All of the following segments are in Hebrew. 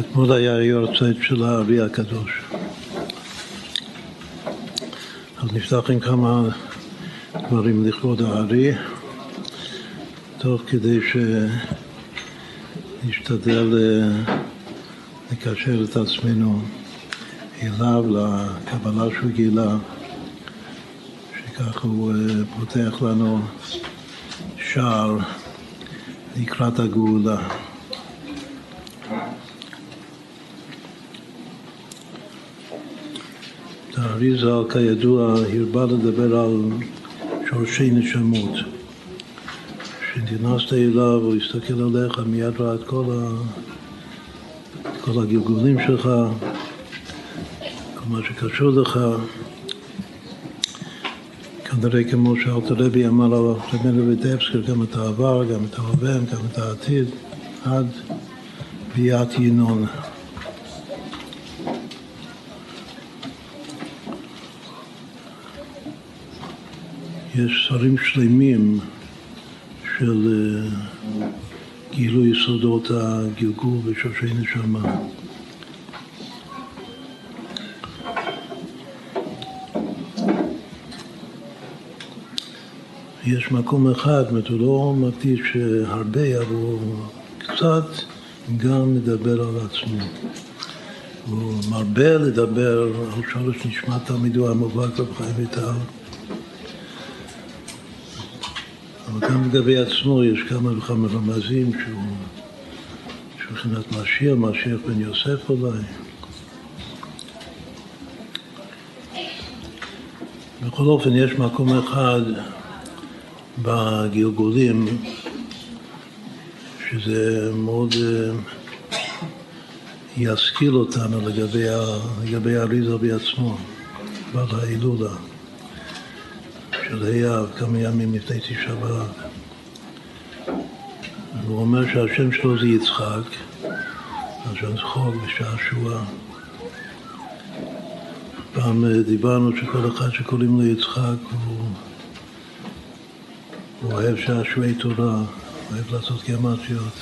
אתמול היה יורצייט של הארי הקדוש. אז נפתח עם כמה דברים לכבוד הארי, תוך כדי שנשתדל לקשר את עצמנו אליו, לקבלה שהוא גילה, שכך הוא פותח לנו שער לקראת הגאולה. הארי ז"ל, כידוע, הרבה לדבר על שורשי נשמות. כשנכנסת אליו, הוא הסתכל עליך, מיד ראה את כל הגלגולים שלך, כל מה שקשור לך. כנראה כמו שאלתר רבי אמר לו, רבי לויטבסקי, גם את העבר, גם את ההווה, גם את העתיד, עד ביאת ינון. יש שרים שלמים של גילוי יסודות הגלגול ושורשי נשמה. יש מקום אחד, הוא לא מקדיש הרבה, אבל הוא קצת גם מדבר על עצמו. הוא מרבה לדבר על שורש נשמת תלמידו המובהק רב חיים ויטל. אבל גם לגבי עצמו יש כמה וכמה רמזים שהוא מבחינת משיח בן יוסף אולי. בכל אופן, יש מקום אחד בגלגולים שזה מאוד ישכיל אותנו לגבי האריזה בעצמו, בעל ההילולה. שהיה כמה ימים לפני תשעה באב. הוא אומר שהשם שלו זה יצחק, השם צחוק ושעשוע. פעם דיברנו שכל אחד שקוראים לו יצחק, הוא אוהב שעשועי תורה, אוהב לעשות גיאומטריות,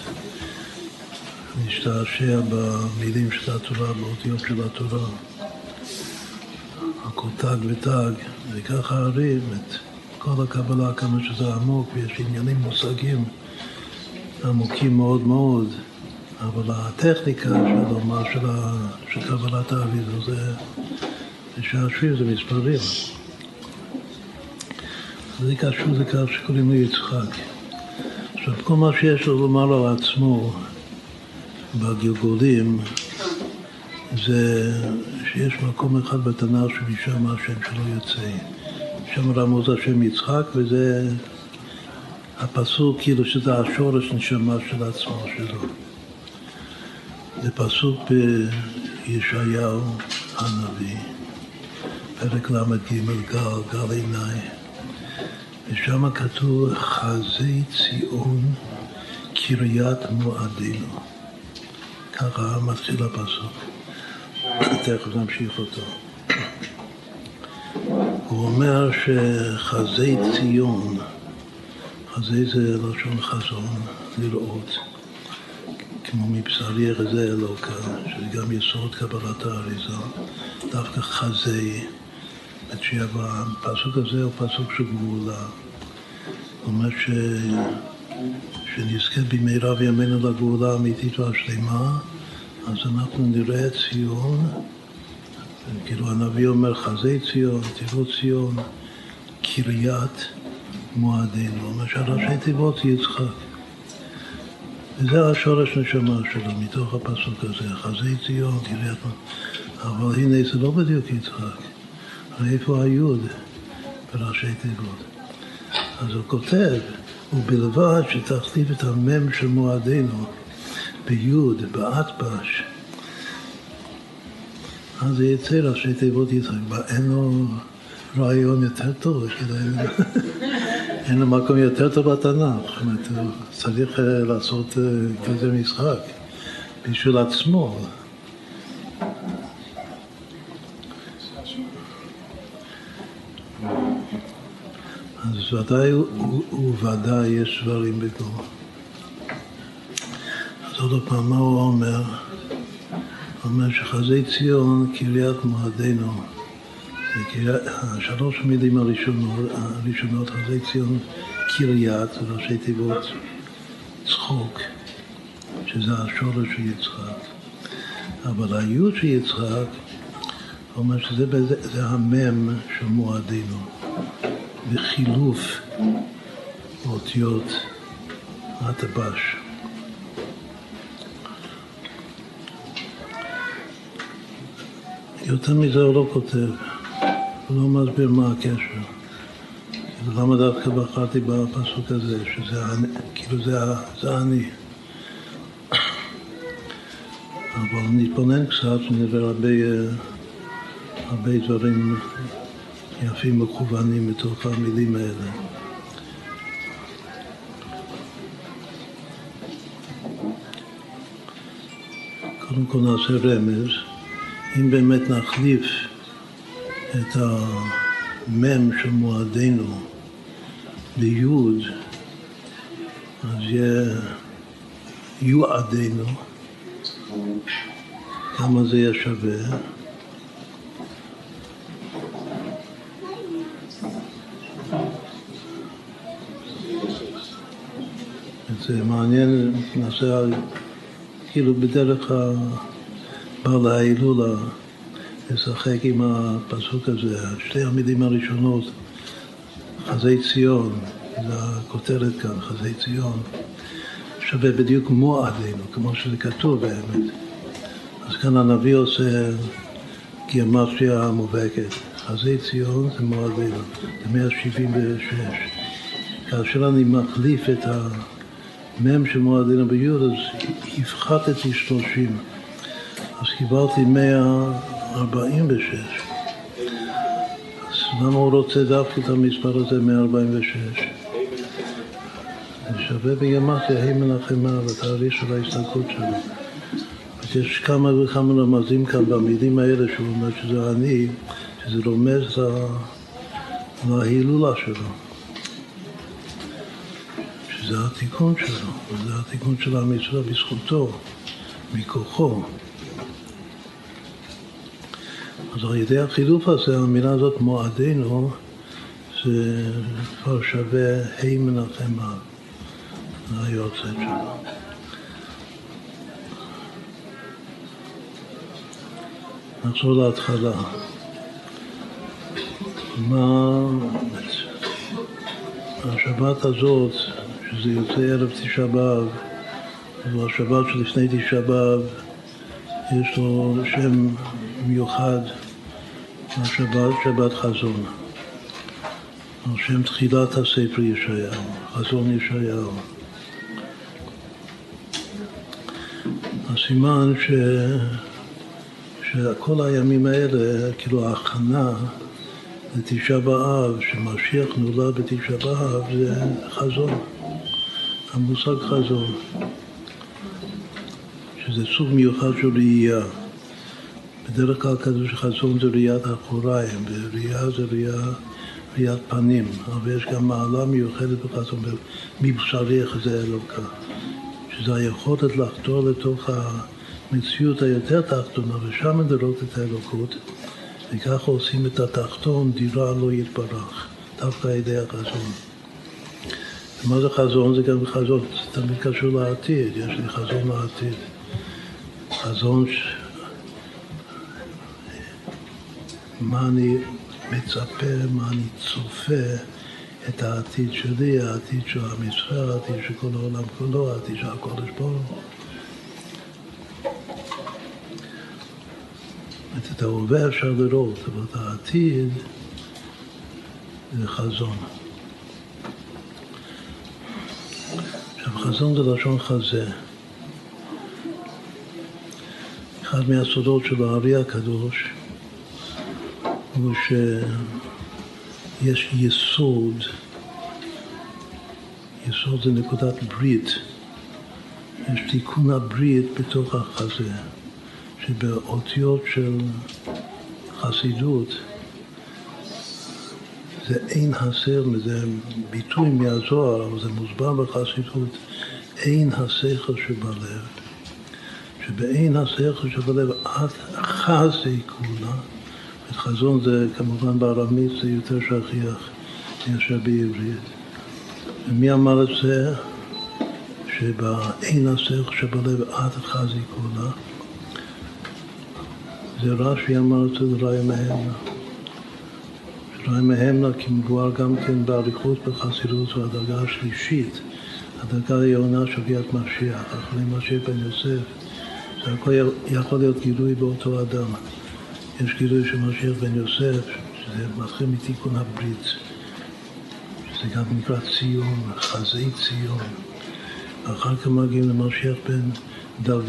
להשתעשע במילים של התורה, באותיות של התורה. הכל תג ותג, וככה הארי, את כל הקבלה, כמה שזה עמוק, ויש עניינים מושגים עמוקים מאוד מאוד, אבל הטכניקה של קבלת הארי, זה שעשוע, זה מספרים. זה קשור, זה כך שקוראים לי יצחק. עכשיו, כל מה שיש לו לומר על עצמו בגלגולים, זה שיש מקום אחד בתנ"ך שמשם השם שלו יוצא. שם רמוז השם יצחק, וזה הפסוק כאילו שזה השורש נשמה של עצמו שלו. זה פסוק בישעיהו הנביא, פרק ל"ג, גל עיני. ושם כתוב חזי ציון קריית מועדינו. ככה מתחיל הפסוק. תכף נמשיך אותו. הוא אומר שחזי ציון, חזי זה לשון חזון, לראות, כמו מבשרי יחזה אלוקה, שזה גם יסוד קבלת האריזה, דווקא חזי, הפסוק הזה הוא פסוק של גאולה. הוא אומר שנזכה במהרה וימינו לגאולה האמיתית והשלמה, אז אנחנו נראה את ציון, כאילו הנביא אומר חזי ציון, תיבות ציון, קריית מועדינו, מה שראשי תיבות יצחק. וזה השורש נשמה שלו מתוך הפסוק הזה, חזי ציון, קריית מועדינו. אבל הנה זה לא בדיוק יצחק, הרי איפה היוד בראשי תיבות? אז הוא כותב, ובלבד שתחתיב את המם של מועדינו, ביוד, באטבש, אז זה יצא ראשי תיבות יצחק. אין לו רעיון יותר טוב, אין לו מקום יותר טוב בתנ"ך. צריך לעשות כזה משחק בשביל עצמו. אז ודאי וודאי יש דברים בגו. עוד פעם, מה הוא אומר? זאת אומרת שחזי ציון קריית מועדנו. השלוש מילים הראשונות, חזי ציון קריית, ראשי תיבות צחוק, שזה השורש של יצחק. אבל היוד של יצחק, אומר שזה המם של מועדנו, וחילוף אותיות הטבש. יותר מזה הוא לא כותב, הוא לא מסביר מה הקשר. למה דווקא בחרתי בפסוק הזה, שזה אני, כאילו זה אני. אבל נתבונן קצת, נראה הרבה דברים יפים וכוונים מתוך המילים האלה. קודם כל נעשה רמז. אם באמת נחליף את המם של מועדנו ביוד, אז יהיה יועדנו, כמה זה יהיה שווה. זה מעניין, נעשה כאילו בדרך בעל ההילולה לשחק עם הפסוק הזה. שתי המילים הראשונות, חזי ציון, זה הכותרת כאן, חזי ציון, שווה בדיוק מועדנו, כמו שזה כתוב באמת. אז כאן הנביא עושה גיאומטריה מובהקת. חזי ציון זה מועדנו, זה 176. כאשר אני מחליף את המם שמועדנו ביוד, אז הפחתתי 30. אז קיבלתי 146. אז למה הוא רוצה דווקא את המספר הזה 146? זה שווה בימטריה, ה' מנחמה, לתאריך של ההסתלקות שלו. יש כמה וכמה רמזים כאן במילים האלה שהוא אומר שזה אני, שזה רומז להילולה שלו. שזה התיקון שלו, וזה התיקון של עם ישראל בזכותו, מכוחו. אז על ידי החילוף הזה, המילה הזאת, מועדנו, זה כבר שווה ה' מנחמה, היועצת שלו. נחזור להתחלה. מה השבת הזאת, שזה יוצא ערב תשעה באב, והשבת שלפני תשעה באב, יש לו שם מיוחד, השבת, שבת חזון, על שם תחילת הספר ישעיהו, חזון ישעיהו. הסימן שכל הימים האלה, כאילו ההכנה לתשעה באב, שמשיח נולד בתשעה באב, זה חזון, המושג חזון, שזה סוג מיוחד של ראייה. בדרך כלל כזה שחזון זה ראיית האחוריים, וראייה זה ראיית פנים, אבל יש גם מעלה מיוחדת בחזון, מבשרי יחזה אלוקה, שזה היכולת לחתור לתוך המציאות היותר תחתונה, ושם מדרות את האלוקות, וככה עושים את התחתון, דירה לא יתברך, דווקא הידי החזון. מה זה חזון? זה גם חזון, זה תמיד קשור לעתיד, יש לי חזון לעתיד. חזון מה אני מצפה, מה אני צופה את העתיד שלי, העתיד של המסחר, העתיד של כל העולם כולו, העתיד של הקודש ברוך. את ההווה אפשר לראות, אבל את העתיד זה חזון. עכשיו, חזון זה לשון חזה. אחד מהסודות של הארי הקדוש הוא שיש יסוד, יסוד זה נקודת ברית, יש תיקון הברית בתוך החזה, שבאותיות של חסידות זה אין הסר, זה ביטוי מהזוהר, אבל זה מוסבר בחסידות, אין הסכר שבלב, שבעין השכל שבלב עד חזי כולה, חזון זה כמובן בארמית זה יותר שכיח מאשר בעברית. ומי אמר את זה? שבעין השכל שבלב עד חזי כולה, זה רש"י אמר את זה ראיה מהמנה. ראיה מהמנה כמבואר גם כן באריכות בחסידות הוא הדרגה השלישית, הדרגה העליונה של ביאת משיח, אחרי משה בן יוסף. זה הכל יכול להיות גילוי באותו אדם. יש גילוי של משיח בן יוסף, שזה מתחיל מתיקון הברית, שזה גם נקרא ציון, חזי ציון. ואחר כך מגיעים למשיח בן דוד,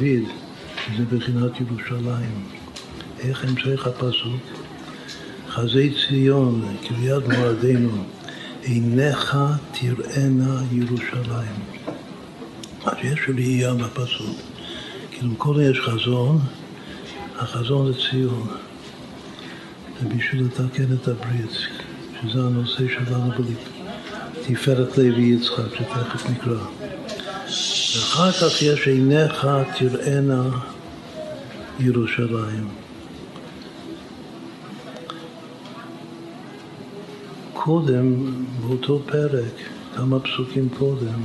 שזה בחינת ירושלים. איך המשך הפסוק? חזי ציון, קריית מועדנו, עיניך תראינה ירושלים. אז יש ראייה בפסוק. כאילו קודם יש חזון, החזון זה ציון. זה בשביל לתקן את הברית, שזה הנושא שלנו בתפארת לוי יצחק, שתכף נקרא. ואחר כך יש עיניך תראינה ירושלים. קודם, באותו פרק, כמה פסוקים קודם,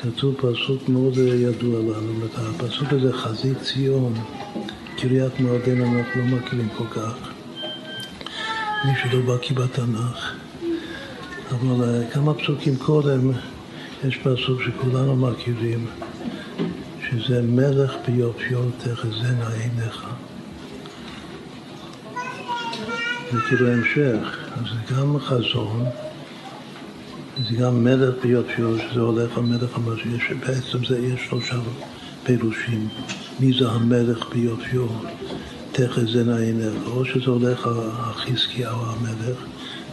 כתוב פסוק מאוד ידוע לנו. הפסוק הזה, חזית ציון, קריית מועדנו, אנחנו לא מכירים כל כך. מי שלא בקי בתנ"ך. אבל כמה פסוקים קודם, יש פסוק שכולנו מכירים, שזה מלך ביופיו תחזינה עיניך. זה כאילו המשך. אז זה גם חזון, זה גם מלך ביופיו, שזה הולך המלך המשיח, שבעצם זה יש שלושה פירושים. מי זה המלך ביופיו, תחזינה עיניך, או שזה הולך החזקיהו המלך,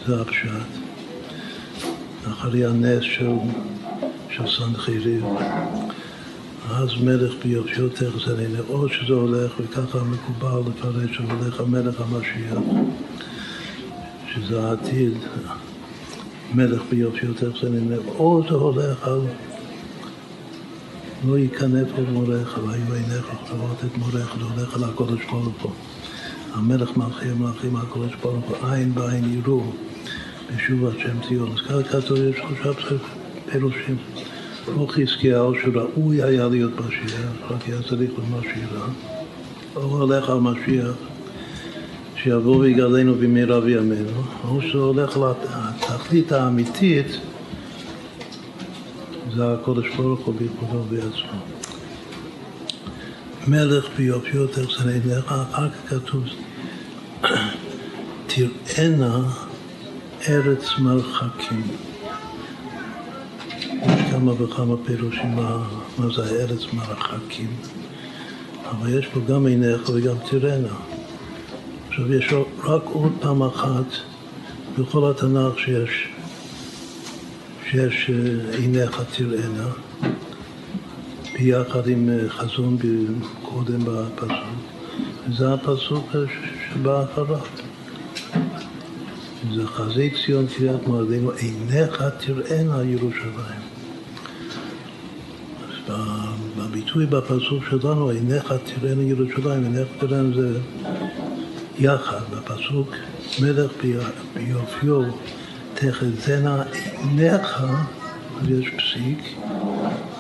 זה הפשט. אחרי הנס של סנחריב, אז מלך ביופיו תחזינה עיניך, או שזה הולך, וככה מקובל לפרש, שהולך המלך המשיח. שזה העתיד, מלך ביופיו תחזינה עיניך, או זה הולך על לא ייכנף עוד מורך, אבל היו עיניך וכתובות את מורך, זה הולך על הקודש ברוך הוא. המלך מלכים מלכים הקודש ברוך הוא, עין בעין יראו, בשוב השם ציון. אז ככה כתוב יש חושב פירושים. או חזקיהו שראוי היה להיות משיח, רק היה צריך למשיח, או הולך על משיח, שיבוא ויגלנו במהרה בימינו, או שזה הולך לתכלית האמיתית, זה הקודש ברוך הוא בכבודו בעצמו. מלך ביופיו תחזינה עיניך, אחר כך כתוב, תראינה ארץ מרחקים. יש כמה וכמה פירושים מה זה ארץ מרחקים, אבל יש פה גם עיניך וגם תראינה. עכשיו יש רק עוד פעם אחת בכל התנ"ך שיש עיניך תראינה ביחד עם חזון קודם בפסוק, וזה הפסוק שבא אחריו, זה חזית ציון קריית מועדנו, עיניך תראינה ירושלים. אז בביטוי בפסוק שלנו, עיניך תראינה ירושלים, עיניך תראינה זה יחד, בפסוק מלך ביופיו תחזינה עיניך, יש פסיק,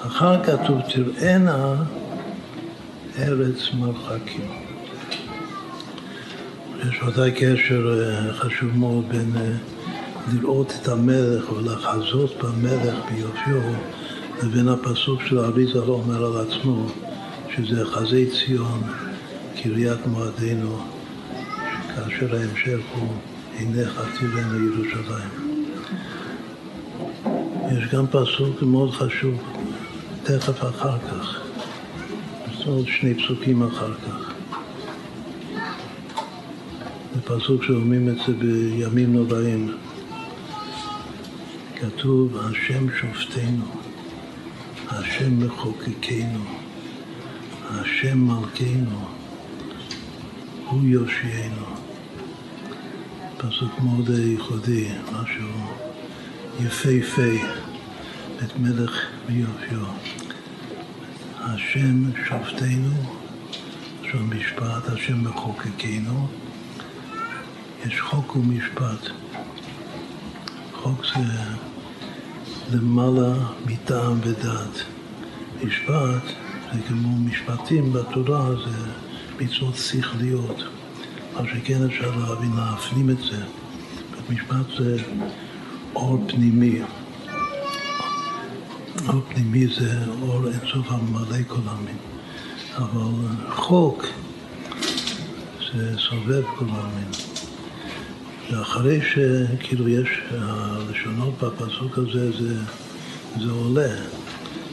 אחר כתוב תראינה ארץ מרחקים. יש ודאי קשר חשוב מאוד בין לראות את המלך ולחזות במלך ביופיו לבין הפסוק של האריזל אומר על עצמו, שזה חזי ציון קריית מועדנו, כאשר ההמשך הוא עיניך תראינה ירושלים. יש גם פסוק מאוד חשוב, תכף אחר כך, עוד שני פסוקים אחר כך. זה פסוק שאומרים את זה בימים נוראים. כתוב, השם שופטנו, השם מחוקקנו, השם מלכנו, הוא יושיענו. פסוק מאוד ייחודי, משהו יפהפה, את מלך ביופיו. השם שופטנו, אשר משפט אשר מחוקקנו. יש חוק ומשפט. חוק זה למעלה מטעם ודעת. משפט זה כמו משפטים בתורה, זה ביצות שכליות. מה שכן אפשר להבין, להפנים את זה. משפט זה אור פנימי. אור פנימי זה אור אינסוף המלא כל העמים. אבל חוק זה סובב כל העמים. ואחרי שכאילו יש הלשונות בפסוק הזה, זה עולה.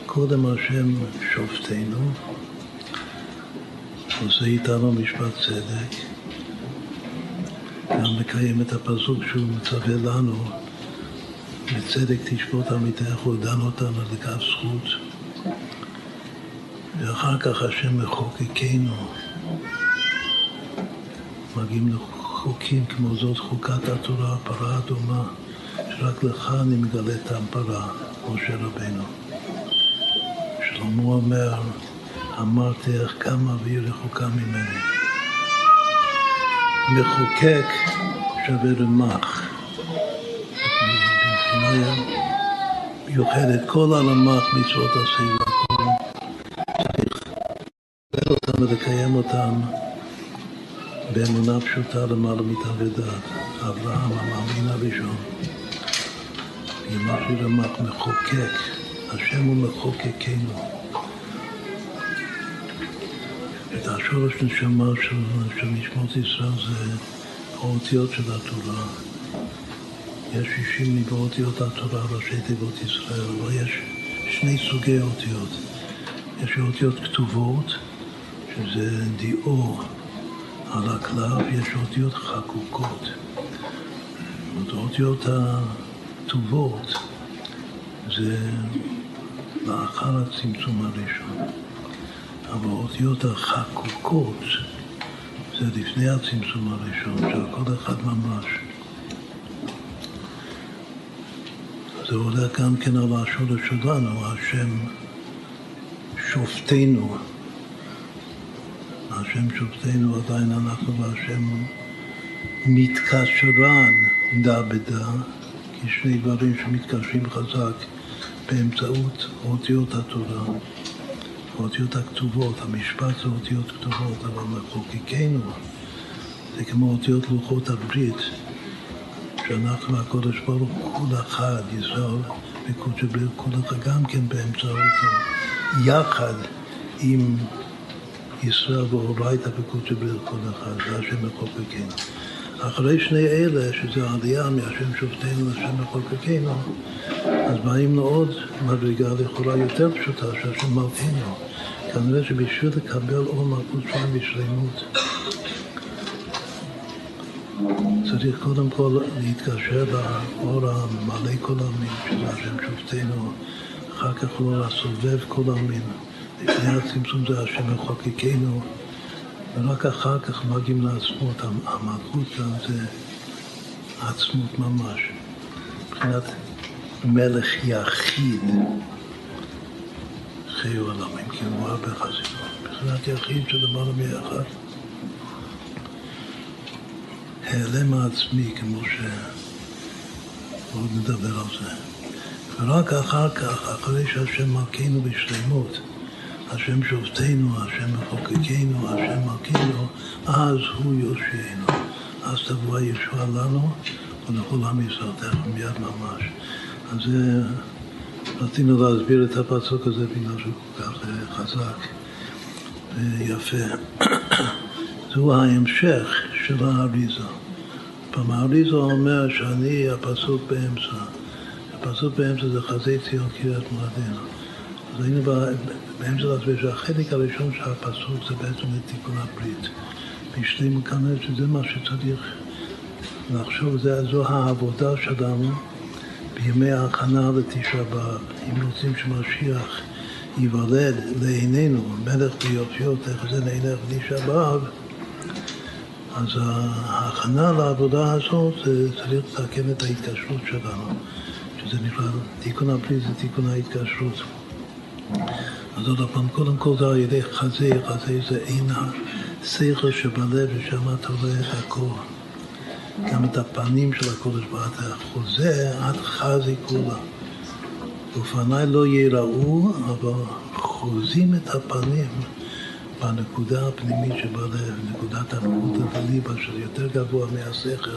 קודם השם שופטנו, עושה איתנו משפט צדק, גם מקיים את הפסוק שהוא מצווה לנו, בצדק תשפוט עמיתך ודן אותנו לכף זכות. ואחר כך השם מחוקקנו, מגיעים לחוקים כמו זאת חוקת התורה, הפרה אדומה, שרק לך אני מגלה את ההמפרה, משה רבנו. שלמה אומר, אמרתי איך כמה והיא רחוקה ממני. מחוקק שווה רמ"ח. במשימה מיוחדת, כל הרמ"ח מצוות עשה והכל. צריך לתת אותם ולקיים אותם באמונה פשוטה למעלה מתעבדת. אברהם, המאמין הראשון. ימ"ח רמ"ח מחוקק. השם הוא מחוקקנו. את השורש נשמה של נשמות ישראל זה האותיות של התורה. יש 60 ניבה אותיות התורה, ראשי תיבות ישראל, אבל יש שני סוגי אותיות. יש אותיות כתובות, שזה דיאור על הכלב, יש אותיות חקוקות. אותיות הכתובות זה לאחר הצמצום הראשון. אבל אותיות החקוקות זה לפני הצמצום הראשון, של כל אחד ממש. זה עולה גם כן על השורש שלנו, השם שופטנו. השם שופטנו עדיין אנחנו והשם מתקשרן דה בדה, כי שני דברים שמתקשרים חזק באמצעות אותיות התורה. האותיות הכתובות, המשפט זה אותיות כתובות, אבל מחוקקנו זה כמו אותיות לוחות הברית, שאנחנו הקודש ברוך הוא כל אחד, ישראל וקודש ברוך כל אחד, גם כן באמצעות יחד עם ישראל והורייתא וקודש ברוך כל אחד, זה השם מחוקקנו. אחרי שני אלה, שזה העלייה מהשם שופטנו לשם מחוקקנו, אז באים לו עוד מדרגה לכאורה יותר פשוטה שהשם מלכנו. כנראה שבשביל לקבל עוד מלכות שם בשלמות, צריך קודם כל להתקשר לאור המלא כל העמים, שזה השם שופטנו, אחר כך לא לסובב כל העמים. לפני הצמצום זה השם מחוקקנו, ורק אחר כך מגיעים לעצמות. המלכות כאן זה עצמות ממש. מבחינת מלך יחיד חיו עלמים, כמו הרבה חסידות. מבחינת יחיד שלמעלה מאחד. העלם העצמי, כמו שעוד נדבר על זה. ורק אחר כך, אחרי שהשם מלכנו בשלמות, השם שופטנו, השם מחוקקנו, השם מלכנו, אז הוא יושיענו. אז תבוא הישועה לנו ולכל עם ישראל תכף מיד ממש. אז רצינו להסביר את הפסוק הזה בגלל שהוא כל כך חזק ויפה. זהו ההמשך של האריזה. האריזה אומר שאני הפסוק באמצע. הפסוק באמצע זה חזי ציון קריית מועדנו. אז היינו באמצע להסביר שהחלק הראשון של הפסוק זה בעצם לתיקון הברית. בשלם כנראה שזה מה שצריך לחשוב, זו העבודה שלנו. בימי ההכנה לתשעה באב, אם רוצים שמשיח ייוולד לעינינו, מלך ביופיו תחזן עיניך לתשעה באב, אז ההכנה לעבודה הזאת צריך לתקן את ההתקשרות שלנו, שזה נקרא תיקון הברית, זה תיקון ההתקשרות. אז עוד הפעם, קודם כל זה על ידי חזי, חזי זה עין שיחה שבלב, ושם אתה רואה את הכל. גם את הפנים של הקודש, ואתה חוזה עד חזי כולה. אופניי לא ייראו, אבל חוזים את הפנים בנקודה הפנימית שבלב, נקודת הפנימיות הליבה, שיותר גבוה מהשכל.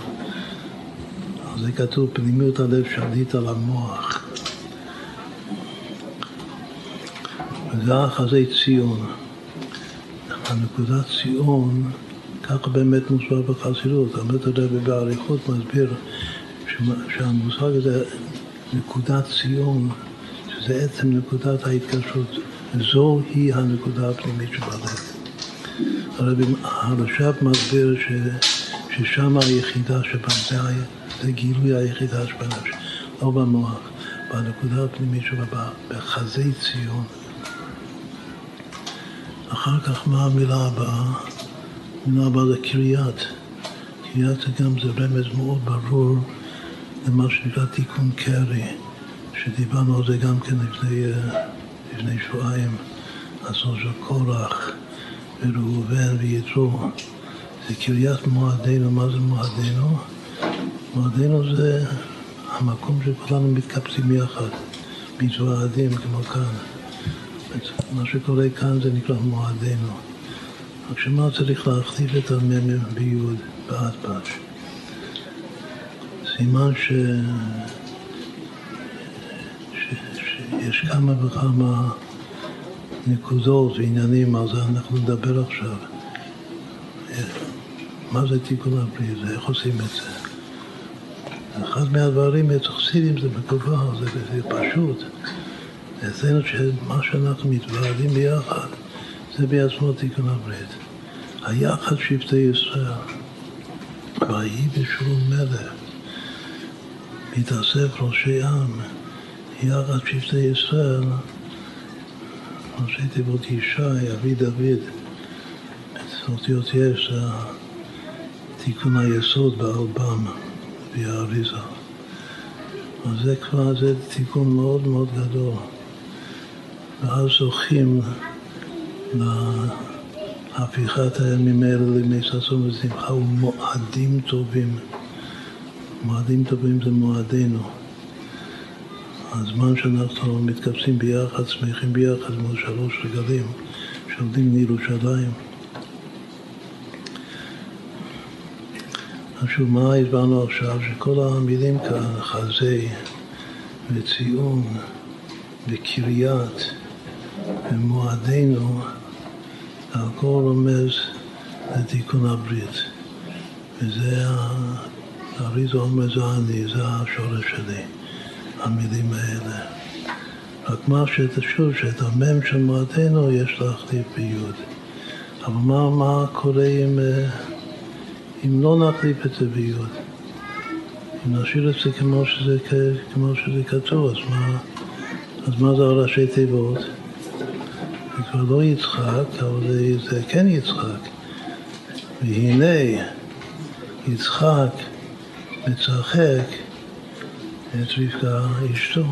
אז זה כתוב, פנימיות הלב שליט על המוח. וזה חזי ציון. הנקודת ציון, כך באמת מוסבר בחסידות. האמת הרבי בעריכות מסביר שהמושג הזה, נקודת ציון, שזה עצם נקודת ההתקשרות, זו היא הנקודה הפנימית שבלב. הרבי הרש"ב מסביר ששם היחידה שבנפש, זה גילוי היחידה שבנפש, לא במוח, בנקודה הפנימית שבלב, בחזי ציון. אחר כך מה המילה הבאה? המילה הבאה זה קריאת. קריאת זה גם זה רמז מאוד ברור למה שנקרא תיקון קרי, שדיברנו על זה גם כן לפני שבועיים, הסוד של קורח וראובן ויתרו. זה קריאת מועדנו. מה זה מועדנו? מועדנו זה המקום שכולנו מתקבצים יחד, מתוועדים כמו כאן. מה שקורה כאן זה נקרא מועדנו. רק שמה צריך להכתיב את המם ביוד בעד פש? סימן שיש כמה וכמה נקודות ועניינים, אז אנחנו נדבר עכשיו. מה זה תיקון הפרי? זה איך עושים את זה? אחד מהדברים התחסידים זה מקובה, זה פשוט. אצלנו שמה שאנחנו מתוועדים ביחד, זה בעצמו תיקון הברית. היחד שבטי ישראל, ויהי בשלום מלך, מתאסף ראשי עם, יחד שבטי ישראל, ראשי תיבות ישי, אבי דוד, אותיות יש, זה תיקון היסוד באלבם, באריזה. אז זה כבר, זה תיקון מאוד מאוד גדול. ואז זוכים להפיכת הימים האלה לימי ששון ושמחה ומועדים טובים. מועדים טובים זה מועדנו. הזמן שאנחנו מתקבצים ביחד, שמחים ביחד, כמו שלוש רגלים, שעובדים לירושלים. עכשיו, מה הסברנו עכשיו? שכל המילים כאן, חזי וציון וקריית, ומועדנו, הכל רומז לתיקון הברית. וזה, הברית אומר זה אני, זה השורש שלי, המילים האלה. רק מה שתשוב, שאת המם של מועדנו יש להחליף ביוד. אבל מה קורה אם לא נחליף את זה ביוד? אם נשאיר את זה כמו שזה כתוב, אז מה זה הראשי תיבות? זה כבר לא יצחק, אבל זה כן יצחק. והנה, יצחק מצחק את רבקה אשתו.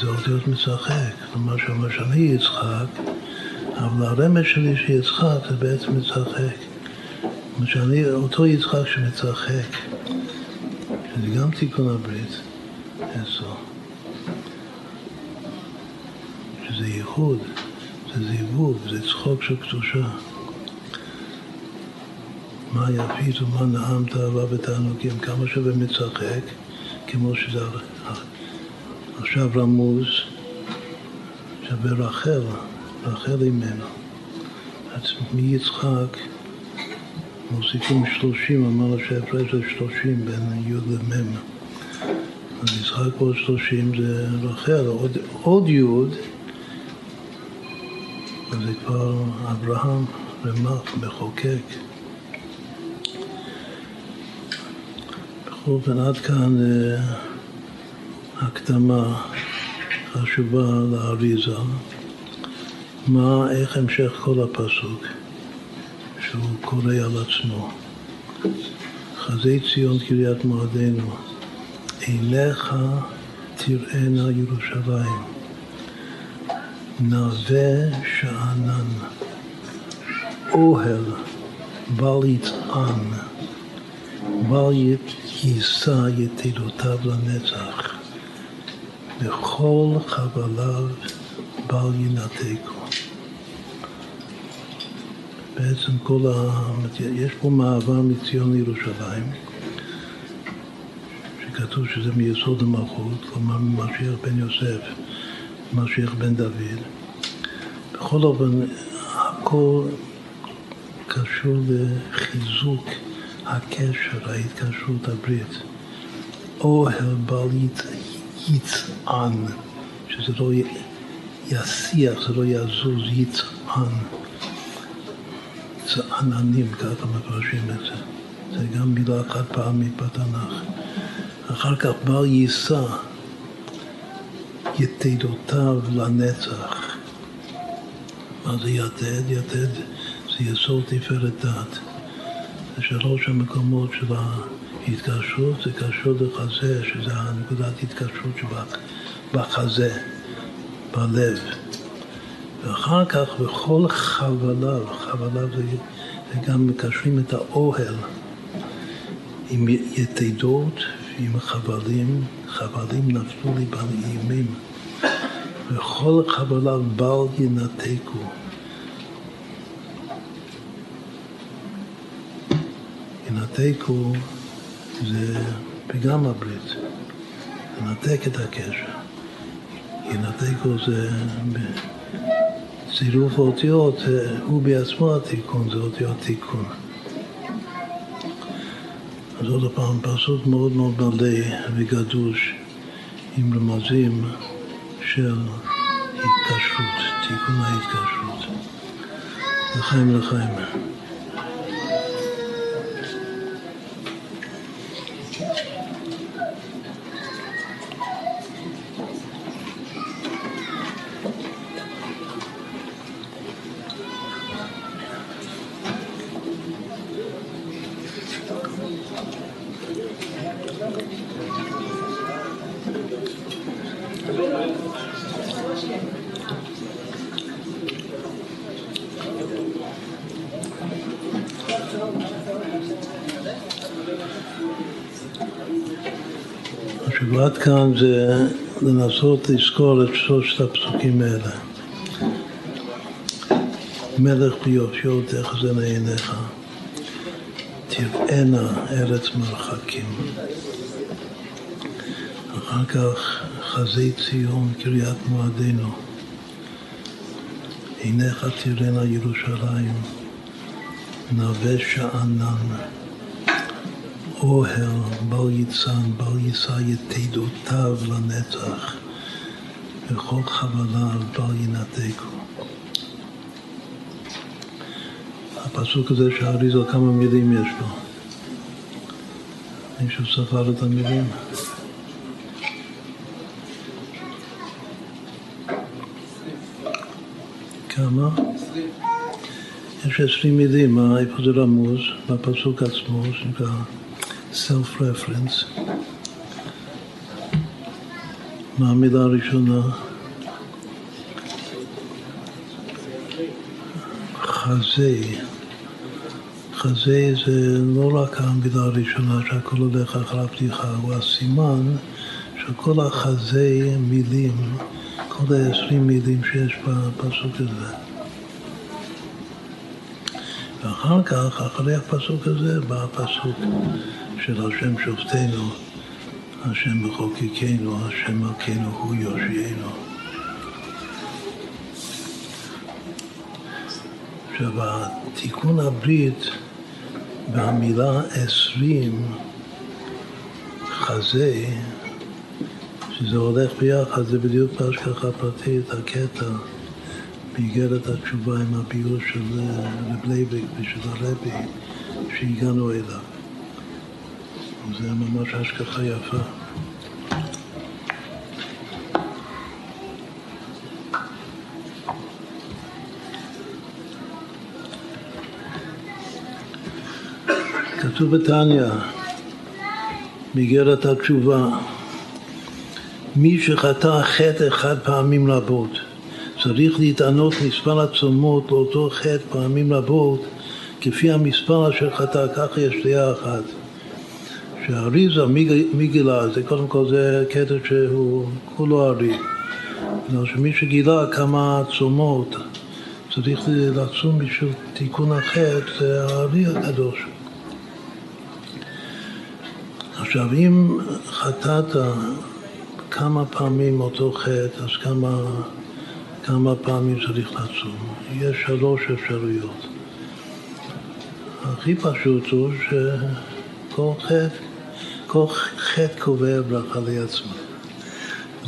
זה אותיות מצחק. כלומר שאומר שאני יצחק, אבל הרמז שלי שיצחק זה בעצם מצחק. כלומר שאני אותו יצחק שמצחק. שזה גם תיקון הברית. איזו. שזה ייחוד, זה זיווג, זה צחוק של קדושה. מה יפית ומה נעמת אהבה ותענוגים, כמה שבמצחק, כמו שזה עכשיו רמוז, שברחל, רחל ממנו. אז מיצחק מוסיפים 30, אמרנו שהפרש זה 30 בין י' למ'. אז יצחק עוד 30 זה רחל, עוד י' זה כבר אברהם רמ"ח, מחוקק. בכל אופן, עד כאן הקדמה חשובה לאריזה. איך המשך כל הפסוק שהוא קורא על עצמו? חזי ציון קריית מועדנו, אליך תראינה ירושלים. נווה שאנן אוהל בל יטען, בל יישא יתדותיו לנצח, לכל חבליו בל ינתקו. בעצם יש פה מעבר מציון לירושלים, שכתוב שזה מיסוד המלכות, כלומר ממשיח בן יוסף, ממשיח בן דוד. בכל אופן, הכל קשור לחיזוק הקשר, ההתקשרות, הברית. אוהל בל יטען, שזה לא יסיח, זה לא יזוז, יטען. זה עננים, ככה מפרשים את זה. זה גם מילה אחת פעמית בתנ"ך. אחר כך בל יישא יתדותיו לנצח. מה זה יתד? יתד זה יסוד תפארת דת. זה שלוש המקומות של ההתקשרות, זה קשור לחזה, שזה הנקודת התקשרות שבחזה, בלב. ואחר כך בכל חבליו, חבליו זה גם מקשרים את האוהל עם יתדות ועם חבלים, חבלים נפלו לי בנעימים, וכל חבליו בל ינתקו. ינתקו זה פגם הברית, ינתק את הקשר, ינתקו זה... צירוף האותיות הוא בעצמו התיקון, זה אותיות תיקון. אז עוד הפעם, פסוק מאוד מאוד מלא וגדוש עם רמזים של התקשרות, תיקון ההתקשרות. לחיים לחיים. ועד כאן זה לנסות לזכור את שלושת הפסוקים האלה. מלך ביופיו תחזינה עיניך, תראינה ארץ מרחקים. אחר כך חזי ציון קריית מועדנו, עיניך תראינה ירושלים, נווה שאנן. אוהל בל יטען, בל יישא יתדותיו לנצח, וכל חבליו בל ינתקו. הפסוק הזה שהאריז"ל, כמה מילים יש בו? מישהו ספר את המילים? כמה? 20. יש 20 מילים, איפה זה רמוז? בפסוק עצמו, שנקרא self-reference. מה המילה הראשונה? חזה. חזה זה לא רק המילה הראשונה שהכל הולך אחרי הפתיחה, הוא הסימן שכל החזה מילים, כל 20 מילים שיש בפסוק הזה. ואחר כך, אחרי הפסוק הזה, בא הפסוק של השם שופטנו, השם מחוקקנו, השם מלכנו הוא יושיענו. עכשיו, תיקון הברית והמילה 20, חזה, שזה הולך ביחד, זה בדיוק בהשגחה פרטית, הקטע, באיגרת התשובה עם הביור של רב לייבק ושל הרבי שהגענו אליו. זה ממש השגחה יפה. כתוב בתניא, באיגרת התשובה, מי שחטא חטא אחד פעמים רבות, צריך להתענות מספר הצומות לאותו חטא פעמים רבות, כפי המספר אשר חטא, ככה יש דעה אחת. שהאריזה מגילה, זה קודם כל זה קטע שהוא כולו ארי. מי שגילה כמה צומות, צריך לצום בשביל תיקון החטא, זה הארי הקדוש. עכשיו, אם חטאת כמה פעמים אותו חטא, אז כמה פעמים צריך לצום? יש 3 אפשרויות. הכי פשוט הוא שכל חטא קובע ברכה לעצמו.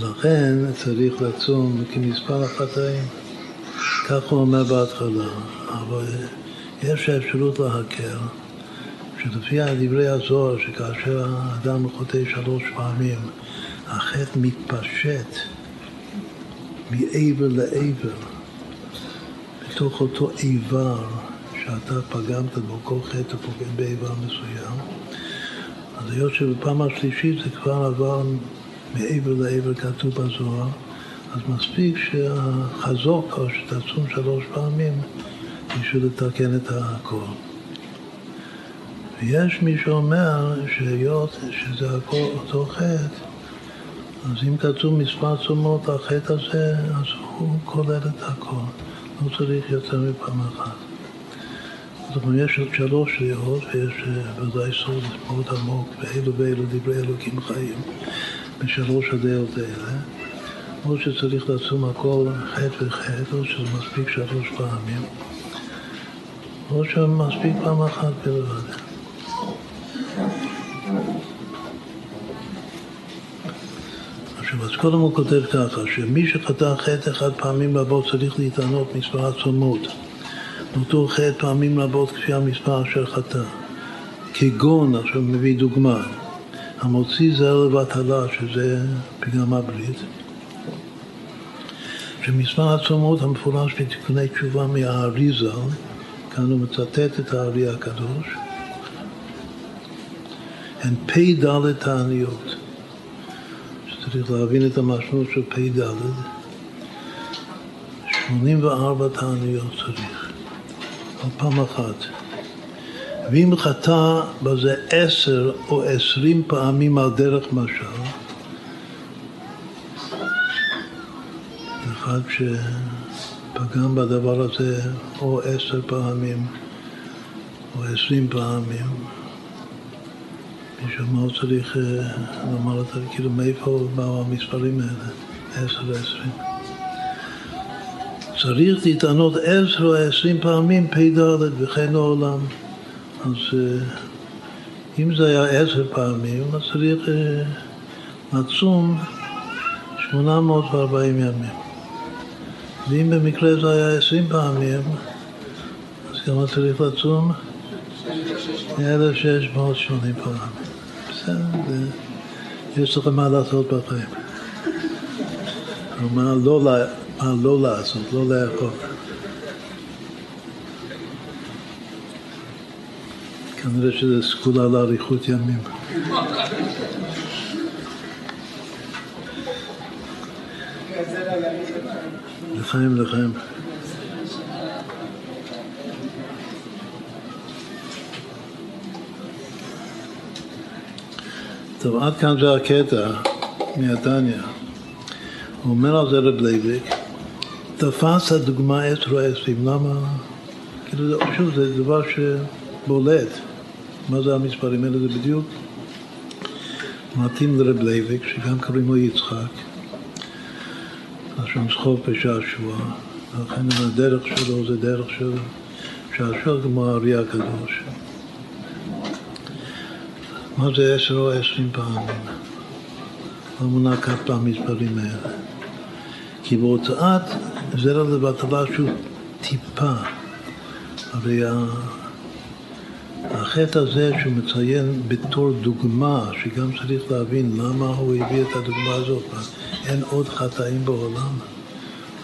לכן צריך לצום כמספר החטאים. כך הוא אומר בהתחלה, אבל יש אפשרות להקל. שלפי הדברי הזוהר, שכאשר האדם חוטא 3 פעמים, החטא מתפשט מעבר לעבר, בתוך אותו איבר שאתה פגמת בו, כל חטא פוגם באיבר מסוים. אז היות שבפעם השלישית זה כבר עבר מעבר לעבר, כתוב בזוהר, אז מספיק שהחזוק או שתעצום 3 פעמים בשביל לתקן את הכל. ויש מי שאומר שהיות שזה הכל אותו חטא, אז אם כתוב מספר צומות, החטא הזה, אז הוא כולל את הכל. לא צריך יותר מפעם אחת. זאת אומרת, יש עוד 3 דעות, ויש ודאי סוד מאוד עמוק, ואלו דברי אלוקים חיים, ב3 הדעות האלה. או שצריך לעצום הכל חטא וחטא, או שזה מספיק 3 פעמים, או שמספיק פעם אחת בלבד. אז קודם הוא כותב ככה, שמי שחטא חטא אחד פעמים רבות צריך להתענות מספר הצומות לאותו חטא פעמים רבות כפי המספר אשר חטא, כגון, עכשיו מביא דוגמה, המוציא זרע לבטלה, שזה פגם הברית, שמספר הצומות המפורש בתיקוני תשובה מהארי ז"ל, כאן הוא מצטט את הארי הקדוש, הן פי ד' העניות. צריך להבין את המשמעות של פי ד' 84 תעניות צריך, על פעם אחת. ואם חטא בזה 10 או 20 פעמים על דרך משל, אחד שפגם בדבר הזה או 10 פעמים או 20 פעמים, מה הוא צריך לומר אותה, כאילו מאיפה באו המספרים האלה, 10 ו-20. צריך להתענות 10 או 20 פעמים פי ד' וכן העולם. אז אם זה היה 10 פעמים, אז צריך לצום 840 ימים. ואם במקרה זה היה 20 פעמים, אז כמה צריך לצום? 1680 פעמים. יש לך מה לעשות בחיים. מה לא לעשות, לא לאכול. כנראה שזה סגולה לאריכות ימים. לחיים. טוב, עד כאן זה הקטע מהתניא. הוא אומר על זה רב לייבק, תפס הדוגמה 10 או 20, למה? כאילו, שוב, זה דבר שבולט. מה זה המספרים האלה? זה בדיוק מתאים לרב לייבק, שגם קוראים לו יצחק, השם זכור בשעשוע, ולכן הדרך שלו זה דרך של שעשוע כמו הארי הקדוש. מה זה 10 או 20 פעמים? לא מונקת במספרים האלה. כי בהוצאת זרע לבטלה שהוא טיפה. הרי החטא הזה שהוא מציין בתור דוגמה, שגם צריך להבין למה הוא הביא את הדוגמה הזאת. אין עוד חטאים בעולם,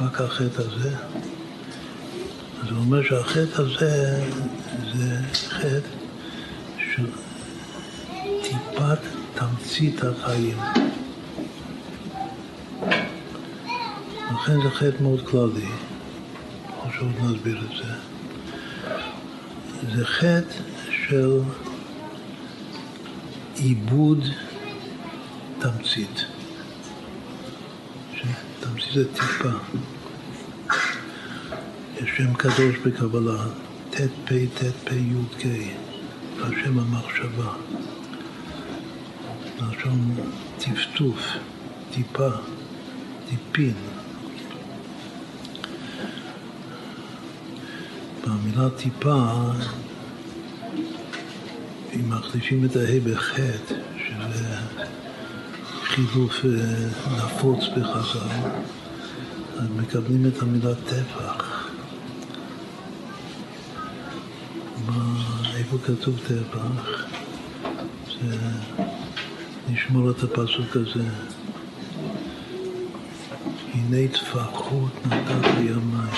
רק החטא הזה. אז הוא אומר שהחטא הזה זה חטא של טיפת תמצית החיים. לכן זה חטא מאוד כללי, כמו שעוד נסביר את זה. זה חטא של עיבוד תמצית. תמצית זה טיפה. יש שם קדוש בקבלה, ת' פ' י' ק', השם המחשבה. לשון טפטוף, טיפה, טיפין. במילה טיפה, אם מחלישים את ההי בחט, שזה חילוף נפוץ בחז"ל, אז מקבלים את המילה טפח. איפה כתוב טפח? זה... נשמור את הפסוק הזה. הנה תפחות נתת לי המים.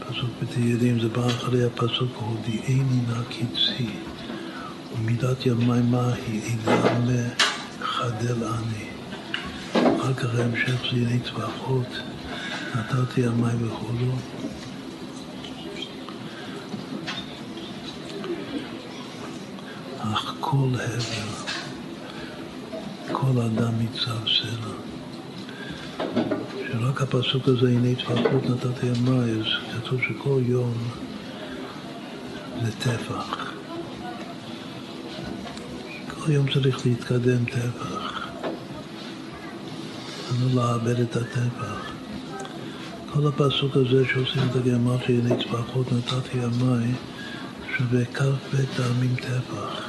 פסוק בתהילים, זה בא אחרי הפסוק, הודיעני נא קדשי, ומידת ימיים מהי, אינה מחדל אני. אחר כך ההמשך זה הנה תפחות נתת לי המים וכולו. אך כל הבל, כל אדם מצב סלע. שרק הפסוק הזה, הנה תפחות נתתי ימי, אז כתוב שכל יום זה טפח. כל יום צריך להתקדם טפח. לא לאבד את הטפח. כל הפסוק הזה שעושים את הגמרא, הנה תפחות נתתי ימי, שווה כ"ב טעמים טפח.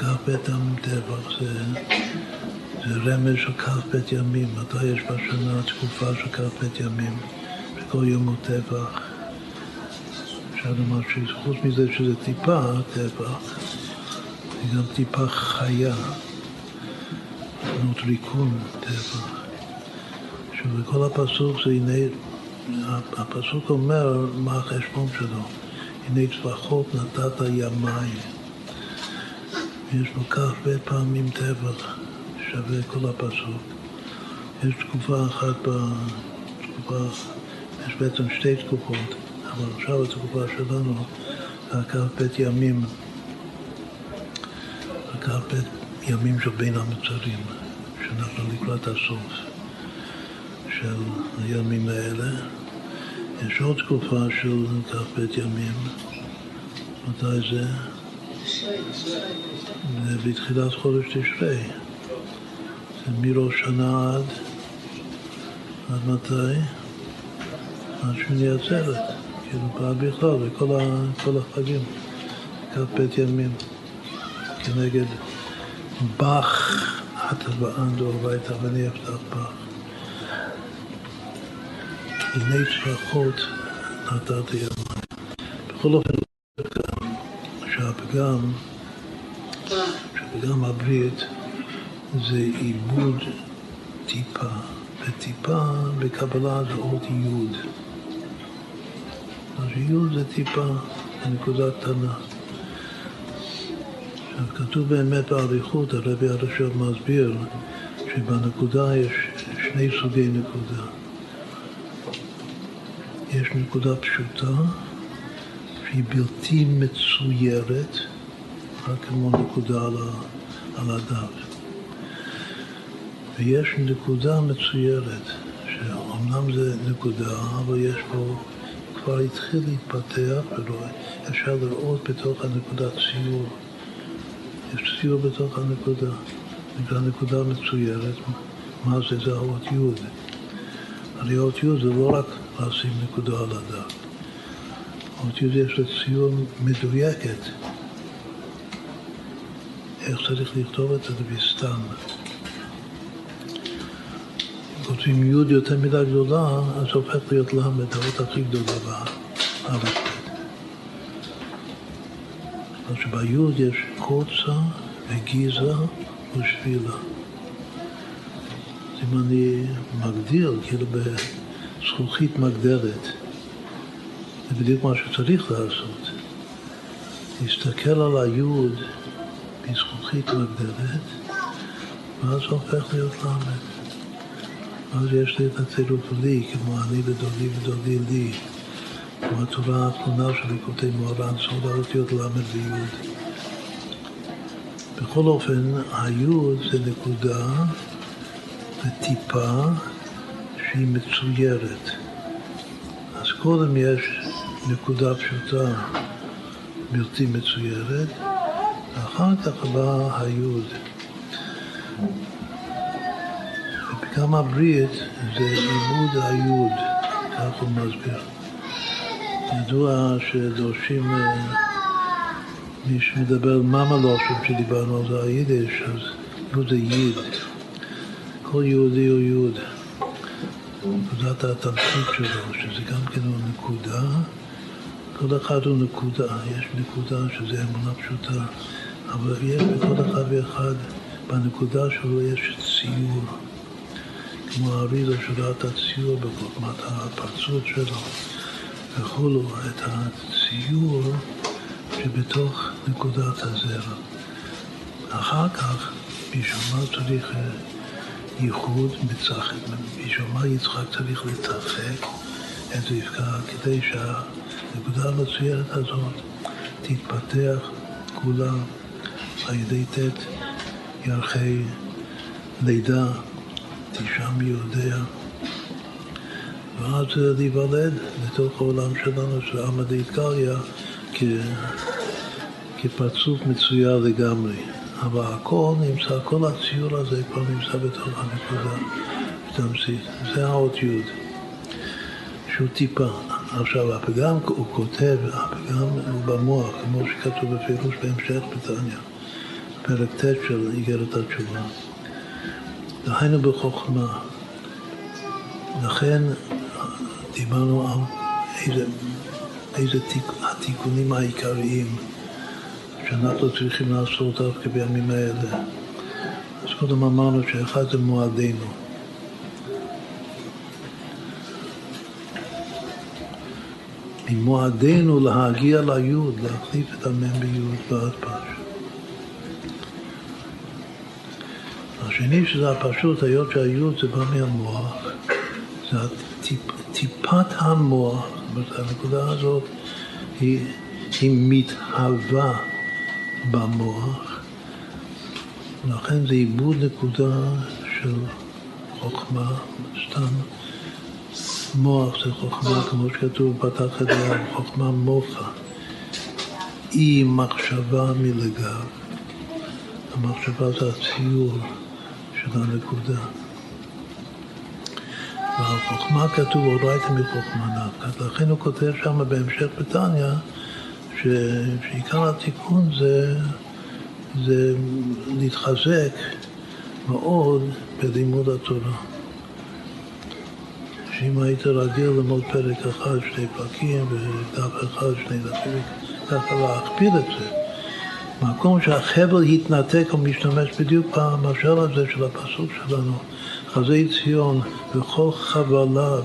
כ"ב טעמים טפח זה רמז של כ"ב ימים. מתי יש בשנה תקופה של כ"ב ימים? שכל יום הוא טפח. אפשר לומר שחוץ מזה שזה טיפה טפח, זה גם טיפה חיה, תנות ריקון טפח. שבכל הפסוק זה הנה, הפסוק אומר מה החשבון שלו. הנה תפחות נתת ימי. יש לו כך הרבה פעמים טפח, שווה כל הפסוק. יש תקופה אחת, יש בעצם שתי תקופות, אבל עכשיו התקופה שלנו זה כך הרבה ימים. כך הרבה ימים שבין המצרים, שאנחנו לקראת הסוף של הימים האלה. יש עוד תקופה של כ"ב ימים. מתי זה? זה בתחילת חודש תשרי. זה מראש שנה עד מתי? עד שמיני עצרת. כאילו בא בכלל, וכל החגים. כ"ב ימים. כנגד בח, התבען דאורייתא ואני אפתח בח. הנה תפחות נתתי ימי. בכל אופן, שהפגם הברית זה עיבוד טיפה, וטיפה בקבלה זה עוד יוד. אז יוד זה טיפה, נקודה קטנה. עכשיו כתוב באמת באריכות, הרבי עכשיו מסביר שבנקודה יש שני סוגי נקודה. יש נקודה פשוטה, שהיא בלתי מצוירת, רק כמו נקודה על הדף. ויש נקודה מצוירת, שאומנם זה נקודה, אבל יש פה, כבר התחיל להתפתח, ואפשר לראות בתוך הנקודה ציור. יש ציור בתוך הנקודה. נקרא נקודה מצוירת, מה זה? זה האות י'. הרי האות י' זה לא רק לשים נקודה על הדף. האות י' יש לציור מדויקת. איך צריך לכתוב את זה בסתם? אם כותבים י' יותר מידה גדולה, אז הופך להיות להם את האות הכי גדולה בארץ. אז שבי' יש קוצה וגיזה ושבילה. אם אני מגדיר, כאילו בזכוכית מגדרת, זה בדיוק מה שצריך לעשות. להסתכל על היוד בזכוכית מגדרת ואז זה הופך להיות למד. אז יש לי את הצילות לי, כמו אני ודודי ודודי לי. כמו התורה האחרונה שלי כותב מוהר"ן, סולדת להיות למד ויוד. בכל אופן, היוד זה נקודה וטיפה שהיא מצוירת. אז קודם יש נקודה פשוטה, בלתי מצוירת, ואחר כך בא היוד. וגם הברית זה עיבוד היוד, כך הוא מסביר. ידוע שדורשים מי שמדבר ממלושם, שדיברנו על זה היידיש, אז יוד זה ייד. כל יהודי הוא יהוד. נקודת התמצית שלו, שזה גם כן הוא נקודה. כל אחד הוא נקודה. יש נקודה שזה אמונה פשוטה. אבל יש בכל אחד ואחד, בנקודה שלו יש ציור. כמו האריז"ל שראה את הציור בקודמת הפרצות שלו. וכולו את הציור שבתוך נקודת הזרע. אחר כך, בשביל מה צריך ייחוד מצחק, בשביל מה יצחק צריך לצחק את רבקה, כדי שהנקודה המצוירת הזאת תתפתח כולה על ידי תת ירחי לידה, תשעה מי יודע, ואז להיוולד לתוך העולם שלנו, של עמא דאיטקריא, כפרצוף מצויר לגמרי. אבל הכל נמצא, כל הציור הזה כבר נמצא בתוך הנקודה בתמצית. זה האות יוד, שהוא טיפה. עכשיו, הפגם הוא כותב, הפגם הוא במוח, כמו שכתוב בפירוש בהמשך בתניא, פרק ט' של איגרת התשובה. דהיינו בחוכמה. לכן דיברנו על איזה התיקונים העיקריים שאנחנו צריכים לעשות דווקא בימים האלה. אז קודם אמרנו שאחד זה מועדינו. ממועדינו להגיע ליוד, להחליף את המם ביוד בהדפש. השני שזה הפשוט, היות שהיוד זה בא מהמוח, זה טיפת המוח, הנקודה הזאת היא מתהווה במוח, ולכן זה עיבוד נקודה של חוכמה, סתם מוח זה חוכמה, כמו שכתוב פתח את זה, חוכמה מוחה, היא מחשבה מלגב, המחשבה זה הציור של הנקודה. והחוכמה כתוב, אורייתא מחוכמה נפקא, לכן הוא כותב שם בהמשך בתניא, שעיקר התיקון זה להתחזק מאוד בלימוד התורה. שאם היית רגיל ללמוד פרק אחד, שני פרקים, ודף אחד, שני דפים, ככה להכפיל את זה. במקום שהחבל יתנתק ומשתמש בדיוק במשל הזה של הפסוק שלנו, חזי ציון וכל חבליו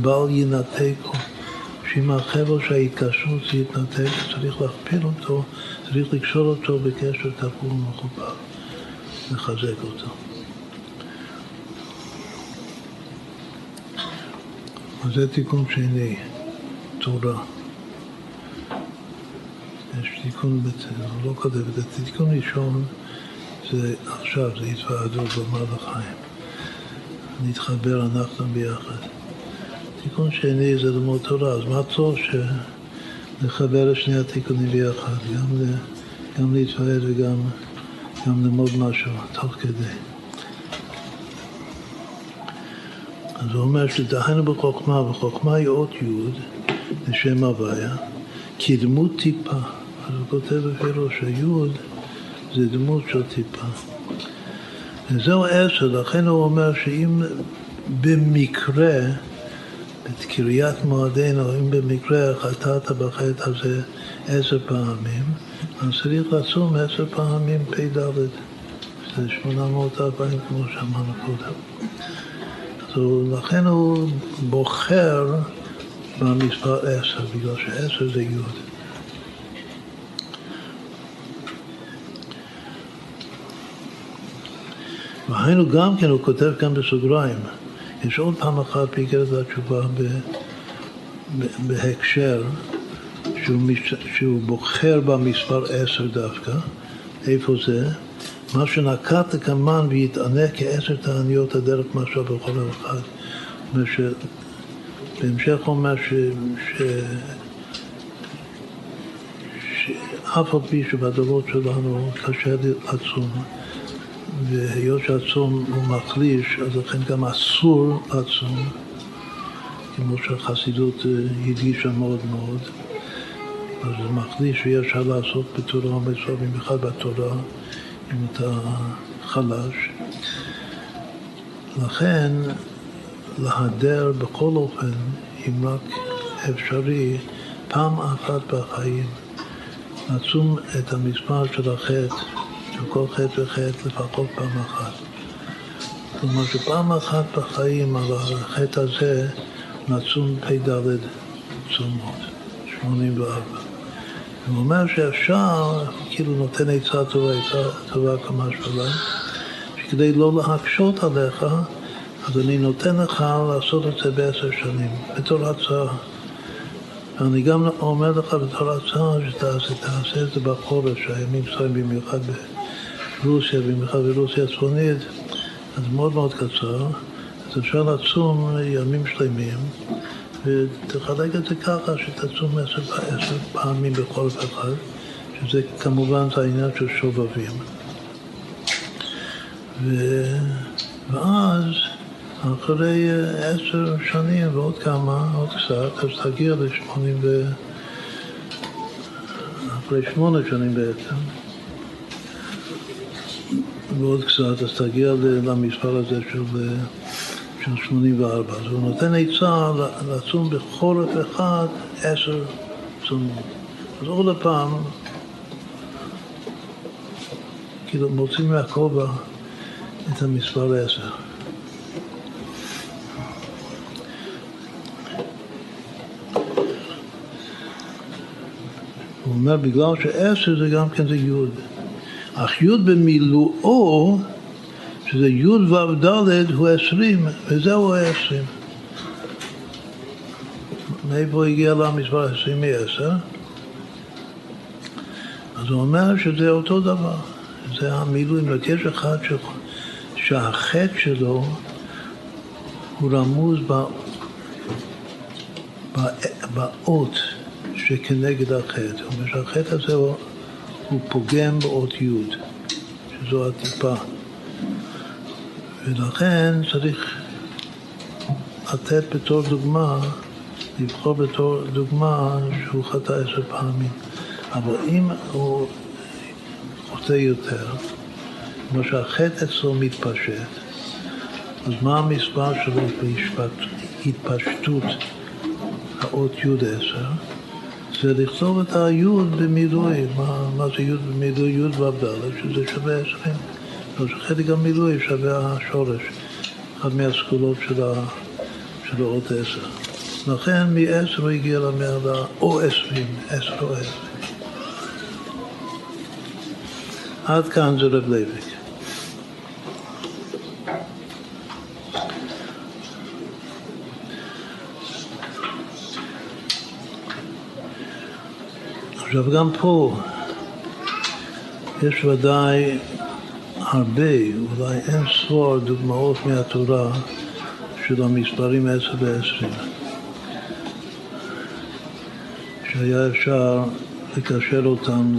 בל ינתקו. שאם החבר שההתקשרות זה יתנתק, צריך להכפיל אותו, צריך לקשור אותו בקשר כפול ומכופל, לחזק אותו. אז זה תיקון שני, תורה. יש תיקון, לא כתבת, התיקון ראשון זה עכשיו, זה התוועדות במעל החיים. נתחבר אנחנו ביחד. תיקון שני זה ללמוד תורה, אז מה טוב שנחבר את שני התיקונים ביחד, גם להתפעל וגם ללמוד משהו תוך כדי. אז הוא אומר שדהיינו בחוכמה, וחוכמה היא אות יוד, לשם הוויה, כדמות טיפה. אז הוא כותב בפירוש שיוד זה דמות של טיפה. וזהו 10, לכן הוא אומר שאם במקרה את קריאת מועדינו, אם במקרה חטאת בחטא הזה 10 פעמים, אז צריך לצום 10 פעמים פ"ד. זה 840 כמו שאמרנו קודם. אז לכן הוא בוחר במספר 10, בגלל ש10 זה יוד. והיינו גם כן, הוא כותב כאן בסוגריים, יש עוד פעם אחת באיגרת התשובה בהקשר שהוא בוחר במספר 10 דווקא, איפה זה? מה שנקט כמן ויתענה כ10 תעניות הדרך משהו בכל אחד. בהמשך אומר שאף על פי שבדורות שלנו קשה לעצום, והיות שעצום הוא מחליש, אז לכן גם אסור לעצום, כמו שהחסידות הדגישה מאוד מאוד. אז זה מחליש שיש לעשות בתורה ומצווה, במיוחד בתורה, אם אתה חלש. לכן להדר בכל אופן, אם רק אפשרי, פעם אחת בחיים, לעצום את המספר של החטא, של כל חטא וחטא, לפחות פעם אחת. זאת אומרת שפעם אחת בחיים על החטא הזה נעצום פ"ד צומות, 84. הוא אומר שאפשר, כאילו נותן עצה טובה, עצה טובה כמה שפלה, שכדי לא להקשות עליך, אז אני נותן לך לעשות את זה ב10 שנים, בתור הצעה. אני גם אומר לך בתור הצעה שתעשה את זה בחורש, הימים צרים במיוחד ברוסיה, במיוחד ברוסיה הצפונית, אז מאוד מאוד קצר. אז אפשר לעצום ימים שלמים, ותחלק את זה ככה שתעצום 10 פעמים בכל אחד, שזה כמובן זה העניין של שובבים. ואז אחרי 10 שנים ועוד כמה, עוד קצת, אז תגיע אחרי 8 שנים בעצם, ועוד קצת, אז תגיע למספר הזה של 84. אז הוא נותן עצה לעצום בחורף אחד 10 צומות. אז עוד פעם, כאילו מוצאים מהכובע את המספר 10. הוא אומר, בגלל ש10 זה גם כן זה יוד. אך יוד במילואו, שזה יוד ודלת, הוא 20, וזהו 20. מאיפה הגיע למספר 20 מ-10? אז הוא אומר שזה אותו דבר. זה המילוי, מבקש אחד שהחטא שלו הוא רמוז באות שכנגד החטא. הוא אומר שהחטא הזה הוא פוגם באות י', שזו הטיפה. ולכן צריך לתת בתור דוגמה, לבחור בתור דוגמה שהוא חטא 10 פעמים. אבל אם הוא חוטא יותר, כמו שהחטא אצלו מתפשט, אז מה המספר שלו בהתפשטות האות י' 10? זה לכתוב את היוד במילוי. מה זה יוד במילוי? יוד ובדלת, שזה שווה 20. אז חלק המילוי שווה השורש, אחד מהסגולות של האות 10. לכן מ-10 הוא הגיע למעלה, או 20, 10 או 10. עד כאן זה רב לייבק. עכשיו גם פה יש ודאי הרבה, אולי אין ספור דוגמאות מהתורה של המספרים 10 ו-20, שהיה אפשר לקשר אותם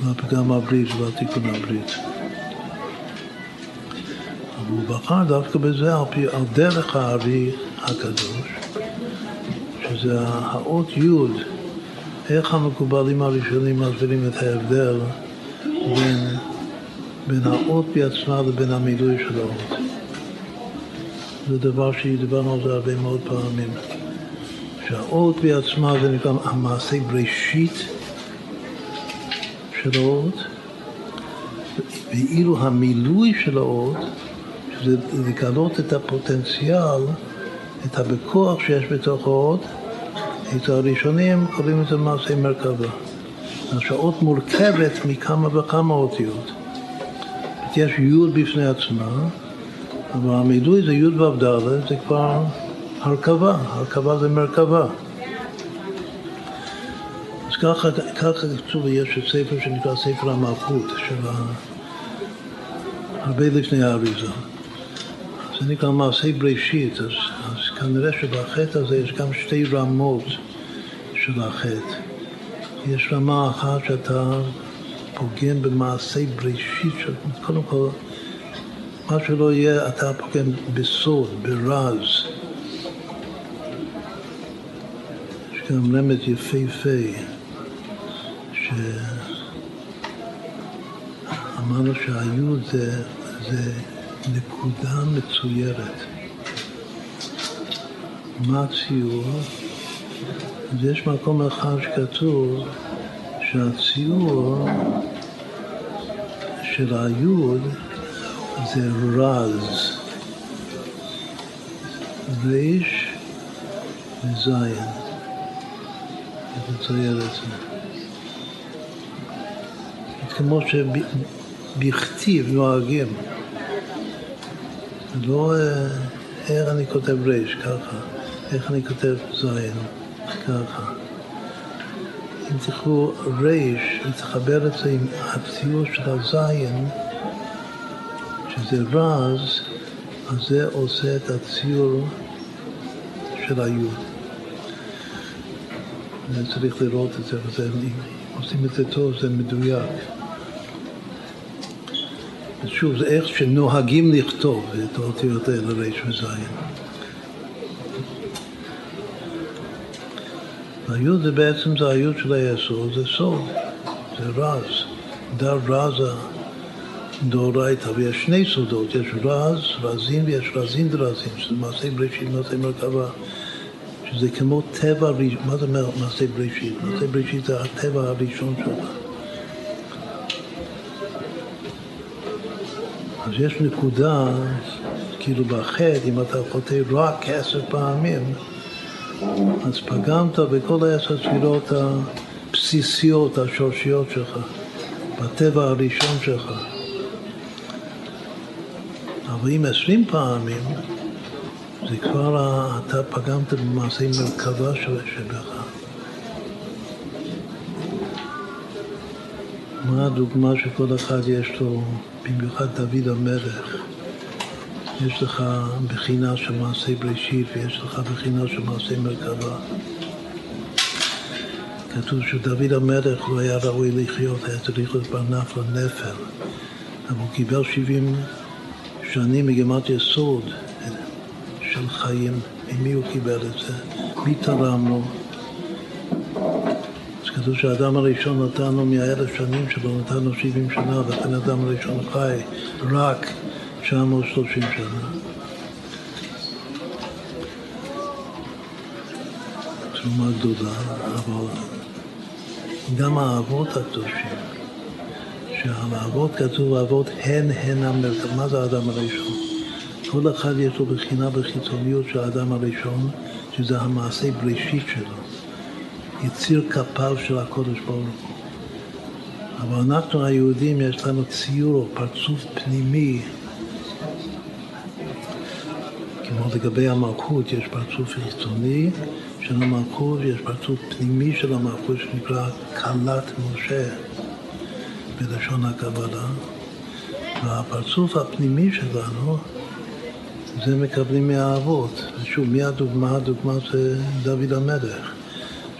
לפגם הברית ולתיקון הברית. אבל הוא בחר דווקא בזה על פי דרך הארי הקדוש, שזה האות י'. איך המקובלים הראשונים מסבירים את ההבדל בין האות בעצמה לבין המילוי של האות? זה דבר שדיברנו על זה הרבה מאוד פעמים, שהאות בעצמה זה נקרא המעשה בראשית של האות, ואילו המילוי של האות, שזה לגלות את הפוטנציאל, את הבכוח שיש בתוך האות, את הראשונים קוראים את המעשה מרכבה. השעות מורכבת מכמה וכמה אותיות, יש יוד בפני עצמה, אבל המידוי זה יוד ובדלה, זה כבר הרכבה, הרכבה זה מרכבה. אז ככה קצוב יש ספר שנקרא ספר המלכות, של הרבה לפני האריזה. זה נקרא מעשה בראשית, אז כנראה שבחטא הזה יש גם שתי רמות של החטא. יש רמה אחת שאתה פוגם במעשה בראשית, קודם כל, מה שלא יהיה, אתה פוגם בסוד, ברז. יש גם רמת יפהפה, שאמרנו שהיוד זה נקודה מצוירת. מה הציור? אז יש מקום אחד שכתוב שהציור של היוד זה רז. ריש וזיין. זה מצייר את זה. כמו שבכתיב נוהגים. לא איך אני כותב ריש ככה, איך אני כותב זיין ככה. אם תקחו ריש ותחבר את זה עם הציור של הזיין, שזה רז, אז זה עושה את הציור של היוד. צריך לראות את זה, וזה, אם עושים את זה טוב, זה מדויק. שוב, זה איך שנוהגים לכתוב את האותיות האלה, ריש וזיין. היוד זה בעצם, זה היוד של היסוד, זה סוד, זה רז, דר רזה דאורייתא, ויש שני סודות, יש רז, רזין ויש רזין דרזין, שזה מעשה בראשית, מעשה מרכבה, שזה כמו טבע, מה זה מעשה בראשית? מעשה בראשית זה הטבע הראשון שלה. אז יש נקודה, כאילו בחטא, אם אתה חוטא רק 10 פעמים, אז פגמת בכל 10 ספירות הבסיסיות, השורשיות שלך, בטבע הראשון שלך. אבל אם 20 פעמים, זה כבר אתה פגמת במעשה מרכבה שלך. מה הדוגמה שכל אחד יש לו, במיוחד דוד המלך? יש לך בחינה של מעשה בראשית ויש לך בחינה של מעשה מרכבה. כתוב שדוד המלך לא היה ראוי לחיות, היה צריך להתפרנף לנפל. אבל הוא קיבל 70 שנים מגמת יסוד של חיים. ממי הוא קיבל את זה? מי תרם לו? אז כתוב שהאדם הראשון נתן לו 100,000 שנים שבו נתן לו 70 שנה, וכן האדם הראשון חי רק 930 שנה. תרומה גדולה, אבל גם האבות הקדושים, שהאבות כתוב, האבות הן המרכבה. מה זה האדם הראשון? כל אחד יש לו בחינה בחיצוניות של האדם הראשון, שזה המעשה בראשית שלו. יציר כפיו של הקודש ברוך הוא. אבל אנחנו היהודים יש לנו ציור או פרצוף פנימי, כמו לגבי המלכות יש פרצוף חיצוני של המלכות, יש פרצוף פנימי של המלכות שנקרא כלת משה בלשון הקבלה, והפרצוף הפנימי שלנו זה מקבלים מהאבות. ושוב, מי הדוגמה? הדוגמה זה דוד המלך.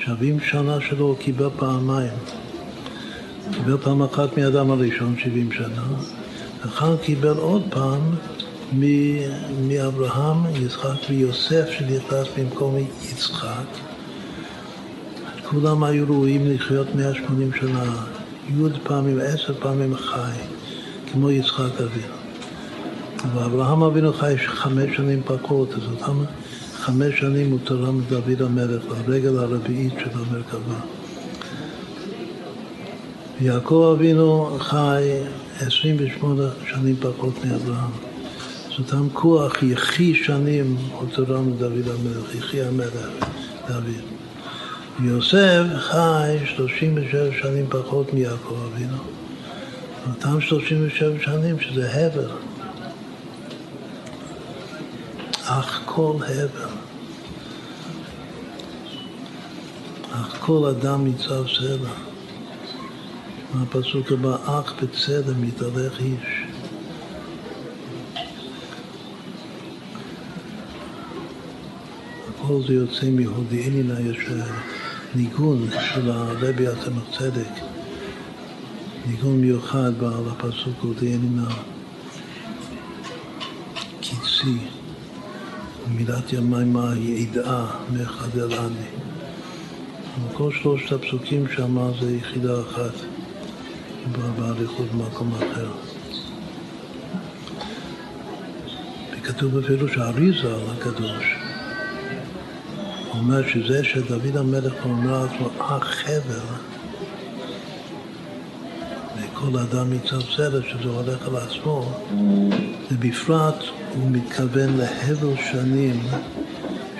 70 שנה שלו הוא קיבל פעמיים. קיבל פעם אחת מאדם הראשון 70 שנה, אחר קיבל עוד פעם מאברהם, יצחק ויוסף שנכנס במקום יצחק. כולם היו ראויים לחיות 180 שנה, יוד פעמים, 10 פעמים חי, כמו יצחק אבינו. אבל אברהם אבינו חי 5 שנים פחות, אז אותם 5 שנים הוא תרם לדוד המלך, לרגל הרביעית של המרכבה. יעקב אבינו חי 28 שנים פחות מאברהם. אותם כוח יחי שנים הותרם לדוד המלך, יחי המלך דוד. יוסף חי 36 שנים פחות מיעקב אבינו. 237 שנים, שזה הבל. אך כל הבל. אך כל אדם ניצב סלע. הפסוק הבא, אך בצדק מתהלך איש. כל זה יוצא מהודיעינה, יש ניגון של הרבי עצמך צדק, ניגון מיוחד בעל הפסוק הודיעינה, קיצי, מילת ימימה ידעה מחדלני. כל שלושת הפסוקים שם זה יחידה אחת, בהליכות במקום אחר. וכתוב אפילו שהאריזה על הקדוש, הוא אומר שזה שדוד המלך אומר לעצמו אך הבל, וכל אדם ניצב סלע, שזה הולך על עצמו, ובפרט הוא מתכוון להבל שנים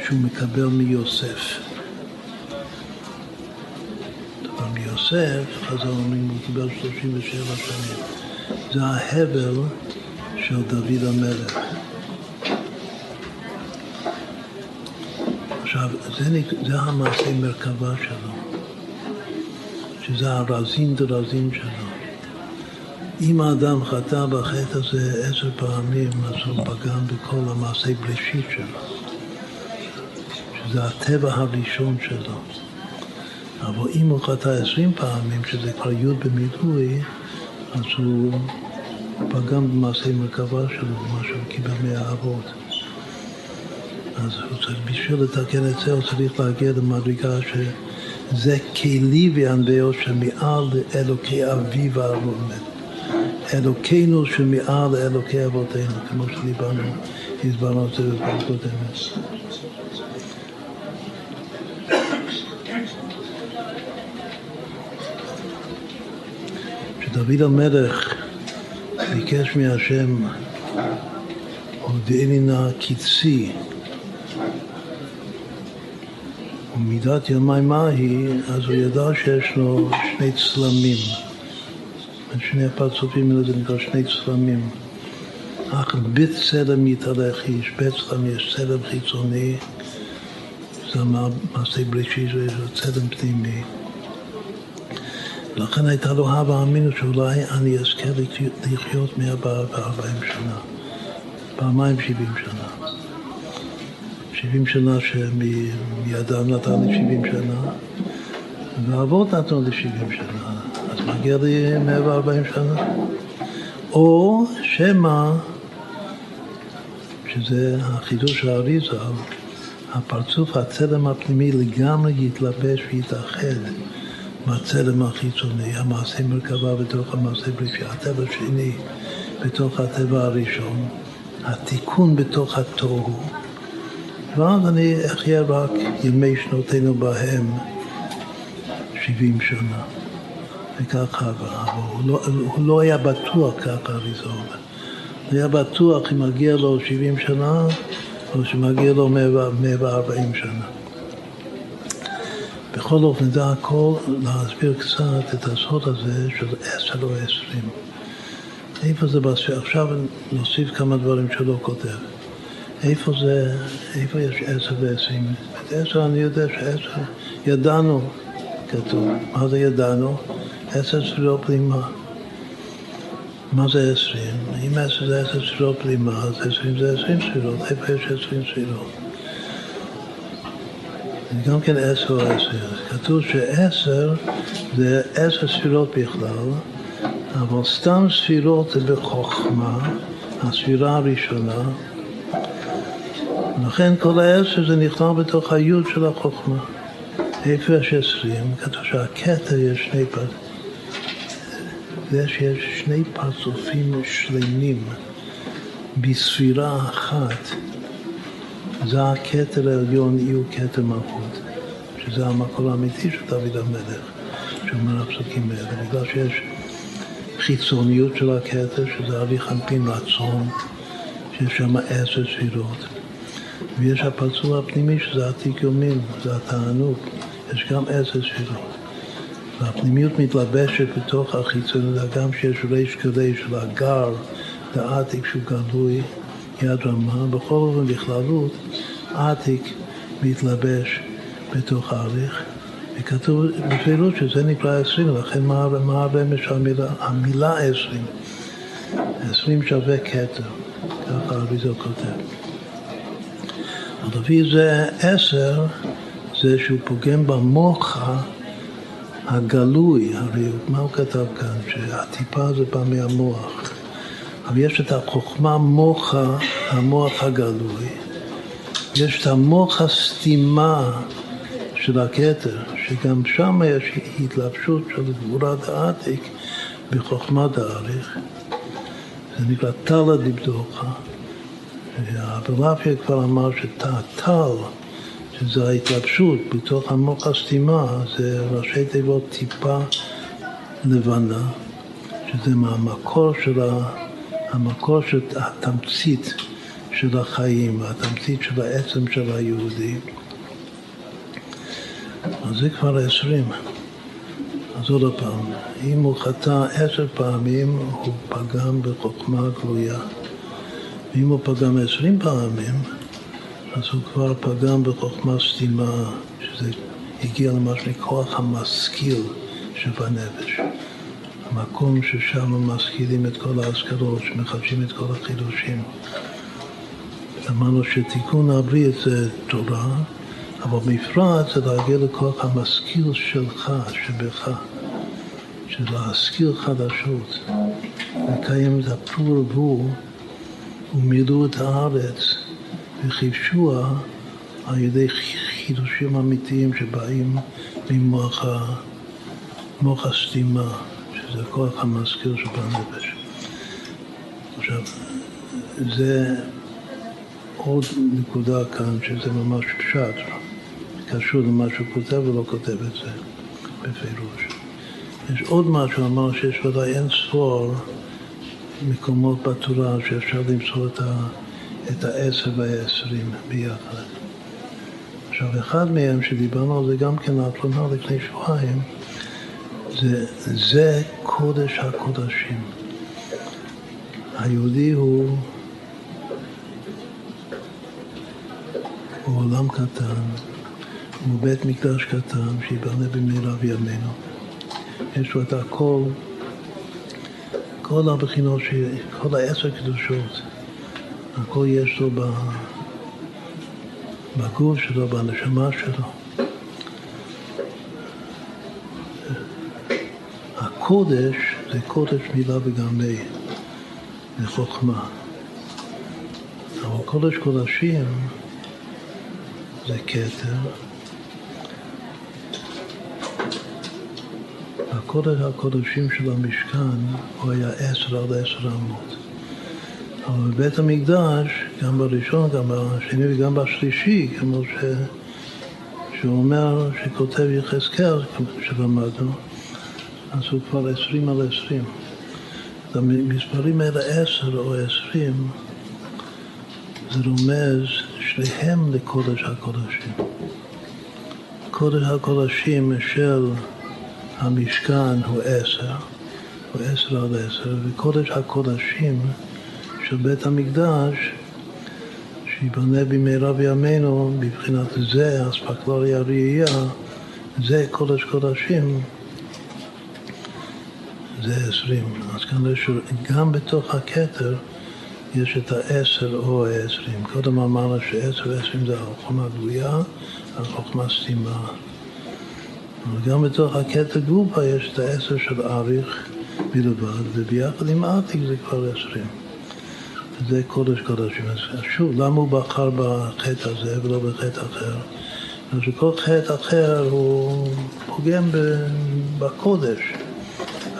שהוא מקבל מיוסף. אבל מיוסף, חז"ל אומרים, הוא קיבל 37 שנים. זה ההבל של דוד המלך. עכשיו, זה המעשה מרכבה שלו, שזה הרזין דרזין שלו. אם האדם חטא בחטא הזה 10 פעמים, אז הוא פגם בכל המעשה בראשית שלו, שזה הטבע הראשון שלו. אבל אם הוא חטא 20 פעמים, שזה כבר יוד במילוי, אז הוא פגם במעשה מרכבה שלו, מה שהוא קיבל מהאבות. אז בשביל לתקן את זה, הוא צריך להגיע למדרגה שזה כלי והנביאו שמעל לאלוקי אבי ואבותינו. אלוקינו שמעל לאלוקי אבותינו, כמו שדיברנו, הסברנו את זה בפרקות אמס. כשדוד המלך ביקש מהשם, הודיעני נא קצי, ומידת ימי מהי, אז הוא ידע שיש לו שני צלמים. שני הפרצופים האלה זה נקרא שני צלמים. אך בצלם מתהלך איש, בצלם יש צלם חיצוני, זה מעשה בראשית, זה צלם פנימי. לכן הייתה לו הווה אמינא שאולי אני אזכה לחיות 140 שנה, 270 שנה. 70 שנה שמידם נתן לי 70 שנה, והאבות נתנו לי 70 שנה, אז מגיע לי 140 שנה. או שמא, שזה החידוש של האריזה, הפרצוף, הצלם הפנימי לגמרי יתלבש ויתאחד מהצלם החיצוני, המעשה מרכבה בתוך המעשה בראשית, הטבע השני בתוך הטבע הראשון, התיקון בתוך התוהו, ואז אני אחיה רק ימי שנותינו בהם 70 שנה. וככה, הוא לא היה בטוח ככה, אריזה. הוא היה בטוח אם מגיע לו 70 שנה, או שמגיע לו 140 שנה. בכל אופן, נדע הכל להסביר קצת את הסוד הזה של 10 או 20. איפה זה בסדר? עכשיו נוסיף כמה דברים שלא כותב. איפה זה, איפה יש 10 ו-20? את 10 אני יודע ש10 ידענו כתוב. מה זה ידענו? 10 שלא פלימה. מה זה 20? אם 10 זה 10 שלא פלימה, אז 20 זה 20 שלא. איפה יש 20 שלא? גם כן 10 או 10. כתוב ש10 זה 10 ספירות בכלל, אבל סתם ספירות זה בחוכמה, הספירה הראשונה, ולכן כל 10 זה נכנע בתוך היוד של החוכמה. איפה יש 20, כתוב שהקטע יש שני פרצופים. זה שיש שני פרצופים שלמים בספירה אחת, זה הקטע העליון, יהיו קטע מלכות, שזה המקור האמיתי של דוד המלך, שאומר הפסוקים האלה, בגלל שיש חיצוניות של הקטע, שזה הליך אנפין רצון, שיש שם 10 ספירות. ויש הפרצוף הפנימי שזה עתיק יומין, זה התענוג, יש גם 10 ספירות. והפנימיות מתלבשת בתוך החיצוניות, הגם שיש ריש קודש של הגר, העתיק שהוא גלוי, יד רמה, בכל אופן בכללות, עתיק מתלבש בתוך העריך, וכתוב בפעילות שזה נקרא 20, לכן מה הרמש המילה 20? 20 שווה כתר, ככה אריזו כותב. לפי זה 10, זה שהוא פוגם במוחה הגלוי, הרי מה הוא כתב כאן? שהטיפה זה בא מהמוח. אבל יש את החוכמה מוחה, המוח הגלוי. יש את המוח הסתימה של הכתר, שגם שם יש התלבשות של גבורת העתיק בחוכמת העריך. זה נקרא תלה דבדוחה. והאבלפיה כבר אמר שתעתל, שזו ההתלבשות בתוך המוח הסתימה, זה ראשי תיבות טיפה לבנה, שזה מהמקור של המקור של התמצית של החיים, התמצית של העצם של היהודי. אז זה כבר 20. אז עוד פעם, אם הוא חטא 10 פעמים, הוא פגם בחוכמה גלויה. ואם הוא פגם 20 פעמים, אז הוא כבר פגם בחוכמה סתימה, שזה הגיע למשל כוח המשכיל שבנפש. המקום ששם משכילים את כל ההשכלות, שמחדשים את כל החידושים. אמרנו שתיקון הברית זה תורה, אבל מפרט זה להגיע לכוח המשכיל שלך, שבך, של להשכיל חדשות, לקיים את הפרו ורבו, ומילאו את הארץ וחיפשוה על ידי חידושים אמיתיים שבאים ממוח הסתימה, שזה כוח המזכיר שבנפש. עכשיו, זה עוד נקודה כאן שזה ממש פשט, קשור למה שהוא כותב ולא כותב את זה בפירוש. יש עוד משהו, אמר שיש ודאי אין ספור מקומות בתורה שאפשר למצוא את 10 ו-20 ביחד. עכשיו, אחד מהם שדיברנו על זה גם כן לאחרונה לפני שבועיים, זה קודש הקודשים. היהודי הוא עולם קטן, הוא בית מקדש קטן שיבנה במהרה בימינו. יש לו את הכל, כל הבחינות, כל 10 קדושות, הכל יש לו בגוף שלו, בנשמה שלו. הקודש זה קודש מילה וגם לי, זה חוכמה. אבל קודש קודשים זה כתר. הקודש הקודשים של המשכן הוא היה 10 עד 10 אמות. אבל בבית המקדש, גם בראשון, גם בשני וגם בשלישי, כמו שאומר, שכותב יחזקאל שלמדנו, אז הוא כבר 20 על 20. אז המספרים האלה 10 או 20, זה רומז שניהם לקודש הקודשים. קודש הקודשים של המשכן הוא 10 או 10 עד 10, וקודש הקודשים של בית המקדש שיבנה במהרה בימינו, בבחינת זה, אספקלריה ראייה, זה קודש קודשים, זה 20. אז כנראה שגם בתוך הכתר יש את 10 או 20. קודם אמרנו 10 ו-20 זה החוכמה גלויה, החוכמה סתימה. וגם בתוך הכתר גופה יש את 10 של אריך בלבד, וביחד עם עתיק זה כבר 20. זה קודש קודשים. שוב, למה הוא בחר בחטא הזה ולא בחטא אחר? אז כל חטא אחר הוא פוגם בקודש,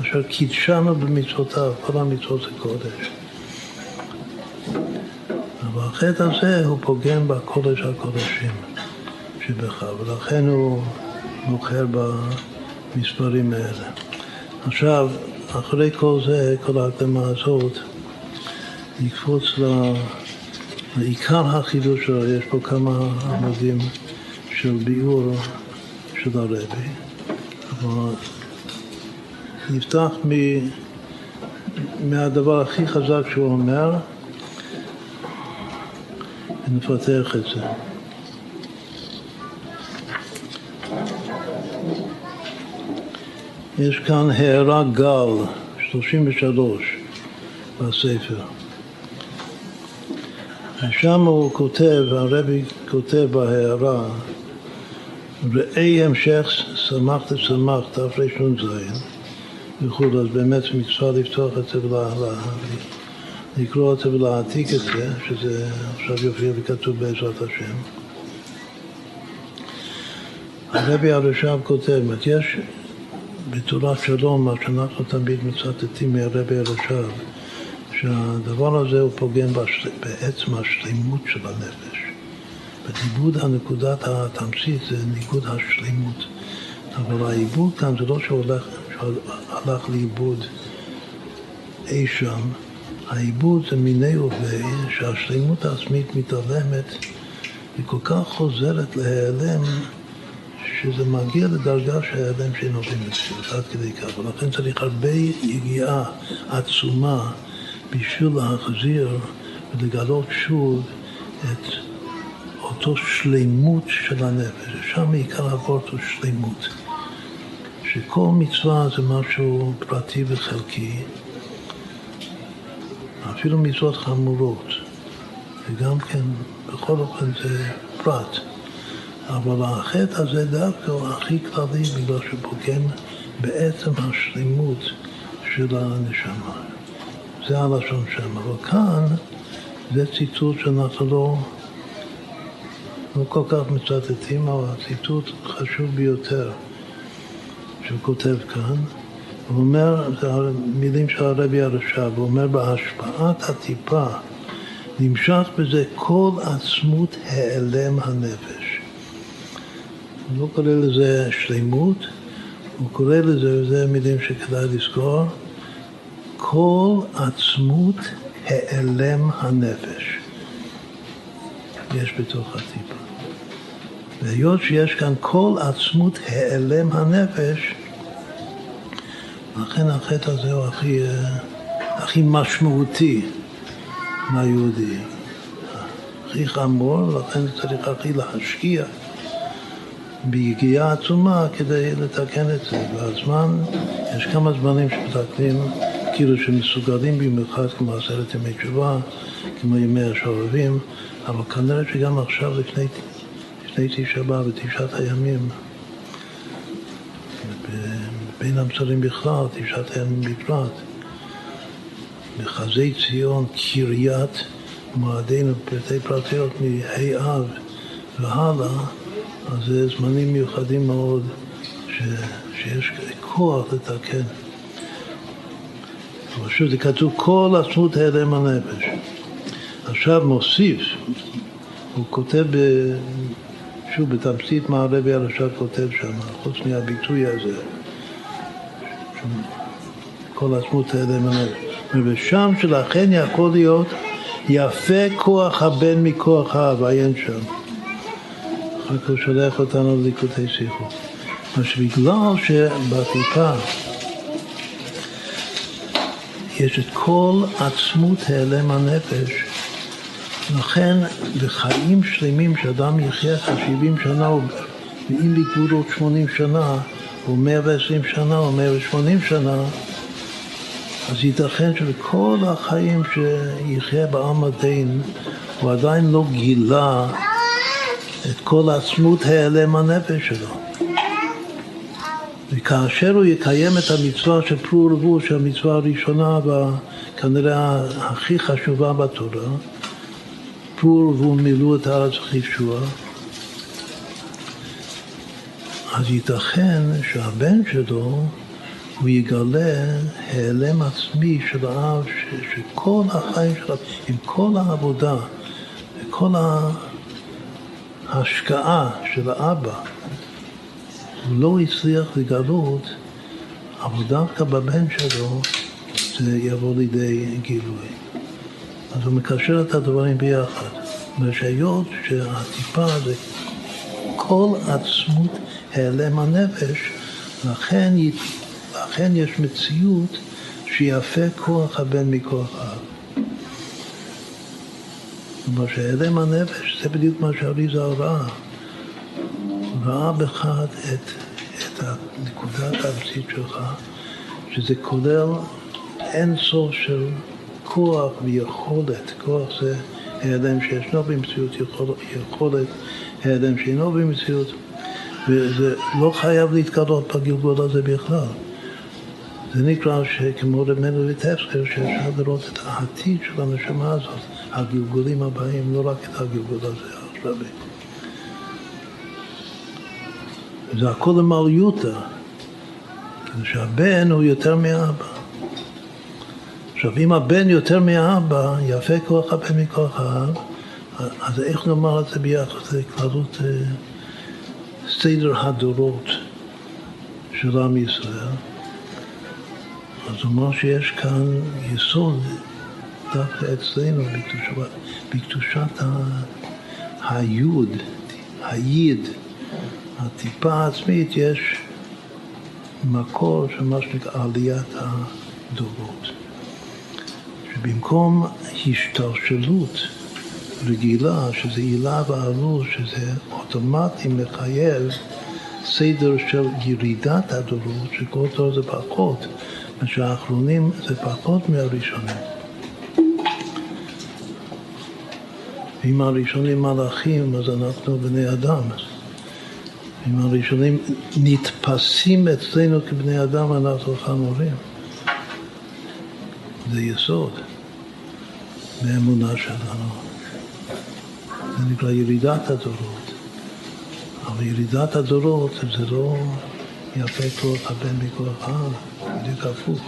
אשר קידשנו במצוותיו, כל המצוות זה קודש. אבל החטא הזה הוא פוגם בקודש הקודשים שבך, ולכן הוא מוכר במספרים האלה. עכשיו, אחרי כל זה, כל ההקדמה הזאת, נקפוץ לעיקר החידוש שלו. יש פה כמה עמודים של ביאור של הרבי, אבל נפתח מהדבר הכי חזק שהוא אומר, ונפתח את זה. יש כאן הערה גל, 33, בספר. שם הוא כותב, הרבי כותב בהערה, ראי המשך שמחת שמחת תפרי שון זין וכו'. אז באמת מצווה לפתוח את זה ולקרוא את זה ולהעתיק את זה, שזה עכשיו יופיע וכתוב בעזרת השם. הרבי הרש"ב כותב, יש בתורת שלום מה שאנחנו תמיד מצטטים מהרבי הרש"ב, שהדבר הזה הוא פוגם בעצם השלימות של הנפש. בניגוד הנקודת התמצית זה ניגוד השלימות. אבל העיבוד כאן זה לא שהלך לאיבוד אי שם. העיבוד זה מיני ובי שהשלימות העצמית מתעלמת וכל כך חוזרת להיעלם שזה מגיע לדרגה שההיעלם שאינו במציאות, עד כדי כך. ולכן צריך הרבה יגיעה עצומה בשביל להחזיר ולגלות שוב את אותו שלמות של הנפש. שם בעיקר העבורת הוא שלמות. שכל מצווה זה משהו פרטי וחלקי, אפילו מצוות חמורות. וגם כן, בכל אופן זה פרט. אבל החטא הזה דווקא הכי כללי, בגלל שפוגם בעצם השלמות של הנשמה. זה הלשון שם. אבל כאן זה ציטוט שאנחנו לא כל כך מצטטים, אבל הציטוט חשוב ביותר שהוא כותב כאן. הוא אומר, זה מילים של הרבי הרש"ב, הוא אומר, בהשפעת הטיפה נמשך בזה כל עצמות העלם הנפש. הוא לא קורא לזה שלמות, הוא קורא לזה, וזה מילים שכדאי לזכור, כל עצמות העלם הנפש. יש בתוך הטיפה. והיות שיש כאן כל עצמות העלם הנפש, לכן החטא הזה הוא הכי משמעותי מהיהודי. הכי חמור, לכן צריך הכי להשקיע ביגיעה עצומה כדי לתקן את זה. והזמן, יש כמה זמנים שמתקנים, כאילו שמסוגלים במיוחד כמו 10 ימי תשובה, כמו ימי השובבים, אבל כנראה שגם עכשיו לפני 9 באב ו9 הימים, בין המצרים בכלל, 9 הימים בפרט, בחזי ציון, קריית, מועדינו, פרטי פרטיות מהי אב והלאה, אז זה זמנים מיוחדים מאוד שיש כוח לתקן. אבל שוב, זה כתוב כל עצמות העלם הנפש. עכשיו מוסיף, הוא כותב שוב בתמצית מה הרבי הרש"ב כותב שם, חוץ מהביטוי הזה, כל עצמות העלם הנפש. ובשם שלכן יכול להיות יפה כוח הבן מכוח האב, עיין שם. אחר כך הוא שולח אותנו לליקוטי שיחות. מה שבגלל שבטיפה יש את כל עצמות העלם הנפש, לכן בחיים שלמים שאדם יחיה 70 שנה, ואם בגבול עוד 80 שנה, או 120 שנה, או 180 שנה, אז ייתכן שבכל החיים שיחיה בעם הדין, הוא עדיין לא גילה את כל עצמות העלם הנפש שלו. וכאשר הוא יקיים את המצווה של פרו ורבו, שהמצווה הראשונה וכנראה הכי חשובה בתורה, פרו ורבו מילאו את הארץ וכבשוה, אז ייתכן שהבן שלו הוא יגלה העלם עצמי של האב, שכל החיים שלו, עם כל העבודה וכל ההשקעה של האבא, הוא לא הצליח לגלות, אבל דווקא בבן שלו זה יבוא לידי גילוי. אז הוא מקשר את הדברים ביחד. ושהיות שהטיפה זה כל עצמות העלם הנפש, לכן אכן יש מציאות שיפה כוח הבן מכוח האב. כלומר שהלם הנפש זה בדיוק מה שהרי"ז ראה. ראה בך את הנקודת האבסית שלך, שזה כולל אין סוף של כוח ויכולת. כוח זה האדם שישנו במציאות, יכולת האדם שאינו במציאות, וזה לא חייב להתקדות בגלגול הזה בכלל. זה נקרא שכמו רמנו וטפסקר, שאפשר לראות את העתיד של הנשמה הזאת, הגלגולים הבאים, לא רק את הגלגול הזה העכשווי. זה הכל למעליותה, שהבן הוא יותר מהאבא. עכשיו, אם הבן יותר מהאבא, יפה כוח הבן מכוח האב, אז איך נאמר את זה ביחס לכללות סדר הדורות של עם ישראל? אז הוא אומר שיש כאן יסוד דווקא אצלנו בקדושת היוד, הטיפה העצמית, יש מקור של מה שנקרא עליית הדורות. שבמקום השתלשלות רגילה, שזה עילה ועלול, שזה אוטומטי מחייב סדר של ירידת הדורות, שכל דור זה פחות, שהאחרונים זה פחות מהראשונים. אם הראשונים מלאכים, אז אנחנו בני אדם. אם הראשונים נתפסים אצלנו כבני אדם, אנחנו חמורים. זה יסוד באמונה שלנו. זה נקרא ירידת הדורות. אבל ירידת הדורות זה לא יפה כוח הבן מכוח האב, בדיוק הפוך.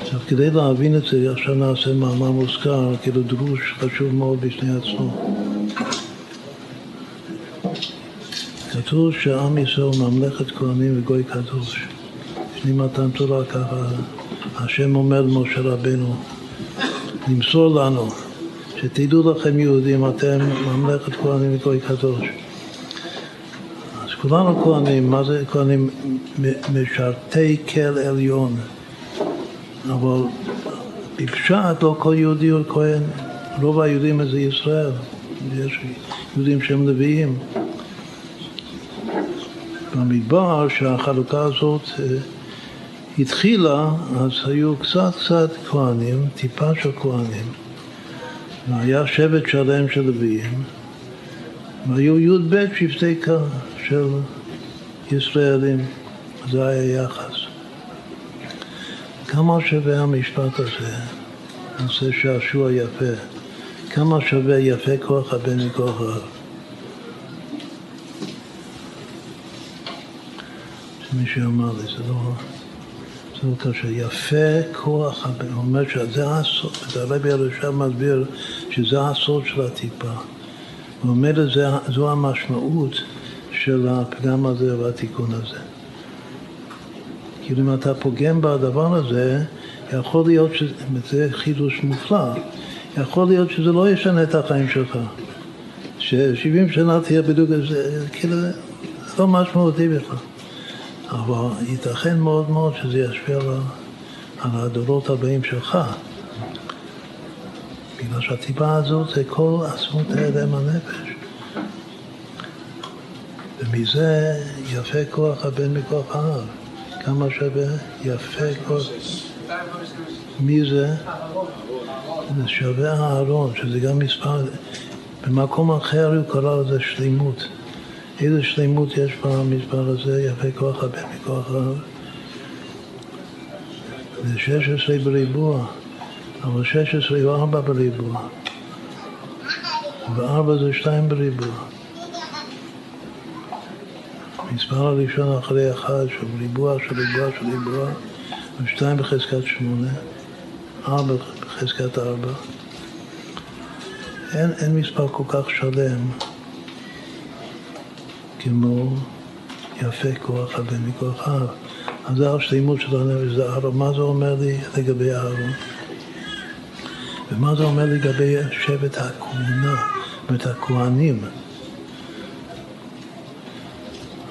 עכשיו, כדי להבין את זה, עכשיו נעשה מאמר מוזכר, כאילו דרוש חשוב מאוד בשני עצמו. כתוב שעם ישראל ממלכת כהנים וגוי קדוש. לפני מתן תורה ככה, השם אומר למשה רבנו, למסור לנו, שתדעו לכם יהודים, אתם ממלכת כהנים וגוי קדוש. כולנו כהנים, מה זה כהנים? משרתי כל עליון. אבל בפשט לא כל יהודי הוא כהן. רוב היהודים זה ישראל. יש יהודים שהם נביאים. במדבר שהחלוקה הזאת התחילה, אז היו קצת כהנים, טיפה של כהנים. והיה שבט שלם של נביאים. והיו י' ב' שבטי של ישראלים, זה היה יחס. כמה שווה המשפט הזה, נושא שעשוע יפה, כמה שווה יפה כוח הבן מכוח האב? מישהו אמר לי, זה לא קשה, יפה כוח הבן, הוא אומר שזה הסוד, הרבי הרש"ב מסביר שזה הסוד של הטיפה. הוא אומר לזה, זו המשמעות של הפגם הזה והתיקון הזה. כאילו אם אתה פוגם בדבר הזה, יכול להיות שזה חידוש מופלא, יכול להיות שזה לא ישנה את החיים שלך. ש70 שנה תהיה בדיוק, זה כאילו לא משמעותי בכלל. אבל ייתכן מאוד מאוד שזה ישפיע על הדורות הבאים שלך. בגלל שהטיפה הזאת זה כל עצמות האדם הנפש. ומזה יפה כוח הבן מכוח האב. כמה שווה יפה כוח... מי זה? זה שווה הארון, שזה גם מספר... במקום אחר הוא קרא לזה שלימות. איזה שלימות יש במספר הזה, יפה כוח הבן מכוח האב? זה 16 בריבוע. אבל 16 הוא 4 בריבוע, ו4 זה 2 בריבוע. המספר הראשון אחרי 1 שהוא ריבוע של ריבוע של ריבוע, ו2 בחזקת 8, 4 בחזקת 4. אין מספר כל כך שלם כמו יפה כוח הבן מכוח האב. אז זה השלימות של הנפש, זה הארון. מה זה אומר לי לגבי הארון? ומה זה אומר לגבי שבט הכהונה, ואת הכהנים?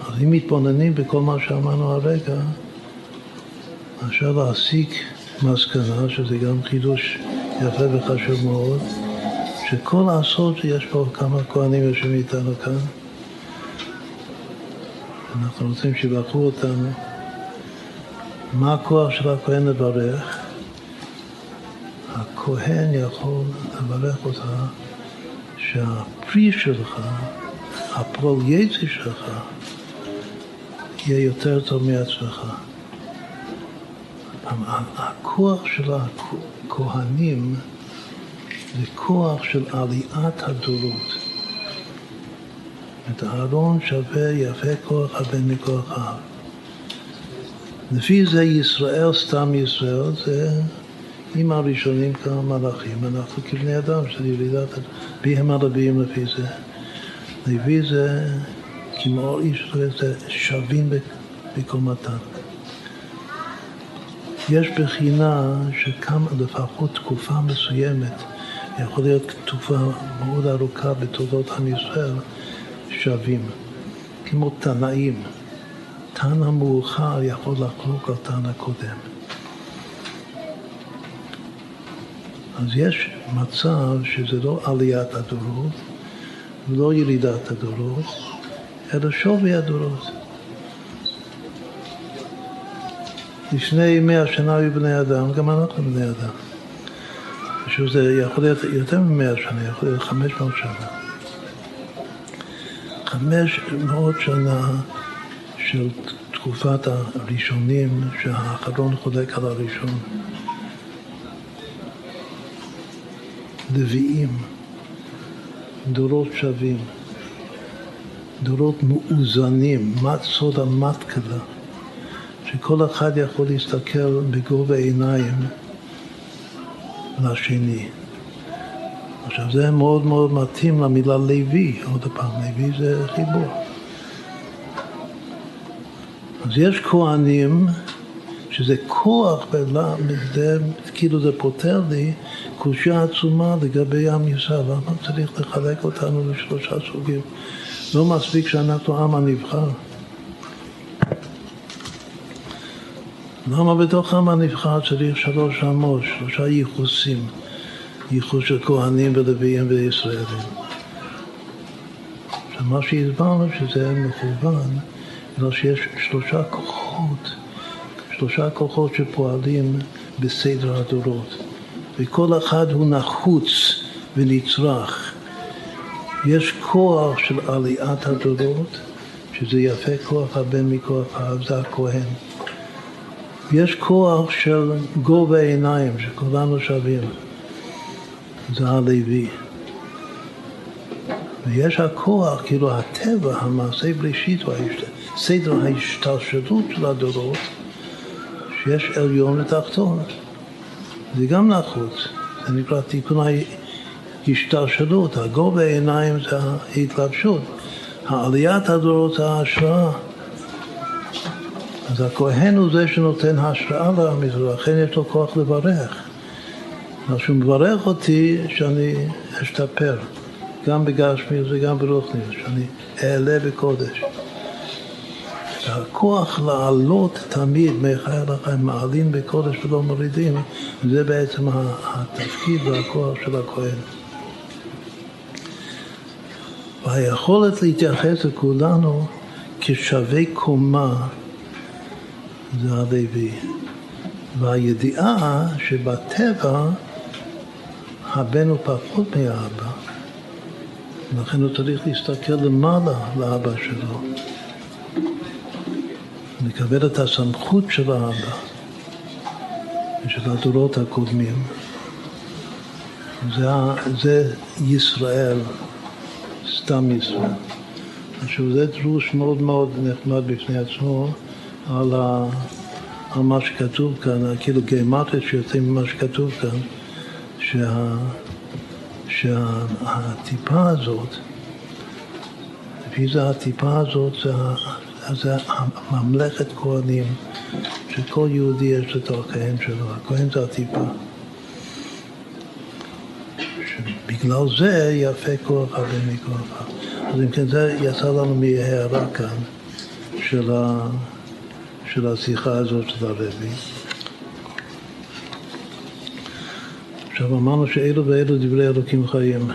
אז אם מתבוננים בכל מה שאמרנו הרגע, אפשר להסיק מסקנה, שזה גם חידוש יפה וחשוב מאוד, שכל לעשות שיש פה כמה כהנים יושבים איתנו כאן, אנחנו רוצים שבחרו אותנו, מה הכוח של הכהן לברך? הכהן יכול לברך אותך שהפרי שלך, הפרויקציה שלך, יהיה יותר טוב מעצמך. הכוח של הכהנים זה כוח של עליית הדורות. את הארון שווה יפה כוח הבן מכוח האב. לפי זה ישראל, סתם ישראל, זה עם הראשונים כמה מלאכים, אנחנו כבני אדם של ילידת ביהם הרבים לפי זה. לפי זה כמאור איש זה שווים בקומתם. יש בחינה שכמה לפחות תקופה מסוימת, יכול להיות תקופה מאוד ארוכה בתולדות עם ישראל, שווים, כמו תנאים. תנא מאוחר יכול לחלוק על תנא קודם. אז יש מצב שזה לא עליית הדורות, לא ירידת הדורות, אלא שווי הדורות. לפני 100 שנה היו בני אדם, גם אנחנו בני אדם. שזה יכול להיות יותר מ100 שנה, יכול להיות 500 שנה. 500 שנה של תקופת הראשונים, שהאחרון חולק על הראשון. לוויים, דורות שווים, דורות מאוזנים, מת סוד המתקלה, שכל אחד יכול להסתכל בגובה עיניים לשני. עכשיו זה מאוד מאוד מתאים למילה לוי, עוד פעם, לוי זה חיבור. אז יש כהנים שזה כוח בלה, כאילו זה פותר לי קושה עצומה לגבי עם ישראל. למה צריך לחלק אותנו לשלושה סוגים? לא מספיק שאנחנו עם הנבחר. למה בתוך עם הנבחר צריך 3 אמות, 3 ייחוסים? ייחוס של כהנים ולוויים וישראלים. מה שהסברנו שזה מכוון, אלא שיש 3 כוחות, 3 כוחות שפועלים בסדר הדורות. וכל אחד הוא נחוץ ונצרך. יש כוח של עליית הדורות, שזה יפה כוח הבן מכוח האב, זה הכהן. יש כוח של גובה עיניים, שכולנו שווים. זה הלוי. ויש הכוח, כאילו הטבע, המעשה בראשית, סדר ההשתלשלות של הדורות, שיש עליון ותחתון. זה גם נחוץ. זה נקרא תיקון ההשתלשלות. הגובה העיניים זה ההתלבשות. העליית הדורות זה ההשראה. אז הכהן הוא זה שנותן ההשראה למזרח, לכן יש לו כוח לברך. אז שהוא מברך אותי שאני אשתפר, גם בגשמי וגם ברוחני, שאני אעלה בקודש. הכוח לעלות תמיד, מחיי לחיים, מעלים בקודש ולא מורידים, זה בעצם התפקיד והכוח של הכהן. והיכולת להתייחס לכולנו כשווה קומה, זה הלוי. והידיעה שבטבע הבן הוא פחות מהאבא, ולכן הוא צריך להסתכל למעלה לאבא שלו, לקבל את הסמכות של האבא ושל הדורות הקודמים. זה ישראל, סתם ישראל. עכשיו זה דרוש מאוד מאוד נחמד בפני עצמו על מה שכתוב כאן, כאילו גמטריה שיוצא ממה שכתוב כאן, שהטיפה הזאת, לפי זה הטיפה הזאת זה ממלכת כהנים, שכל יהודי יש את הכהן שלו. הכהן זה הטיפה. בגלל זה יפה כוח הבן מכוח האב. אז אם כן, זה יצא לנו מההערה כאן של השיחה הזאת של הרבי. עכשיו אמרנו שאלו ואלו דברי אלוקים חיים,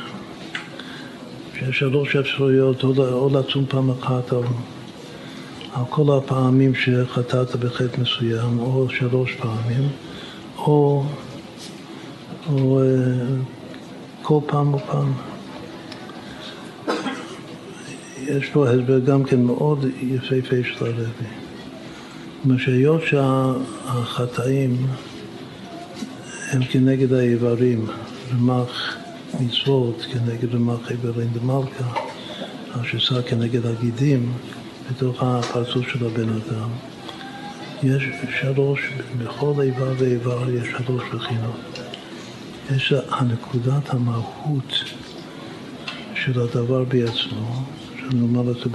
שיש שלוש אפשרויות, או לצום פעם אחת על כל הפעמים שחטאת בחטא מסוים, או שלוש פעמים, או כל פעם ופעם. יש פה הסבר גם כן מאוד יפהפה של הרבי. משהיות שהחטאים הם כנגד האיברים, רמ"ח מצוות כנגד רמ"ח איברים דמלכה, השסה כנגד הגידים בתוך הפרצוף של הבן אדם. יש שלוש, בכל איבר ואיבר יש שלוש בחינות. יש הנקודת המהות של הדבר בעצמו, שאני אומר אותו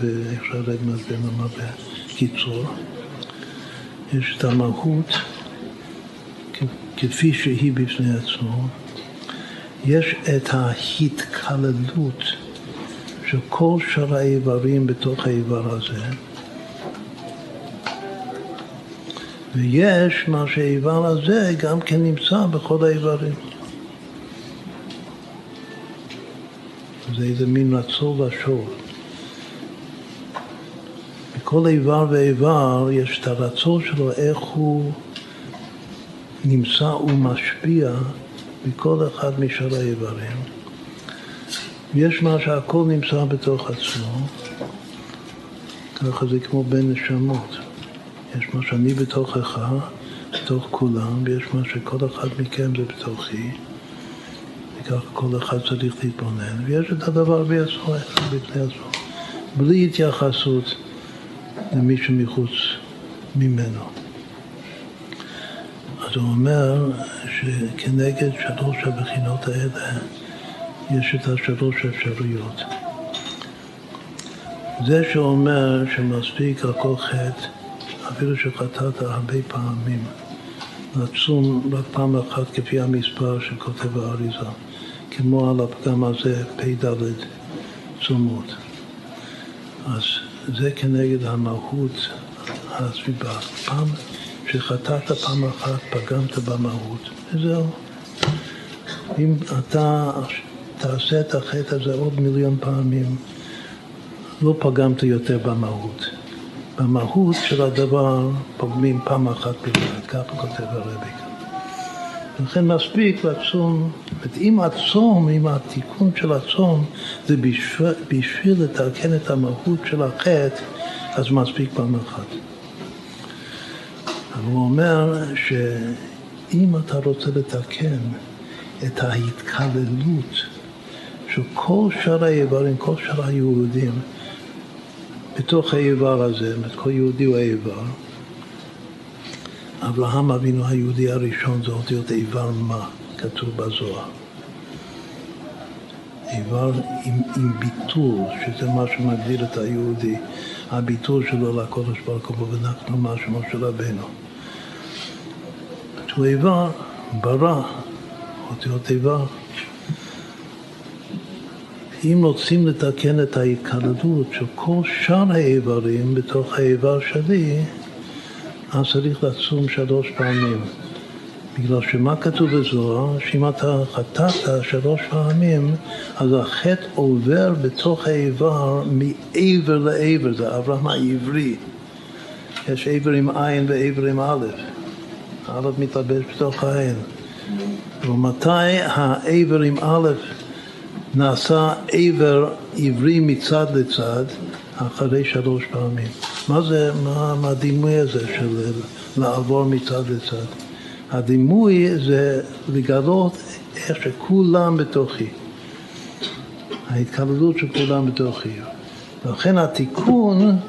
בקיצור. יש את המהות כפי שהיא בפני עצמו. יש את ההתקללות של כל שאר האיברים בתוך האיבר הזה. ויש מה שהאיבר הזה גם כן נמצא בכל האיברים. זה איזה מין רצור ושור. בכל איבר ואיבר יש את הרצון שלו, איך הוא נמצא ומשפיע בכל אחד משאר האיברים. יש מה שהכל נמצא בתוך עצמו, ככה זה כמו בין נשמות. יש מה שאני בתוכך, בתוך כולם, ויש מה שכל אחד מכם זה בתוכי. וכך כל אחד צריך להתבונן. ויש את הדבר בעצמו, בפני עצמו, בלי התייחסות למי שמחוץ ממנו. אז הוא אומר שכנגד שלוש הבחינות האלה יש את השלוש אפשרויות. זה שאומר שמספיק הכל חטא, אפילו שחטאת הרבה פעמים, לצום רק פעם אחת כפי המספר שכותב האריזה, כמו על הפגם הזה פ"ד צומות. אז זה כנגד המהות הסביבה. פעם שחטאת פעם אחת, פגמת במהות. וזהו. אם אתה תעשה את החטא הזה עוד מיליון פעמים, לא פגמת יותר במהות. במהות של הדבר פוגמים פעם אחת בלבד, ככה כותב הרבי. לכן מספיק לצום, אם הצום, אם התיקון של הצום זה בשביל לתקן את המהות של החטא, אז מספיק פעם אחת. אבל הוא אומר שאם אתה רוצה לתקן את ההתקללות של כל שאר האיברים, כל שאר היהודים, בתוך האיבר הזה, כל יהודי הוא האיבר. אברהם אבינו היהודי הראשון זה אותיות איבר מה, כתוב בזוהר. איבר עם ביטול, שזה מה שמגדיר את היהודי, הביטול שלו לקודש ברוך הוא, ואנחנו משמו של רבנו. שהוא איבר, ברא, אותיות איבר. אם רוצים לתקן את ההתקלדות של כל שאר האיברים בתוך האיבר שלי, אז צריך לצום שלוש פעמים. בגלל שמה כתוב בזוהר? שאם אתה חטאת שלוש פעמים, אז החטא עובר בתוך האיבר מעבר לעבר. זה אברהם העברי. יש עבר עם עין ועבר עם א'. א' מתלבש בתוך העין. ומתי העבר עם א' נעשה עבר עברי מצד לצד אחרי שלוש פעמים. מה זה, מה הדימוי הזה של לעבור מצד לצד? הדימוי זה לגלות איך שכולם בתוכי. ההתקללות של כולם בתוכי. לכן התיקון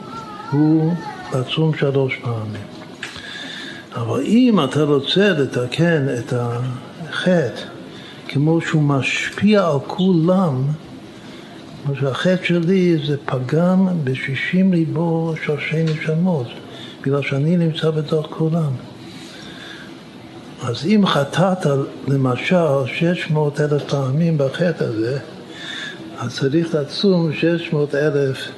הוא לצום שלוש פעמים. אבל אם אתה רוצה לתקן את החטא, כמו שהוא משפיע על כולם, כמו שהחטא שלי זה פגם ב-60 ליבו של שתי נשמות, בגלל שאני נמצא בתוך כולם. אז אם חטאת למשל 600,000 פעמים בחטא הזה, אז צריך לצום 600,000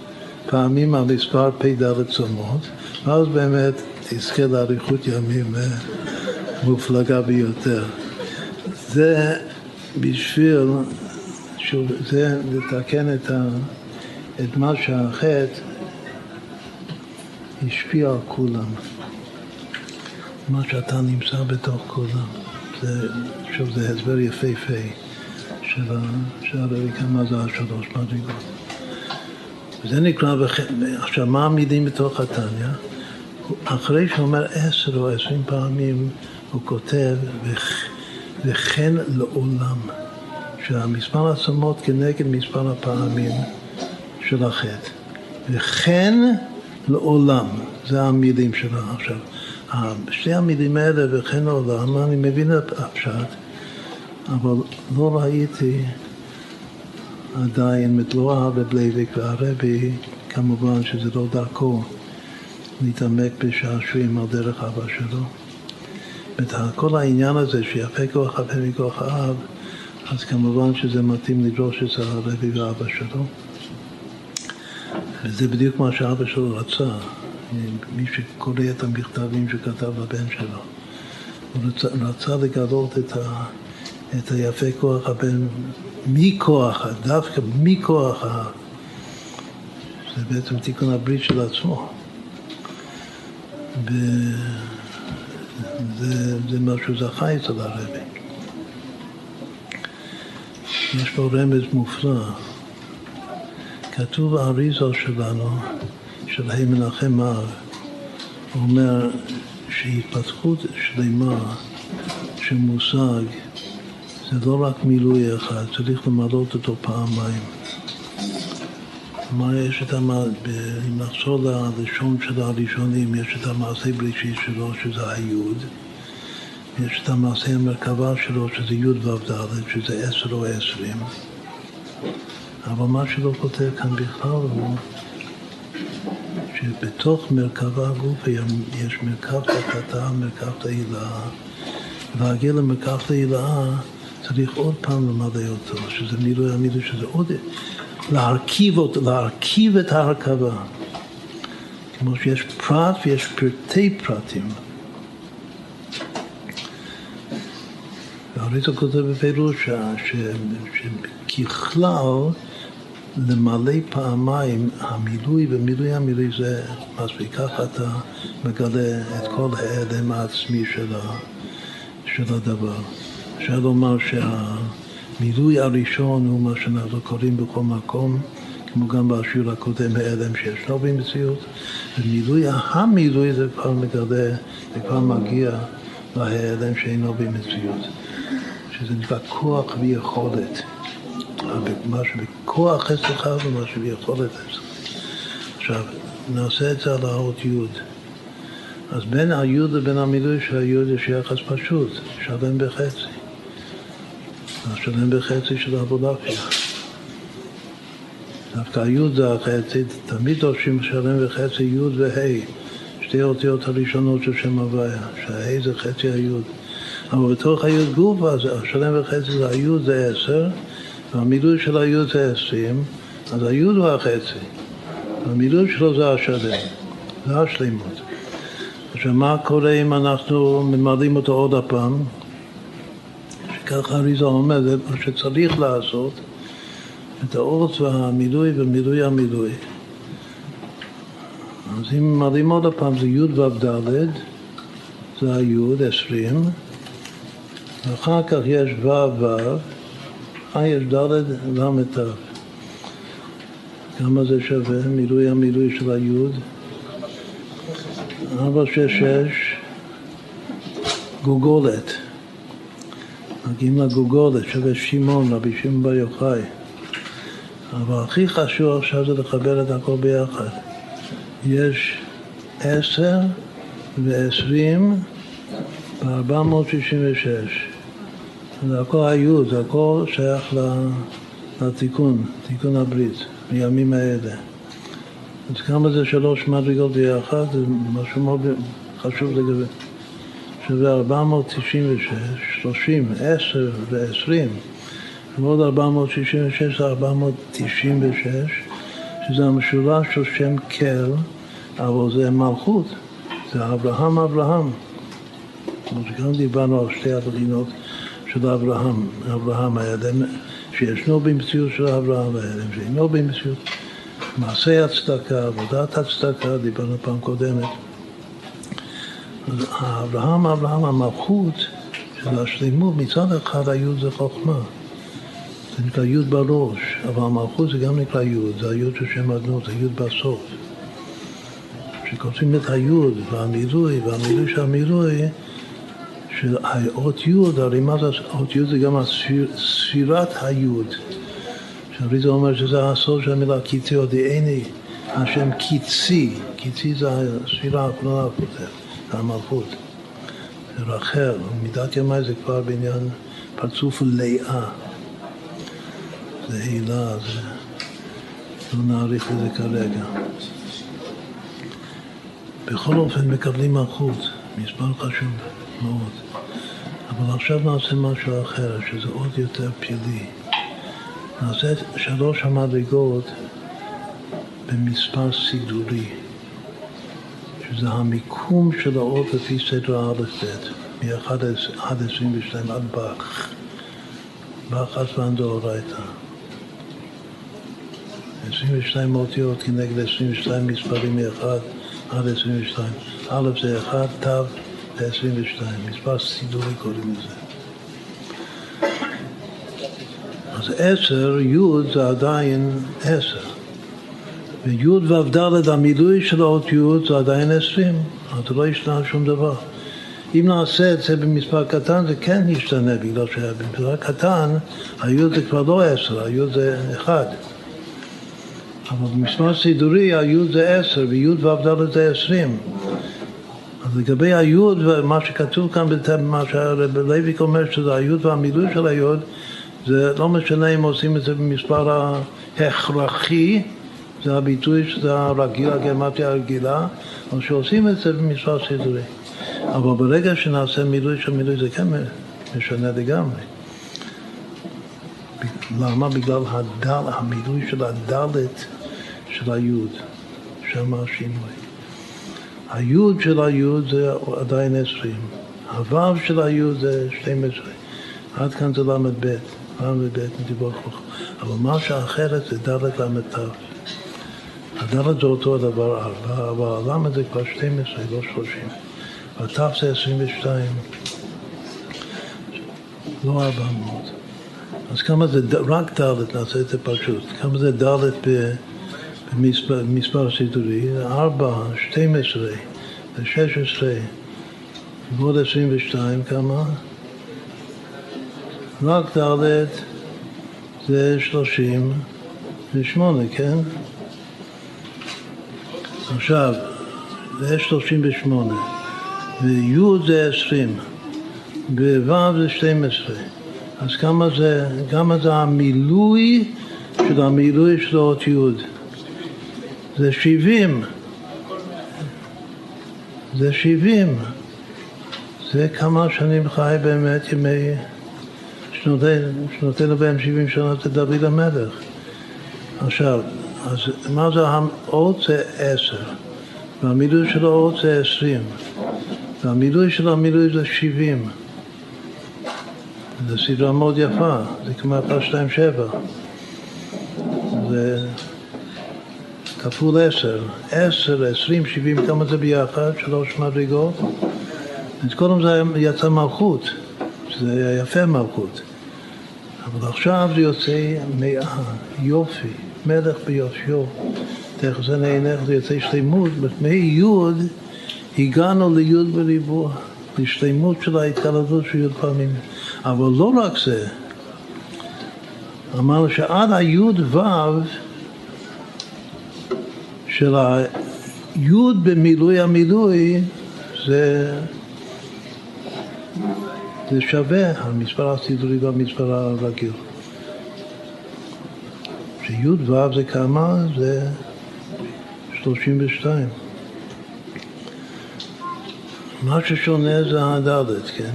פעמים על מספר פ"ד צומות, ואז באמת תזכה לאריכות ימים מופלגה ביותר. זה בשביל זה לתקן את מה שהחטא השפיע על כולם, מה שאתה נמצא בתוך כולם. זה הסבר יפה של הרביקה, מה זה השלוש מדרגות. וזה נקרא, עכשיו מה המילים בתוך התניה? אחרי שאומר 10 או 20 פעמים הוא כותב וכן לעולם, שהמספר השמות כנגד מספר הפעמים של החטא. וכן לעולם, זה המילים שלנו עכשיו. שתי המילים האלה וכן לעולם, אני מבין הפשט, אבל לא ראיתי עדיין מתלואה ובלייביק והרבי, כמובן שזה לא דרכו להתעמק בשעשועים על דרך אבא שלו. ואת כל העניין הזה שיפה כוח הפה מכוח האב, אז כמובן שזה מתאים לדרוש את הרבי ואבא שלו. וזה בדיוק מה שאבא שלו רצה, מי שקורא את המכתבים שכתב לבן שלו. הוא רצה לגלות את היפה כוח הבן מכוח, דווקא מכוח האב. זה בעצם תיקון הברית של עצמו. וזה מה שהוא זכה אצל הרבי. יש פה רמז מופלא. כתוב האריזל שלנו, של מנחם מאור, הוא אומר שהתפתחות שלמה של מושג זה לא רק מילוי אחד, צריך למלות אותו פעמיים. כלומר, אם נחזור ללשון של הראשונים, יש את המעשה בראשית שלו, שזה היוד, יש את המעשה המרכבה שלו, שזה יוד ועבדלת, שזה 10 או 20. אבל מה שלא כותב כאן בכלל הוא שבתוך מרכבה הגוף יש מרכב תתתה, מרכב תהילאה. להגיע למרכב תהילאה צריך עוד פעם למדע אותו, שזה מילוי המילה, שזה עוד להרכיב אותו, להרכיב את ההרכבה. כמו שיש פרט ויש פרטי פרטים. והריטו כותב בפירוש שככלל למלא פעמיים המילוי ומילוי המילוי זה מספיק, ככה אתה מגלה את כל העלם העצמי של הדבר. אפשר לומר שהמילוי הראשון הוא מה שאנחנו קוראים בכל מקום, כמו גם בשיעור הקודם, העלם שישנו במציאות, ומילוי המילוי זה כבר מגלה, זה כבר מגיע להעלם שאינו במציאות, שזה נקרא כוח ויכולת. מה שבכוח אצלך ומה שביכולת אצלך. עכשיו, נעשה את זה על האות יוד. אז בין היוד לבין המילוי של היוד יש יחס פשוט, שלם בחצי. השלם בחצי של האבולעפיה. דווקא היוד זה החצי, תמיד דורשים שלם בחצי יוד והי. שתי אותיות הראשונות של שם הוויה, שההי זה חצי היוד. אבל בתוך היוד גוף, אז השלם בחצי של היוד זה 10, והמילוי של היוד זה 20, אז היוד הוא החצי. המילוי שלו זה השלם, זה השלימות. עכשיו, מה קורה אם אנחנו ממלאים אותו עוד הפעם? שככה הריזל אומר, זה מה שצריך לעשות, את האות והמילוי ומילוי המילוי. אז אם ממלאים עוד הפעם, זה יוד ודלת, זה היוד, 20, ואחר כך יש וו, יש דלת למטב. כמה זה שווה? מילוי המילוי של היוד. 466 גוגולת. מגיעים לגוגולת, שווה שמעון, רבי שמעון בר יוחאי. אבל הכי חשוב עכשיו זה לחבר את הכל ביחד. יש 10 ו-20 ו-466. זה הכל היוד, זה הכל שייך לתיקון, תיקון הברית, בימים האלה. אז כמה זה 3 מדרגות ביחד, זה משהו מאוד חשוב לגבי. שזה 496, 30, 10 ו-20, ועוד 466 זה 496, שזה המשולש של שם קל, אבל זה מלכות, זה אברהם. אז גם דיברנו על שתי הבחינות של אברהם, אברהם הידם, שישנו במציאות של אברהם הידם, שאינו במציאות, מעשה הצדקה, עבודת הצדקה, דיברנו פעם קודמת. אברהם, המלכות של השלימות, מצד אחד היוד זה חוכמה, זה נקרא יוד בראש, אבל המלכות זה גם נקרא יוד, זה היוד של שם אדנות, זה יוד בסוף. כשכותבים את היוד והמילוי, של המילוי, שהאות יוד, הרימת האות יוד זה גם ספירת היוד. שהריזו אומר שזה הסוף של המילה קיצי הודיעני, השם קיצי, קיצי זה הספירה האחרונה הכותר, המלכות. רחל, מידת ימי זה כבר בעניין פרצוף לאה. זה הילה, זה לא נעריך לזה כרגע. בכל אופן מקבלים מלכות, מספר חשוב מאוד. אבל עכשיו נעשה משהו אחר, שזה עוד יותר פלילי. נעשה שלוש המדרגות במספר סידורי, שזה המיקום של האות לפי סדר האלף-בית, מ-1 עד 22 עד בח, עד דאורייתא. 22 אותיות כנגד 22 מספרים מ-1 עד 22. א' זה 1, ת' זה 22. מספר סידורי קוראים לזה. אז 10, י' זה עדיין 10. וי' וד' המילוי של האות י' זה עדיין 20. אתה לא ישתנה שום דבר. אם נעשה את זה במספר קטן, זה כן ישתנה, בגלל שבמספר קטן, הי' זה כבר לא 10, הי' זה 1. אבל במשמע סידורי, היוד זה 10, ויוד ועבדלת זה 20. אז לגבי היוד, ומה שכתוב כאן, מה שהרב לויק אומר, שזה היוד והמילוי של היוד, זה לא משנה אם עושים את זה במספר ההכרחי, זה הביטוי שזה הרגיל, הגרמטיה הרגילה, או שעושים את זה במספר סידורי. אבל ברגע שנעשה מילוי של מילוי, זה כן משנה לגמרי. למה? בגלל המילוי של הדלת של היוד, שם השינוי. היוד של היוד זה עדיין 20, הוו של היוד זה 12, עד כאן זה למד ב' נדיבות חוכמה. אבל מה שאחרת זה דלת למד ת'. הדלת זה אותו הדבר 4, אבל הלמד זה כבר 12, לא 30. הת' זה 22, לא 400. אז כמה זה, רק דלת, נעשה את זה פשוט, כמה זה דלת במספר סידורי, 4, 12, 16, ועוד 22, כמה? רק דלת זה 38, כן? עכשיו, זה 38, ו-Y זה 20, ו-W זה 12. אז כמה זה, המילוי של האות יוד? זה 70. זה כמה שנים חי באמת ימי שנותינו בהם 70 שנות לדוד המלך. עכשיו, אז מה זה האות? זה 10. והמילוי של האות זה 20. והמילוי של המילוי זה 70. זו סדרה מאוד יפה, זה כמו 127. זה כפול 10. 10, 20, 70, כמה זה ביחד? 3 מדרגות. אז קודם זה יצא מלכות, זה יפה מלכות. אבל עכשיו זה יוצא 100, יופי, מלך ביופיו. תחזן עינך, זה יוצא שלמות. מיוד הגענו ליוד בריבוע, לשלמות של ההתקלדות של יוד פעמים. אבל לא רק זה, אמרנו שעד היוד וו של היוד במילוי המילוי זה שווה המספר הסידורי והמספר הרגיל. שיוד וו זה כמה? זה 32. מה ששונה זה הדלת, כן?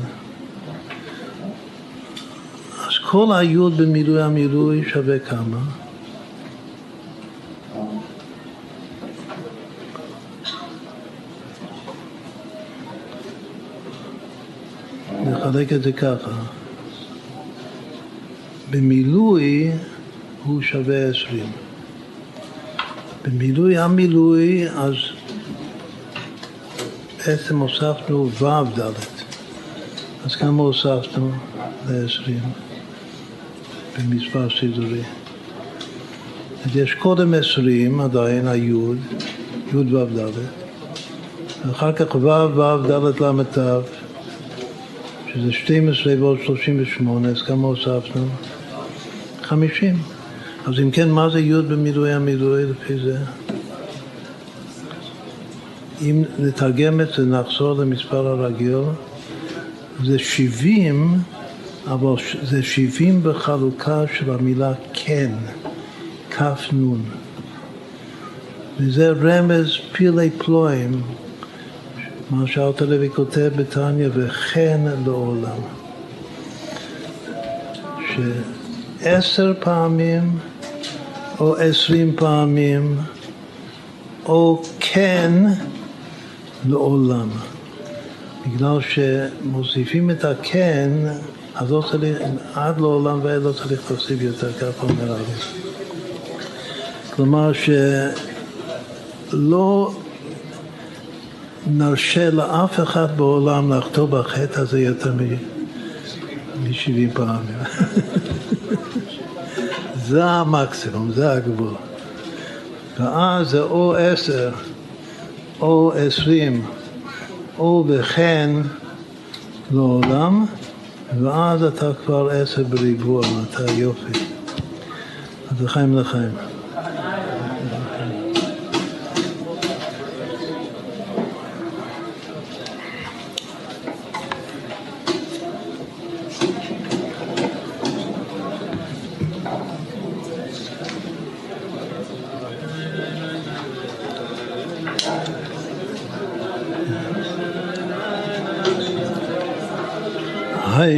כל היוד במילוי המילוי שווה כמה? נחלק את זה ככה. במילוי הוא שווה 20. במילוי המילוי, אז בעצם הוספנו ו' ד', אז כמה הוספנו ל-20 במספר סידורי? אז יש קודם 20 עדיין, היוד, יוד ו' ד', ואחר כך ו' ד' ל' ת', שזה 12 ועוד 38, אז כמה הוספנו? 50. אז אם כן, מה זה יוד במילוי המילוי לפי זה? אם נתרגם את זה, נחזור למספר הרגיל, זה 70, אבל זה 70 בחלוקה של המילה כן, כף נון. וזה רמז פילי פלואים, מה שארתר לוי כותב בתניא, וכן לעולם. ש10 פעמים, או 20 פעמים, או כן לעולם. בגלל שמוסיפים את הכן, אז לא צריך, עד לעולם ואין לא צריך להוסיף יותר, כך אומר הר"י. כלומר שלא נרשה לאף אחד בעולם לחטוא בחטא הזה יותר מ-70 פעמים. זה המקסימום, זה הגבול. ואז זה או 10, או 20, או וכן לעולם, ואז אתה כבר 10 בריבוע, אתה יופי. אז לחיים לחיים.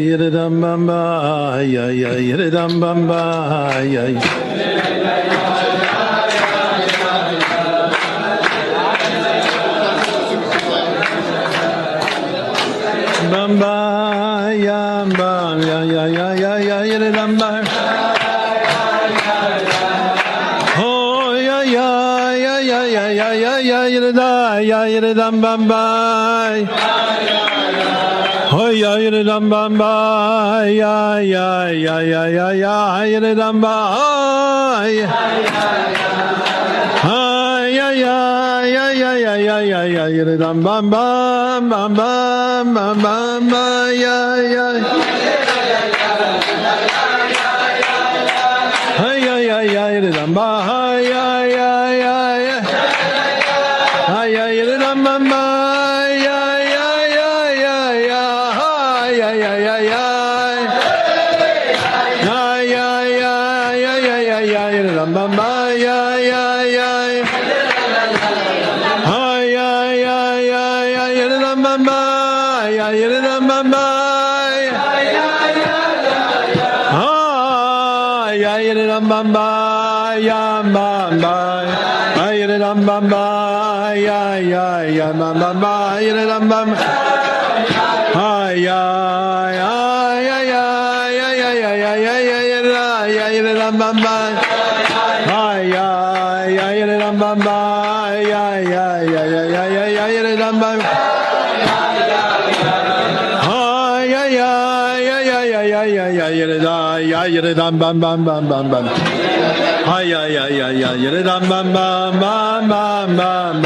Yidam bamba ya ya yidam bamba ya ya bamba ya bamba ya ya ya ya ya yidam bamba ya ya ya yidam ya yidam bamba ya ya damba ba ya ya ya ya ya ya ya damba ya ya ya ya ya ya ya ya ya ya damba ba ba ba ba ya ya ya ya ya ya damba ya ya ya ya ya ya damba Yeredam bam bam bam bam bam. Ay ay ay ay ay. Yeredam bam bam bam bam bam.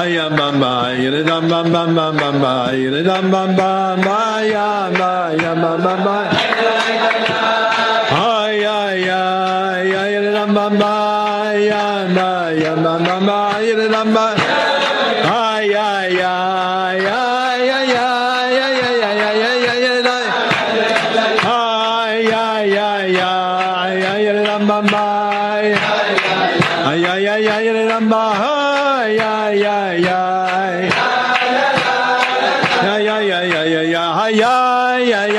Ay bam bam. Yeredam bam bam bam bam. Yeredam bam bam bam bam bam. Ay ay ay. Yeredam bam bam bam bam bam. Yeredam bam. Ay ay ay. Yeah, yeah,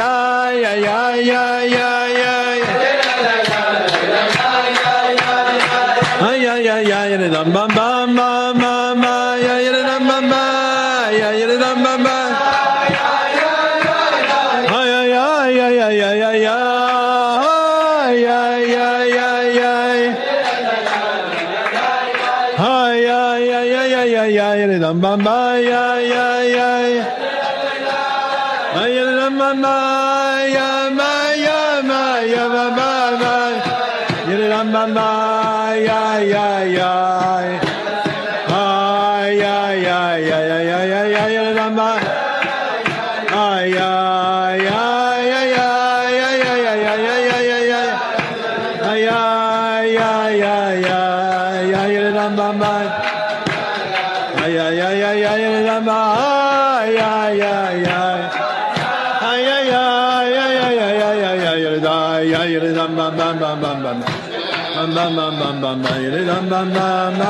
yeah. ya ya ya ya ya ya le dam bam ba ya ya ya ya le dam bam ba ya ma ya ma ya ba ba ba ya le dam bam ba ya ya ya ha ya ya ya ya ya ya ya le dam ba ha ya ya ya ya ya ya ya ya ya ya ya ha ya ya ya ya ya ya ya ya ya ya ya ram ba ya ya ya ya ya ya ya ya ya ya ram ba ya ya ya ya ya ya ya ya ya ram ba ya ya ya ya ya ya ya ya ya ya ya ram ba ba ba ya ya ya ya ya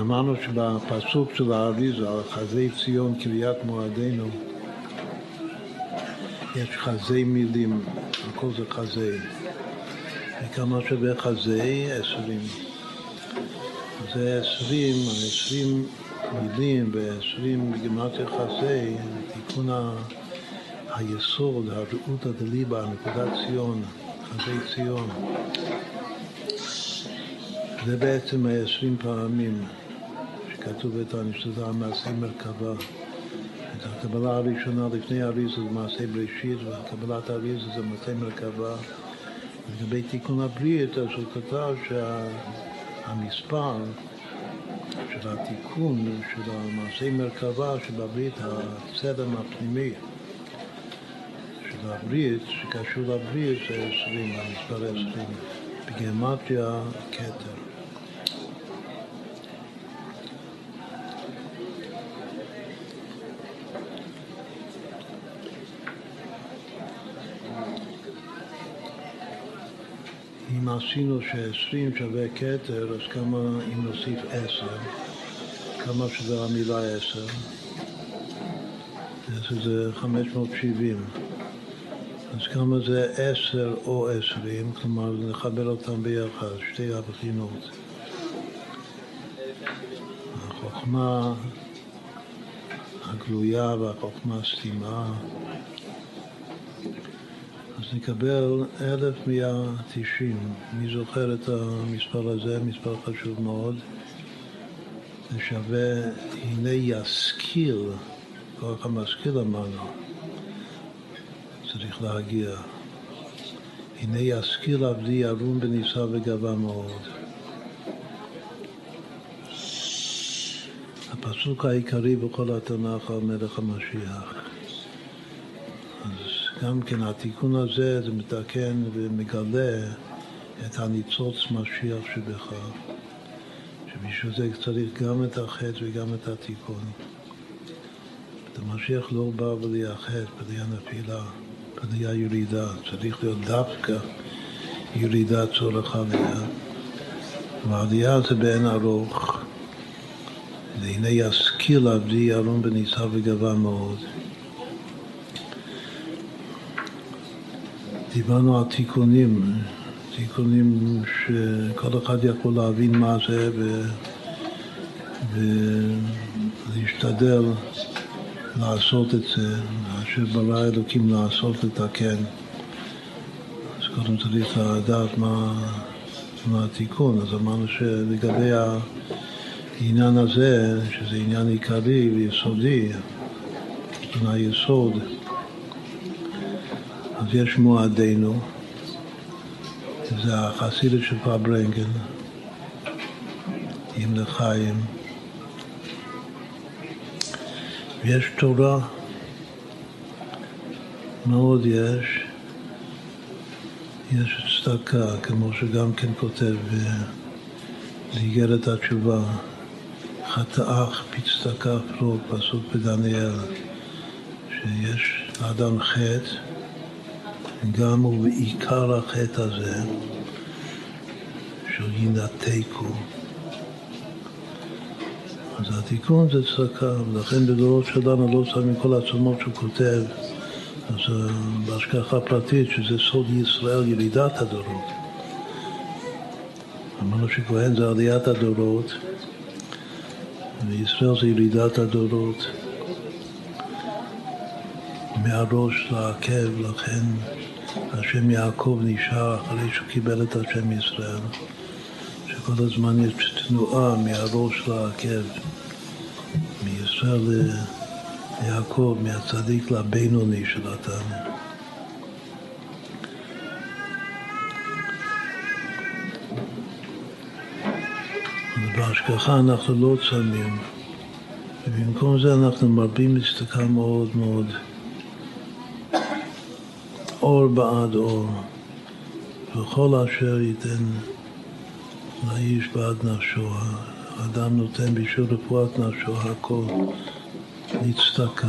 אמרנו שבפסוק של האריז"ל, חזי ציון קריאת מועדינו, יש חזי מילים, הכל זה חזי. וכמה שווה חזי? 20. זה 20 מילים ו20 בגימטריה חזי, תיקון היסוד, הרעות הדליבה, נקודת ציון, חזי ציון. זה בעצם 20 פעמים שכתוב בתנ"ך, שזה המעשה מרכבה. את הקבלה הראשונה לפני האריז זה מעשה בראשית, והקבלת האריז זה מעשה מרכבה. לגבי תיקון הברית, אז הוא כתב שהמספר של התיקון של המעשה מרכבה שבברית, הצלם הפנימי של הברית, שקשור לברית, זה 20, המספר 20. בגימטריה כתר. אם עשינו ש20 שווה כתר, אז כמה אם נוסיף 10? כמה שזה המילה 10? זה 570. אז כמה זה 10 או 20, כלומר נחבר אותם ביחד, שתי הבחינות. החוכמה הגלויה והחוכמה הסתימה. אז נקבל 1190. מי זוכר את המספר הזה? מספר חשוב מאוד. זה שווה, הנה ישכיל, כוח המשכיל אמרנו. צריך להגיע. הנה ישכיל עבדי ירום בניסה וגבה מאוד. הפסוק העיקרי בכל התנ"ך על מלך המשיח. אז גם כן התיקון הזה זה מתקן ומגלה את הניצוץ משיח שבך. שבשביל זה צריך גם את החטא וגם את התיקון. המשיח לא בא בלי החטא, בלי הנפילה. היה ירידה, צריך להיות דווקא ירידה צורך עלייה. והעלייה זה בעין ארוך. והנה ישכיל עבדי ירום בניסה וגבה מאוד. דיברנו על תיקונים, תיקונים שכל אחד יכול להבין מה זה ולהשתדל לעשות את זה, אשר ברא אלוקים לעשות לתקן. אז קודם צריך לדעת מה התיקון. אז אמרנו שלגבי העניין הזה, שזה עניין עיקרי ויסודי, עניין היסוד, אז יש מועדנו, זה החסידות של פאברנגן, עם לחיים, ויש תורה, מאוד יש הצדקה, כמו שגם כן כותב באיגרת התשובה, חטאך בצדקה פרוק, פסוק בדניאל, שיש לאדם חטא, גם הוא בעיקר החטא הזה, שהוא ינתקו. אז התיקון זה צדקה, ולכן בדורות שלנו לא שמים כל העצומות שהוא כותב, אז בהשגחה פרטית, שזה סוד ישראל, ילידת הדורות. אמרנו שכהן זה עליית הדורות, וישראל זה ילידת הדורות. מהראש לעקב, לכן השם יעקב נשאר אחרי שהוא קיבל את השם ישראל, שכל הזמן יש תנועה מהראש לעקב, מישראל יעקב, מהצדיק לבינוני של התנא. בהשגחה אנחנו לא צמים, ובמקום זה אנחנו מרבים בצדקה מאוד מאוד, אור בעד אור, וכל אשר ייתן לאיש בעד נפשו, האדם נותן בשביל רפואת נפשו, הכל לצדקה.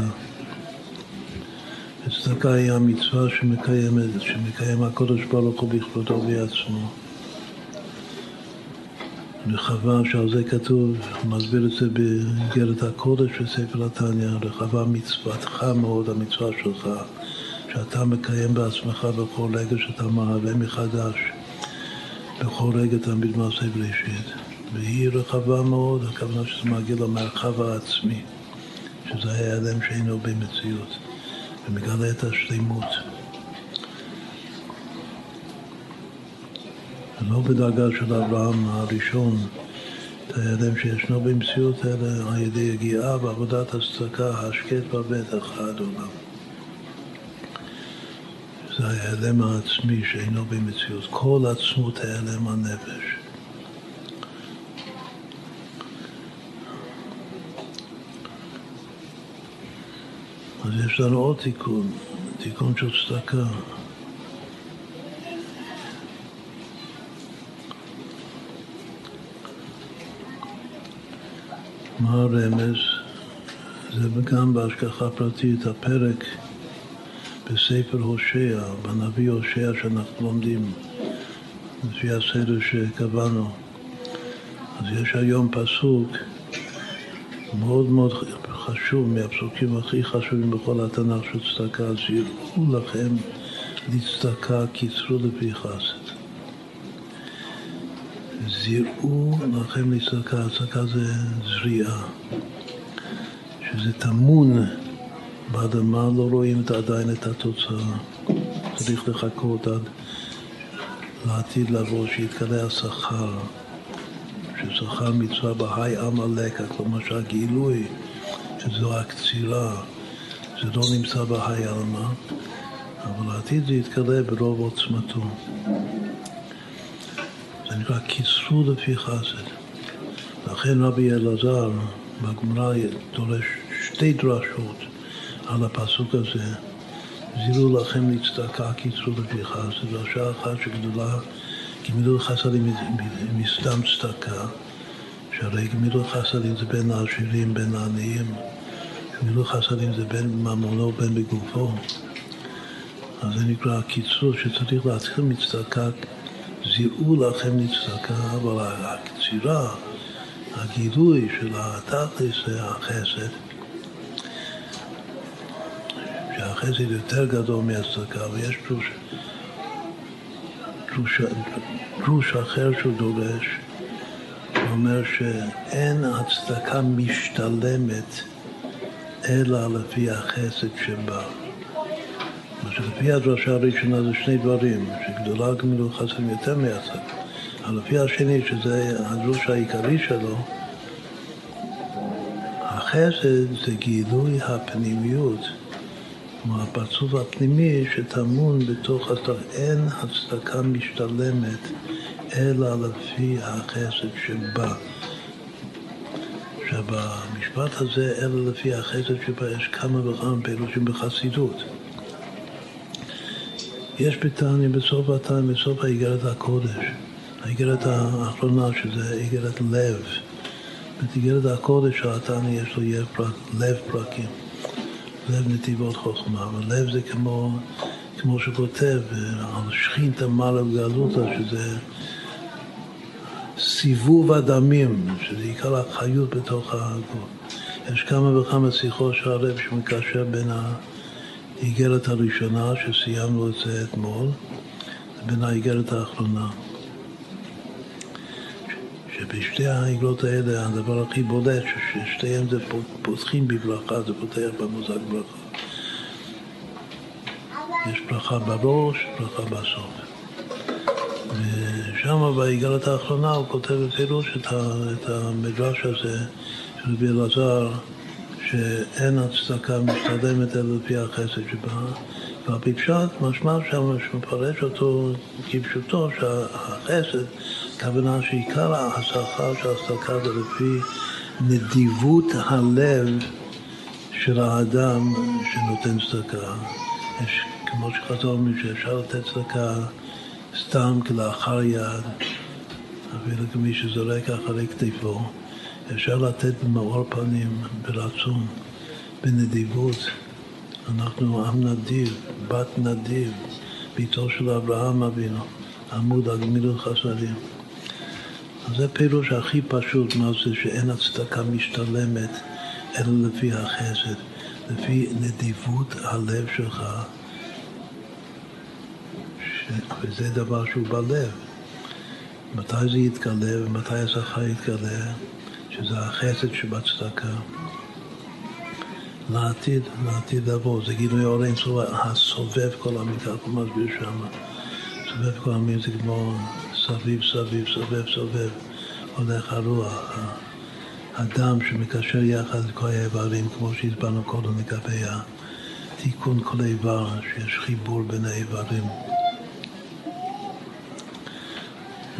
הצדקה היא המצווה שמקיים הקדוש ברוך הוא בכבודו ובעצמו. רחבה, שעל זה כתוב, מסביר את זה באיגרת הקודש בספר התניא, רחבה מצוותך מאוד, המצווה שלך, שאתה מקיים בעצמך בכל רגע שאתה מהווה מחדש, בכל רגע תמיד מעשה בראשית. והיא רחבה מאוד, הכוונה שזה מגיע למרחב העצמי, שזה ההיעלם שאינו במציאות, ומגלה את השלימות. לא בדרגה של אברהם הראשון, את הידם שישנו במציאות, אלא על ידי הגיעה בעבודת הצדקה השקט בבטח עד עולם. זה ההלם העצמי שאינו במציאות, כל עצמות ההלם הנפש. אז יש לנו עוד תיקון, תיקון של צדקה. מה הרמז? זה גם בהשגחה פרטית, הפרק בספר הושע, בנביא הושע שאנחנו לומדים, לפי הסדר שקבענו. אז יש היום פסוק מאוד מאוד חשוב, מהפסוקים הכי חשובים בכל התנ"ך של צדקה, אז יראו לכם לצדקה, קיצרו לפי חסד. זירעו לכם לצדקה, הצדקה זה זריעה, שזה תמון באדמה, לא רואים עדיין את התוצאה, צריך לחכות עד לעתיד לבוא שיתקלה השכר, ששכר מצווה בהי עמלק, כלומר שהגילוי, שזו הקצירה, זה לא נמצא בהי עלמה, אבל לעתיד זה יתקלה ברוב עוצמתו. זה נקרא קיצרו לפי חסד. לכן רבי אלעזר בגמרא דורש שתי דרשות על הפסוק הזה, זירו לכם לצדקה קיצרו לפי חסד. דרשה אחת שגדולה, גמילות חסדים מסתם צדקה, שהרי גמילות חסדים זה בין העשירים, בין העניים, גמילות חסדים זה בין ממונו, בין בגופו. אז זה נקרא קיצור שצריך להתחיל מצדקה, זירו לכם לצדקה, אבל הקצירה, הגילוי של התכלס זה החסד, שהחסד יותר גדול מהצדקה, ויש דרוש אחר שהוא דורש, שאומר שאין הצדקה משתלמת אלא לפי החסד שבה. לפי הדרשה הראשונה זה שני דברים, שגדולה גמילות חסדים יותר מהצד, אבל לפי השני, שזה הדרוש העיקרי שלו, החסד זה גילוי הפנימיות, כלומר הפרצוף הפנימי שטמון בתוך הצדקה. אין הצדקה משתלמת אלא לפי החסד שבה. שבמשפט הזה, אלא לפי החסד שבה, יש כמה וכמה פירושים בחסידות. יש בתניא, בסוף התניא, בסוף האיגרת הקודש, האיגרת האחרונה, שזה איגרת לב. באיגרת הקודש התניא יש לו לב פרקים, לב נתיבות חוכמה, ולב זה כמו שכותב על שכינתא מלב גלותא, שזה סיבוב הדמים, שזה עיקר החיות בתוך הגוף. יש כמה וכמה שיחות שהרב שמקשר בין האיגרת הראשונה, שסיימנו את זה אתמול, לבין האיגרת האחרונה. שבשתי האיגרות האלה, הדבר הכי בולט, ששתיהם זה פותחים בברכה, זה פותח במושג ברכה. יש ברכה בראש, ברכה בסוף. ושם באיגרת האחרונה הוא כותב בפירוש את המדרש הזה של רבי אלעזר, שאין הצדקה משתלמת אלא לפי החסד שבה, והפשט משמע שם שמפרש אותו כפשוטו, שהחסד, הכוונה שעיקר השכר של הצדקה זה לפי נדיבות הלב של האדם שנותן צדקה. יש, כמו שחזרנו, שאפשר לתת צדקה סתם כלאחר יד, אפילו כמי שזורק אחרי כתפו, אפשר לתת במאור פנים, ברצון, בנדיבות. אנחנו עם נדיב, בת נדיב, ביתו של אברהם אבינו, עמוד על גמילות חסדים. אז זה פירוש הכי פשוט, מה זה שאין הצדקה משתלמת, אלא לפי החסד, לפי נדיבות הלב שלך, וזה דבר שהוא בלב. מתי זה יתגלה ומתי השכר יתגלה? שזה החסד שבצדקה. לעתיד לבוא, זה גילוי אור אין סוף הסובב כל המקרא, כמו מסביר שם. סובב כל המקרא זה כמו סביב, סביב, סובב, סובב, הולך הרוח. הדם שמקשר יחד כל האיברים, כמו שהסברנו קודם לגבי תיקון כל איבר, שיש חיבור בין האיברים.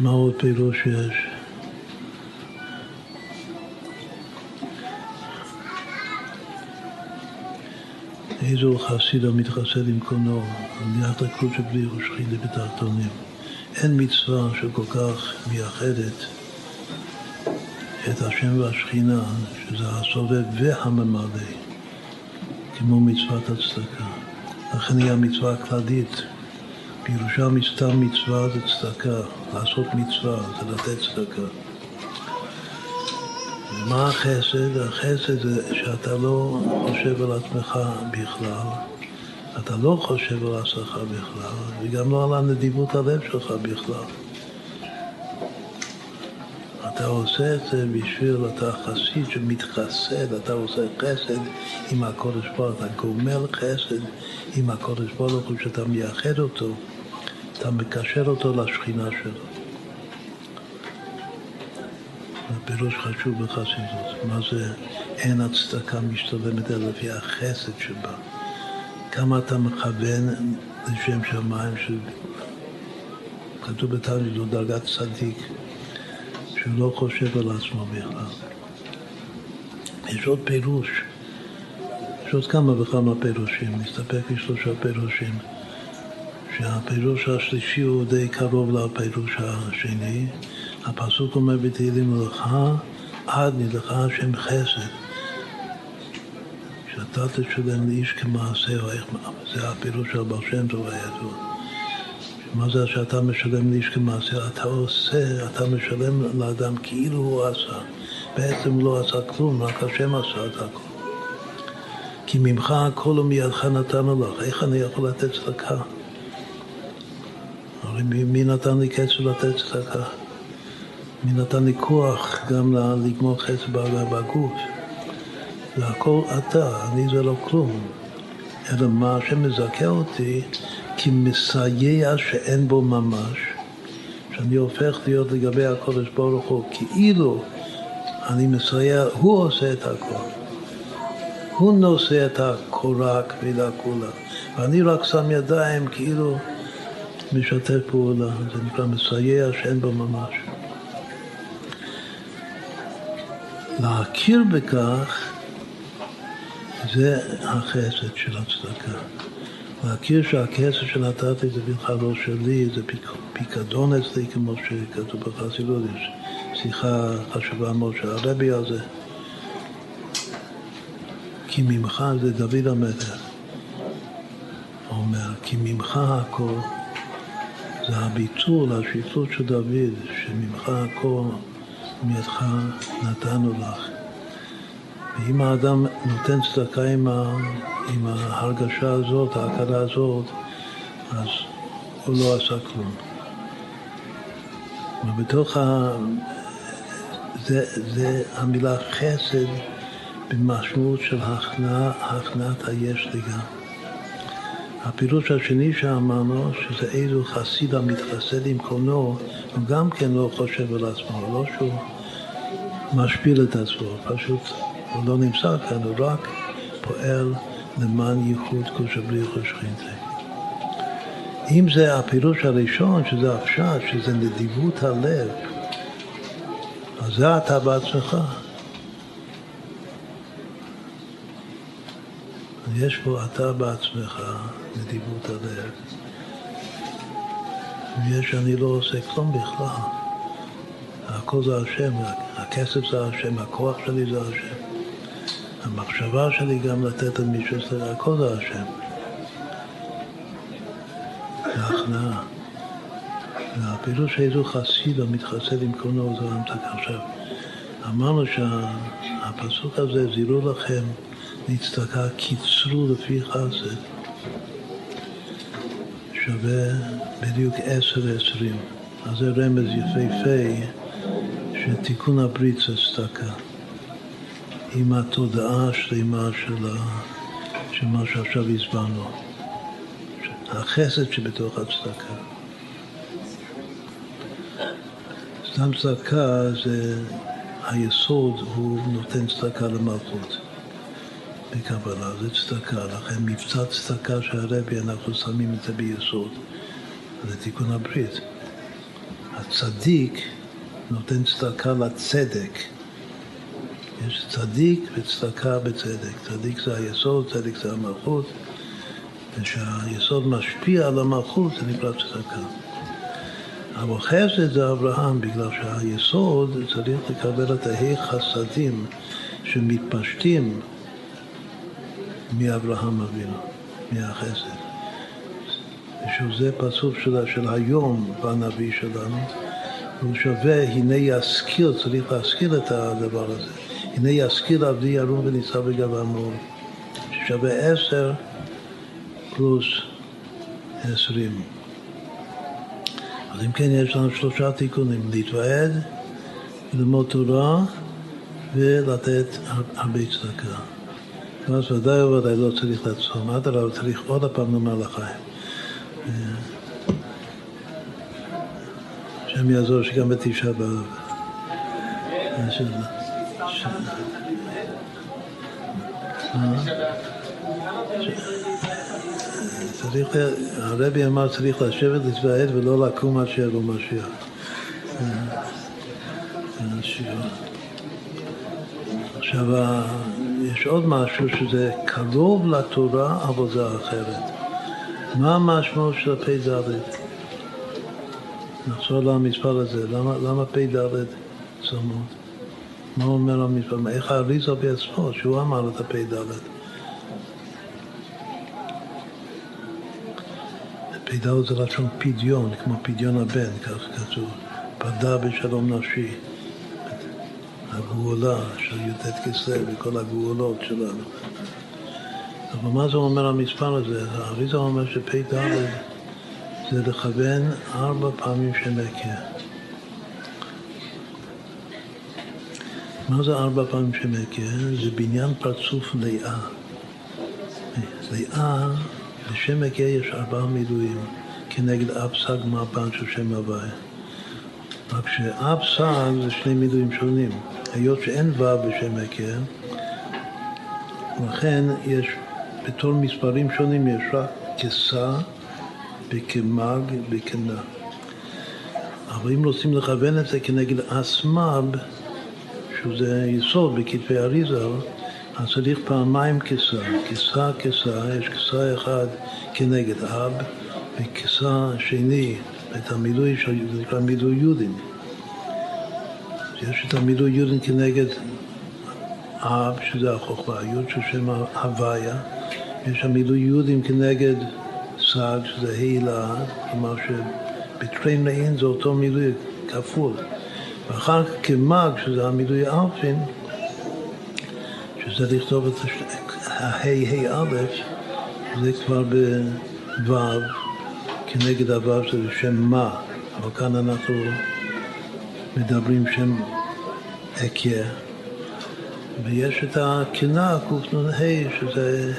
מה עוד פירוש שיש? איזו חסיד המתחסד עם קונו, מניעת הכל שבלי ראשכי לבתחתונים. אין מצווה שכל כך מייחדת את השם והשכינה, שזה הסובב והממלא, כמו מצוות הצדקה. לכן היא המצווה הכללית. בירושם מסתם מצווה זה צדקה, לעשות מצווה זה לתת צדקה. מה החסד? החסד זה שאתה לא חושב על עצמך בכלל, אתה לא חושב על עצמך בכלל, וגם לא על הנדיבות הלב שלך בכלל. אתה עושה את זה בשביל, אתה חסיד שמתחסד, אתה עושה חסד עם הקודש ברוך, אתה גומל חסד עם הקודש ברוך הוא, שאתה מייחד אותו, אתה מקשר אותו לשכינה שלו. הפירוש חשוב בחסידות, מה זה אין הצדקה משתלמת אלא לפי החסד שבה. כמה אתה מכוון לשם שמיים, שכתוב בתניא, זו דרגת צדיק, שלא חושב על עצמו בכלל. יש עוד פירוש, יש עוד כמה וכמה פירושים, מסתפק בשלושה פירושים, שהפירוש השלישי הוא די קרוב לפירוש השני. הפסוק אומר בתהילים, לך עד נלך השם חסד, שאתה תשלם לאיש כמעשהו. זה הפירוש של בר שם טוב הידוע. מה זה שאתה משלם לאיש כמעשהו? אתה עושה, אתה משלם לאדם כאילו הוא עשה. בעצם לא עשה כלום, רק השם עשה את הכל. כי ממך הכל ומידך נתנו לך. איך אני יכול לתת צדקה? הרי מי נתן לי קצב לתת צדקה? מי נתן לי כוח גם לגמור חסד בגוף? והכל אתה, אני זה לא כלום. אלא מה שמזכה אותי, כי מסייע שאין בו ממש, שאני הופך להיות לגבי הקודש ברוך הוא, כאילו אני מסייע, הוא עושה את הכל. הוא נושא את הקורה הכבידה כולה. ואני רק שם ידיים כאילו משתף פעולה. זה נקרא מסייע שאין בו ממש. להכיר בכך, זה החסד של הצדקה. להכיר שהכסף שנתתי זה בכלל לא שלי, זה פיקדון אצלי, כמו שכתוב בחסידות. יש שיחה חשובה מאוד של הרבי הזה. כי ממך, זה דוד המלך אומר, כי ממך הכל, זה הביצור, השיטות של דוד, שממך הכל מידך נתנו לך. ואם האדם נותן צדקה עם ההרגשה הזאת, ההכרה הזאת, אז הוא לא עשה כלום. ובתוך זה המילה חסד במשמעות של הכנעת היש לי גם. הפירוש השני שאמרנו, שזה איזו חסיד המתחסד עם קונו, הוא גם כן לא חושב על עצמו, לא שהוא משפיל את עצמו, פשוט הוא לא נמצא כאן, הוא רק פועל למען ייחוד קודשא בריך ושכינתה. אם זה הפירוש הראשון, שזה הפשט, שזה נדיבות הלב, אז זה אתה בעצמך. יש פה אתה בעצמך, נדיבות הלב, ויש אני לא עושה כלום בכלל. הכל זה השם, הכסף זה השם, הכוח שלי זה השם. המחשבה שלי גם לתת על מישהו, הכל זה השם. להכנעה. והפעילות שאיזו חסיד המתחסד עם קונו, זה המצק עכשיו. אמרנו שהפסוק הזה, זירו לכם להצדקה, קיצרו לפי חסד, שווה בדיוק 10-20. אז זה רמז יפהפה שתיקון הברית זה צדקה. עם התודעה השלמה של מה שעכשיו הסברנו, החסד שבתוך הצדקה. סתם צדקה זה היסוד, הוא נותן צדקה למלכות בקבלה, זה צדקה. לכן מבצע צדקה שהרבי, אנחנו שמים את זה ביסוד, זה תיקון הברית. הצדיק נותן צדקה לצדק. יש צדיק וצדקה בצדק. צדיק זה היסוד, צדיק זה המלכות, ושהיסוד משפיע על המלכות זה נקרא צדקה. אבל חסד זה אברהם, בגלל שהיסוד צריך לקבל את החסדים שמתפשטים מאברהם אבינו, מהחסד. שזה פסוק של היום בנביא שלנו, הוא שווה, הנה יזכיר, צריך להזכיר את הדבר הזה. הנה יזכיר עבדי ירום ונישא בגבם רום, ששווה 10 + 20. אז אם כן, יש לנו 3 תיקונים, להתוועד, ללמוד תורה ולתת הרבה צדקה. אז ודאי וודאי לא צריך לצום, עד הרב צריך עוד הפעם לומר לחיים. השם יעזור שגם בתשעה באב. הרבי אמר צריך לשבת להתוועד ולא לקום עד שיבוא משיח. עכשיו יש עוד משהו שזה קרוב לתורה אבל זה אחרת. מה המשמעות של פ"ד? נחזור למספר הזה, למה פ"ד צמוד? מה אומר המספר? איך האריז"ל בעצמו שהוא אמר את הפ"ד? פ"ד זה לשון פדיון, כמו פדיון הבן, כך כתוב, פדה בשלום נפשי. הגאולה של י"ט כסלו וכל הגאולות שלנו. אבל מה זה אומר המספר הזה? האריז"ל אומר שפ"ד זה לכוון 4 פעמים שמקה. מה זה 4 פעמים שמקה? זה בניין פרצוף לאה. לאה, בשמקה יש 4 מילואים כנגד אבסג מהפן של שם הוואי. רק שאבסג זה 2 מילואים שונים. היות שאין ו' בשמקה, לכן יש בתור מספרים שונים יש רק כסא, וכמג וכנא. אבל אם רוצים לכוון את זה כנגד אסמב, שזה יסוד בכתבי אריז"ל, אז צריך פעמיים כסא. כסא, יש כסא אחד כנגד אב, וכסא שני, את המילוי שנקרא מילוי יודין. יש את המילוי יודין כנגד אב, שזה החוכמה, יוד ששם הוויה, יש המילוי יודין כנגד סג, שזה הילה, כלומר שבטרם לעין זה אותו מילוי כפול. ואחר כך כמג, שזה המילוי אלפין, שזה לכתוב את ה-ה' זה כבר בוו, כנגד הוו זה שם מה, אבל כאן אנחנו מדברים שם אקיה. ויש את הכנא, קנ"ה, שזה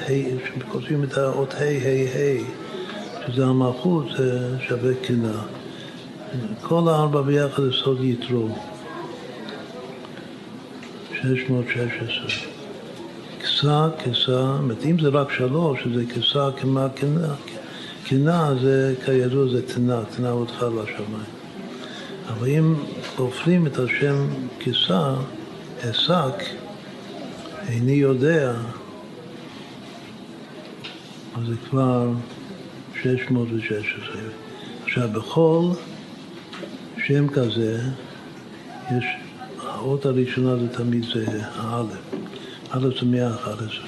כותבים את האות ה', שזה המלכות, שווה כנא. כל 4 ביחד זה סוד יתרו. 616. כסא, אם זה רק 3, שזה כסא, כמא, כנא. כנא זה כידוע זה תנא, תנא אותך לשמיים. אבל אם כופלים את השם כסא, עסק, איני יודע, אז זה כבר 616. עכשיו, בכל שם כזה, יש, האות הראשונה זה תמיד זה האלף. אלף זה 111.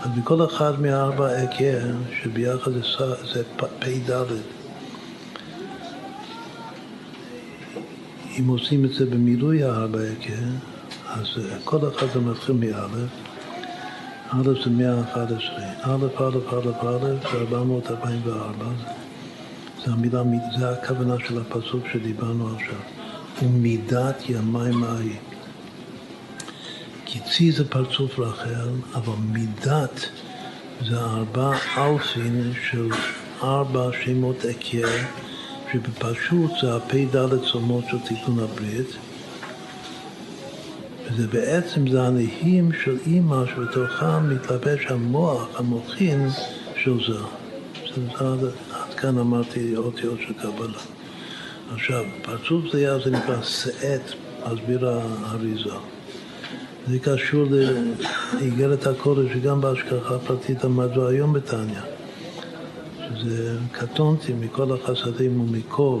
אז בכל אחד מ4 אקיה, שביחד זה פ"ד. אם עושים את זה במילוי ה4 אקיה, אז כל אחד זה מתחיל מאלף, אלף זה 111, אלף, אלף, אלף, אלף, זה 444, זה המילה, זה הכוונה של הפסוק שדיברנו עכשיו, ומידת ימיים ההיא. כי צי זה פרצוף לאחר, אבל מידת זה 4 אלפין של 4 שמות אקיה, שבפשוט זה הפי ד' צומות של תיקון הברית, וזה בעצם זה הנהים של אימא שבתוכם מתלבש המוח, המוחין של זה. זה עד כאן אמרתי אותיות של קבלה. עכשיו, פרצוף זיה זה נקרא סעט, הסבירה הריזה. זה קשור לאיגרת הקודש שגם בהשכחה הפרטית עמדו היום בתניה. שזה קטונתי מכל החסדים ומכל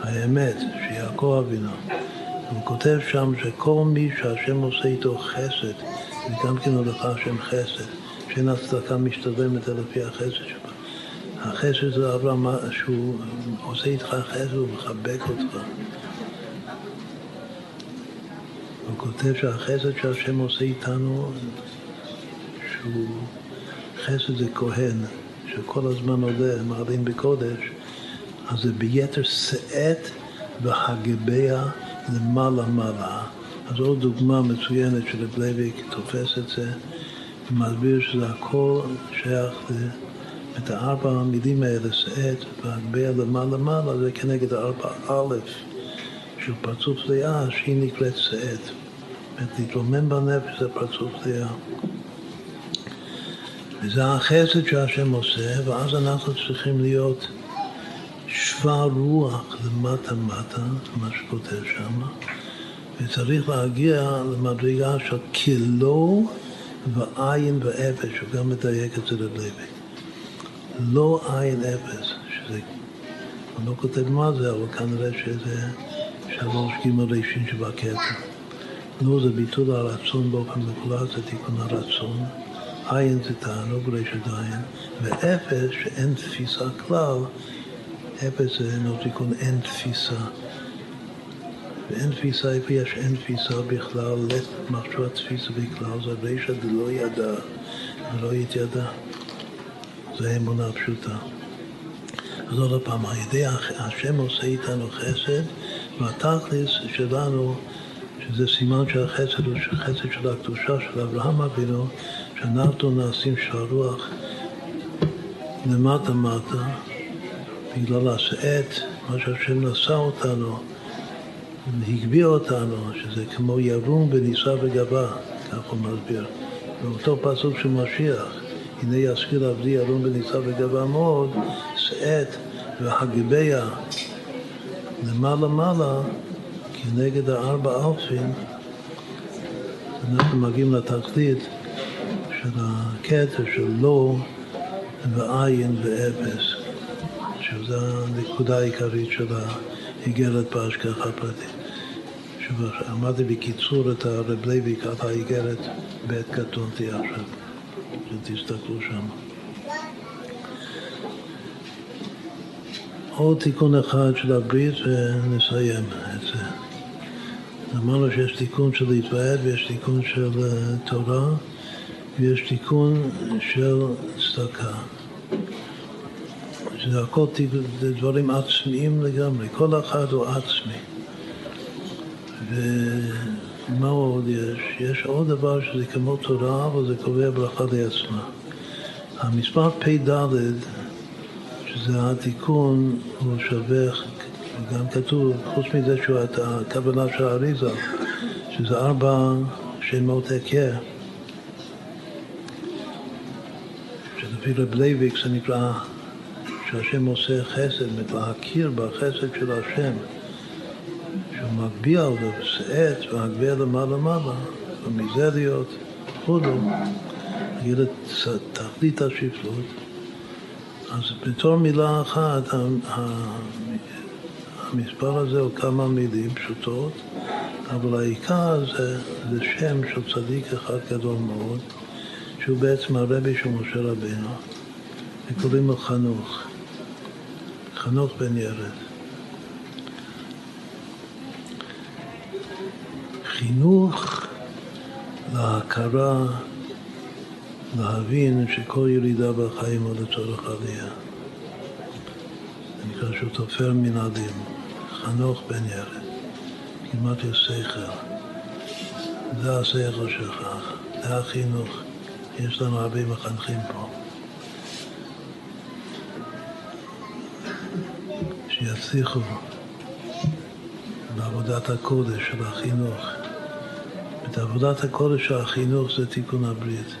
האמת שיעקב אבינו. הוא כותב שם שכל מי שהשם עושה איתו חסד, וגם כן הולך השם חסד, שאין הצדקה משתלמת לפי החסד שבה. החסד זה אברהם שהוא עושה איתך חסד ומחבק אותך. הוא כותב שהחסד שהשם עושה איתנו, שהוא חסד זה כהן, שכל הזמן עולה, מעלים בקודש, אז זה ביתר שאת והגביה למעלה. אז עוד דוגמה מצוינת של בלייביק תופס את זה, ומסביר שזה הכל שייך את הארבע המילים האלה, שאת והגביה למעלה, זה כנגד הארבע א' של פרצוף זיה, שהיא נקראת שאת. להתרומם בנפש זה פרצוף זיה. וזה החסד שהשם עושה, ואז אנחנו צריכים להיות שווה רוח למטה, מה שכותב שם, וצריך להגיע למדרגה של כלו ועין ואפס, שגם מדייק את זה לבלייבק. לא עין אפס, שזה, הוא לא כותב מה זה, אבל כנראה שזה 3 ג' ראשון שבקטע. לא, זה ביטול הרצון באופן מוחלט, זה תיקון הרצון. עין זה תענוג רשת עין, ואפס שאין תפיסה כלל, אפס זה אינו תיקון אין תפיסה. ואין תפיסה, איפה יש אין תפיסה בכלל, מחשבה תפיסה בכלל, זה רשת לא ידע ולא יתידע. זה אמונה פשוטה. אז עוד הפעם, על ידי השם עושה איתנו חסד, והתכלס שלנו, שזה סימן שהחסד הוא חסד של הקדושה של אברהם אבינו, שאנחנו נעשים שהרוח למטה, בגלל השאת, מה שהשם נשא אותנו, הגביה אותנו, שזה כמו ירום ונישא וגבה, כך הוא מסביר. באותו פסוק של משיח, הנה יזכיר עבדי ירום ונישא וגבה מאוד, שאת והגביה למעלה, כנגד 4 אלפים, אנחנו מגיעים לתכלית, של הקטע של לא ועין ואפס, שזו הנקודה העיקרית של האיגרת בהשגחה פרטית. אמרתי בקיצור את הרב לוי על האיגרת בעת קטונתי עכשיו, שתסתכלו שם. עוד תיקון אחד של הברית ונסיים את זה. אמרנו שיש תיקון של להתוועד ויש תיקון של תורה, ויש תיקון של צדקה. זה הכל דברים עצמיים לגמרי, כל אחד הוא עצמי. ומה עוד יש? יש עוד דבר שזה כמו תורה, אבל זה קובע ברכה לעצמה. המספר פי ד' שזה התיקון, הוא שווה, גם כתוב, חוץ מזה שהוא את הקבלה של האריזה, שזה 4 שמות הכר. לפי רב לייביק זה נקרא שהשם עושה חסד, להכיר בחסד של השם, שהוא מגביה אותו בסעט והגביה למעלה, במיזריות, חודו, להגיד את תכלית השפלות. אז בתור מילה אחת, המספר הזה הוא כמה מילים פשוטות, אבל העיקר זה שם של צדיק אחד גדול מאוד, שהוא בעצם הרבי של משה רבינו, וקוראים לו חנוך, חנוך בן ירד. חינוך להכרה, להבין שכל ירידה בחיים הוא לצורך עלייה. זה נקרא שהוא תופר מנעדים, חנוך בן ירד, כמעט יש שכל. זה השכל שלך, זה החינוך. יש לנו הרבה מחנכים פה. שיצליחו בעבודת הקודש של החינוך. את עבודת הקודש של החינוך זה תיקון הברית.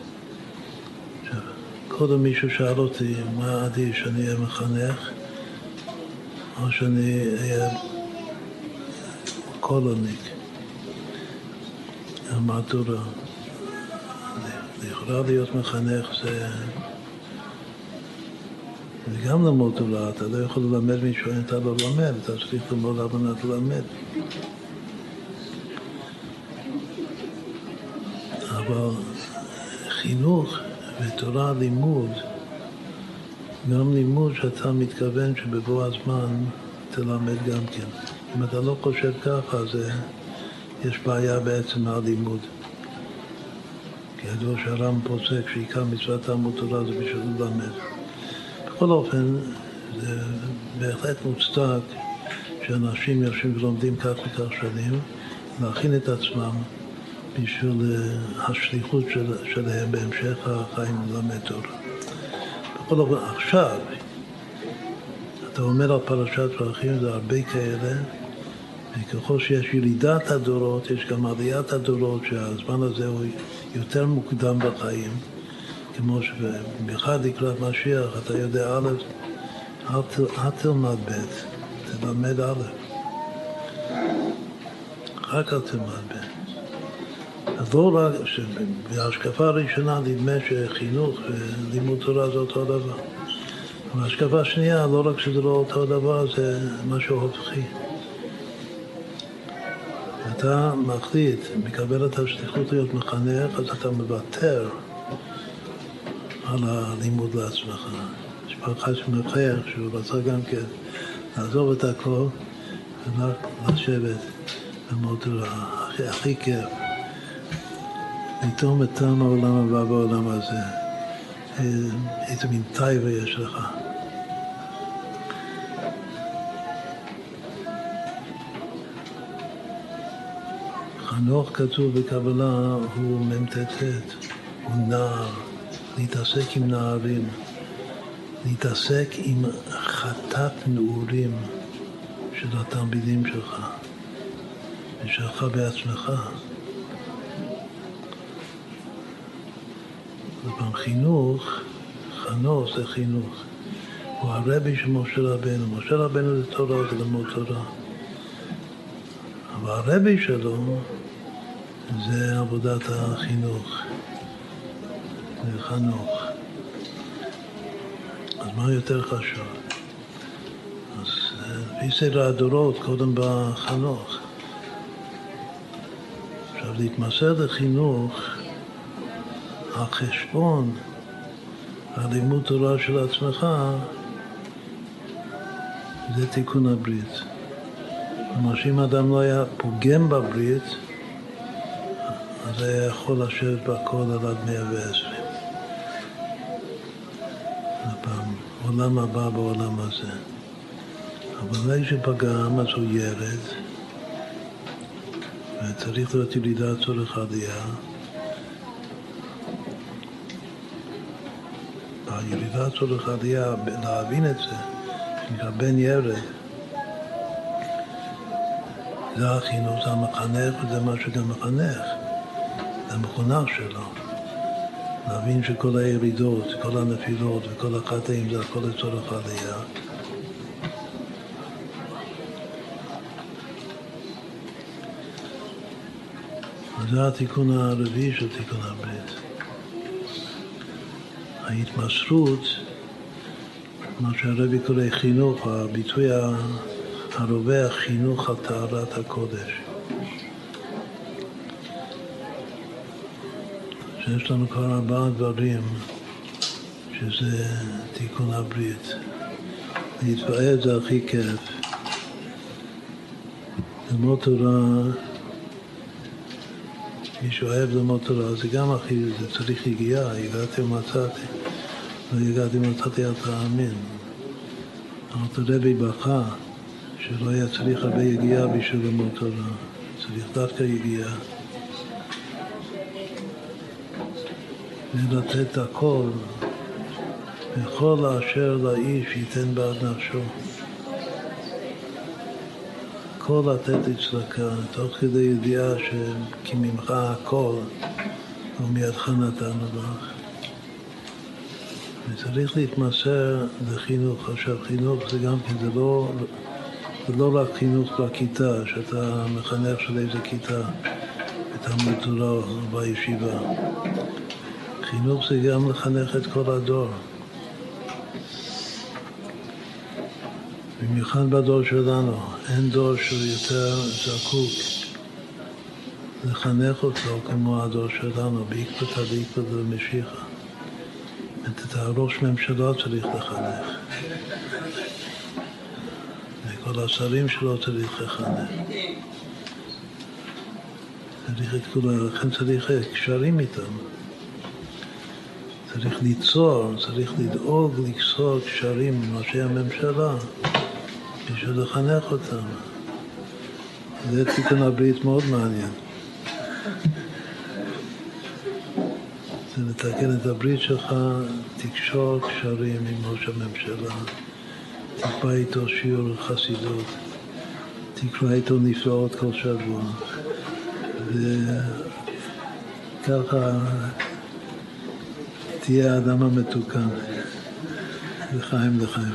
קודם מישהו שאל אותי מה עדיף, שאני אהיה מחנך או שאני אהיה קולוניק, אמרתי לו, יכולה להיות מחנך זה גם ללמוד תורה, אתה לא יכול ללמד מישהו אם אתה לא ללמד, אתה צריך ללמוד על מנת ללמד. אבל חינוך ותורה לימוד, גם לימוד שאתה מתכוון שבבוא הזמן תלמד גם כן. אם אתה לא חושב ככה, אז יש בעיה בעצם מהלימוד. כי הדבר שהר"ם פוסק שעיקר מצוות תלמוד תורה זה בשביל ללמד. בכל אופן, זה בהחלט מוצדק שאנשים יושבים ולומדים כך וכך שנים, להכין את עצמם בשביל השליחות שלהם בהמשך החיים ללמד תורה. בכל אופן, עכשיו, אתה אומר על פרשת דרכים, זה הרבה כאלה, וככל שיש ילידת הדורות, יש גם עליית הדורות, שהזמן הזה הוא יותר מוקדם בחיים, כמו שבמיוחד לקראת משיח, אתה יודע א', אל תלמד ב', תלמד א', אחר כך תלמד ב'. אז לא רק שבהשקפה הראשונה נדמה שחינוך ולימוד תורה זה אותו דבר. וההשקפה השנייה, לא רק שזה לא אותו דבר, זה משהו הופכי. אתה מחליט, מקבל את השליחות להיות מחנך, אז אתה מוותר על הלימוד לעצמך. יש פרחה שמחר, שהוא רצה גם כן לעזוב את הכל, ורק לשבת במודל הכי כיף. פתאום את טעם העולם הבא בעולם הזה. איזה מין טייבה יש לך. חנוך כתוב בקבלה הוא ממתתת, הוא נער, להתעסק עם נערים, להתעסק עם חטאת נעורים של התלמידים שלך, ושלך בעצמך. ובפעם חנוך זה חינוך. הוא הרבי של משה רבנו. משה רבנו זה תורה, זה לימוד תורה. אבל הרבי שלו זה עבודת החינוך. זה חנוך. אז מה יותר חשוב? אז לפי סדר הדורות, קודם בחנוך. עכשיו, להתמסר לחינוך, החשבון, הלימוד תורה של עצמך, זה תיקון הברית. כלומר, שאם אדם לא היה פוגם בברית, אז היה יכול לשבת בכל עד 120. הפעם, עולם הבא בעולם הזה. אבל אולי שפגם, אז הוא ירד, וצריך להיות ילידה צורך עלייה, הירידה צורך עלייה, להבין את זה, שנקרא בן ירד. זה החינוך, זה המחנך, וזה מה שגם מחנך. זה המכונך שלו. להבין שכל הירידות, כל הנפילות וכל החטאים, זה הכל לצורך עלייה. וזה התיקון הרביעי של תיקון הברית. ההתמסרות, מה שהרבי קורא חינוך, הביטוי הרווח, חינוך על טהרת הקודש. שיש לנו כבר 4 דברים שזה תיקון הברית. להתוועד זה הכי כיף. ללמוד תורה, מי שאוהב ללמוד תורה, זה גם הכי, זה צריך הגיעה, הגעתי ומצאתי. והגעתי ומצאתי על תאמין. אבל הרבי בכה שלא היה צריך הרבה יגיעה בשביל ללמוד תורה. צריך דווקא יגיעה. ולתת הכל, וכל אשר לאיש ייתן בעד נפשו. הכל לתת הצלקה, תוך כדי ידיעה שכי ממך הכל, ומידך נתנו לך. וצריך להתמסר לחינוך. עכשיו, חינוך זה גם כן, זה לא רק חינוך בכיתה, שאתה מחנך של איזה כיתה, את המטולה בישיבה. חינוך זה גם לחנך את כל הדור. במיוחד בדור שלנו, אין דור שיותר זקוק לחנך אותו כמו הדור שלנו, בעקבות הדיקות ומשיכה. את הראש ממשלה צריך לחנך. וכל השרים שלו צריך לחנך. צריך את כולם, לכן צריך קשרים איתם. צריך ליצור, צריך לדאוג לקשור קשרים עם ראשי הממשלה. בשביל לחנך אותם. זה תיקון הברית מאוד מעניין. זה לתקן את הברית שלך, תקשור קשרים עם ראש הממשלה, תקרא איתו שיעור חסידות, תקרא איתו נפלאות כל שבוע. וככה תהיה האדם המתוקן. לחיים, לחיים.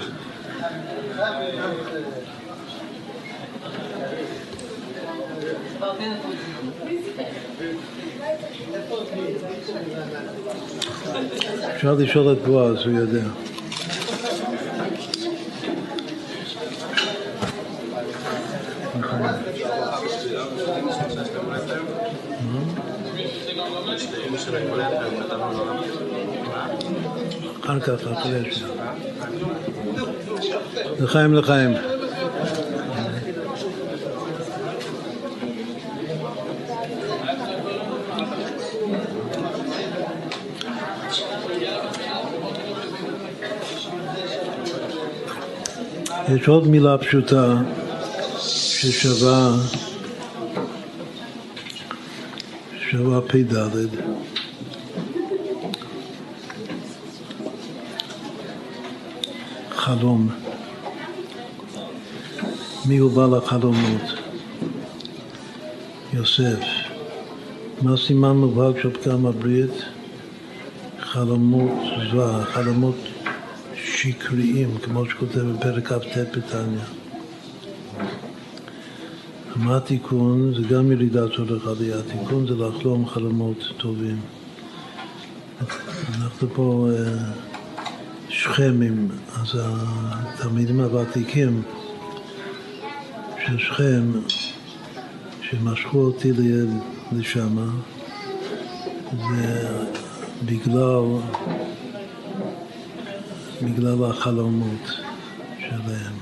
אפשר לשאול את בועז, הוא יודע. אחר כך, אחרי השם. לחיים, לחיים. יש עוד מילה פשוטה ששווה פדלד. חלום. מי הוא בעל החלומות? יוסף. מה סימן מובהק של פגם הברית? חלומות זוועה, חלומות שקריים, כמו שכותב בפרק כ"ט בתניא. מה התיקון? זה גם ירידה צורך עלייה. התיקון זה לחלום חלומות טובים. אנחנו פה שכמים, אז התלמידים הוותיקים של שכם, שמשכו אותי לשם, בגלל החלומות שלהם.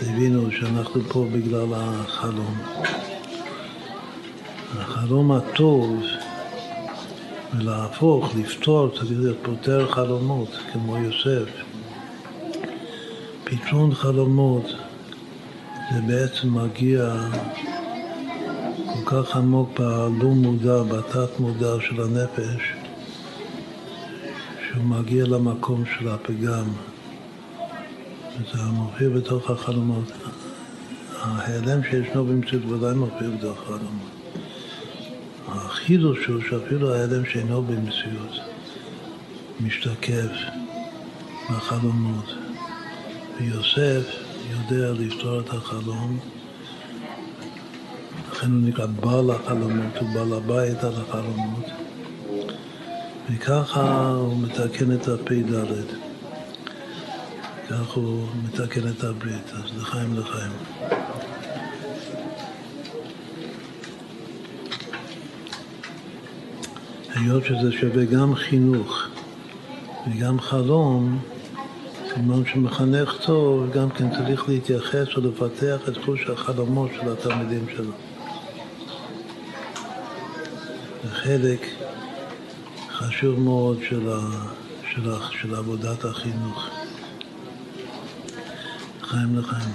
הבינו שאנחנו פה בגלל החלום. החלום הטוב, ולהפוך, לפתור, צריך להיות פותר חלומות, כמו יוסף. פתרון חלומות, זה בעצם מגיע כל כך עמוק בלא מודע, בתת מודע של הנפש, שהוא מגיע למקום של הפגם. זה מופיע בתוך החלומות. ההיעלם שישנו במציאות ודאי מופיע בתוך החלומות. החידוש הוא שאפילו ההיעלם שאינו במציאות משתקף בחלומות. ויוסף יודע לפתור את החלום, לכן הוא נקרא בעל החלומות, הוא בעל הבית על החלומות, וככה הוא מתקן את הפ"ד, כך הוא מתקן את הברית, אז לחיים לחיים. היות שזה שווה גם חינוך וגם חלום, כלומר שמחנך טוב, גם כן צריך להתייחס ולפתח את חוש החלומות של התלמידים שלו. זה חלק חשוב מאוד של עבודת החינוך. חיים לחיים.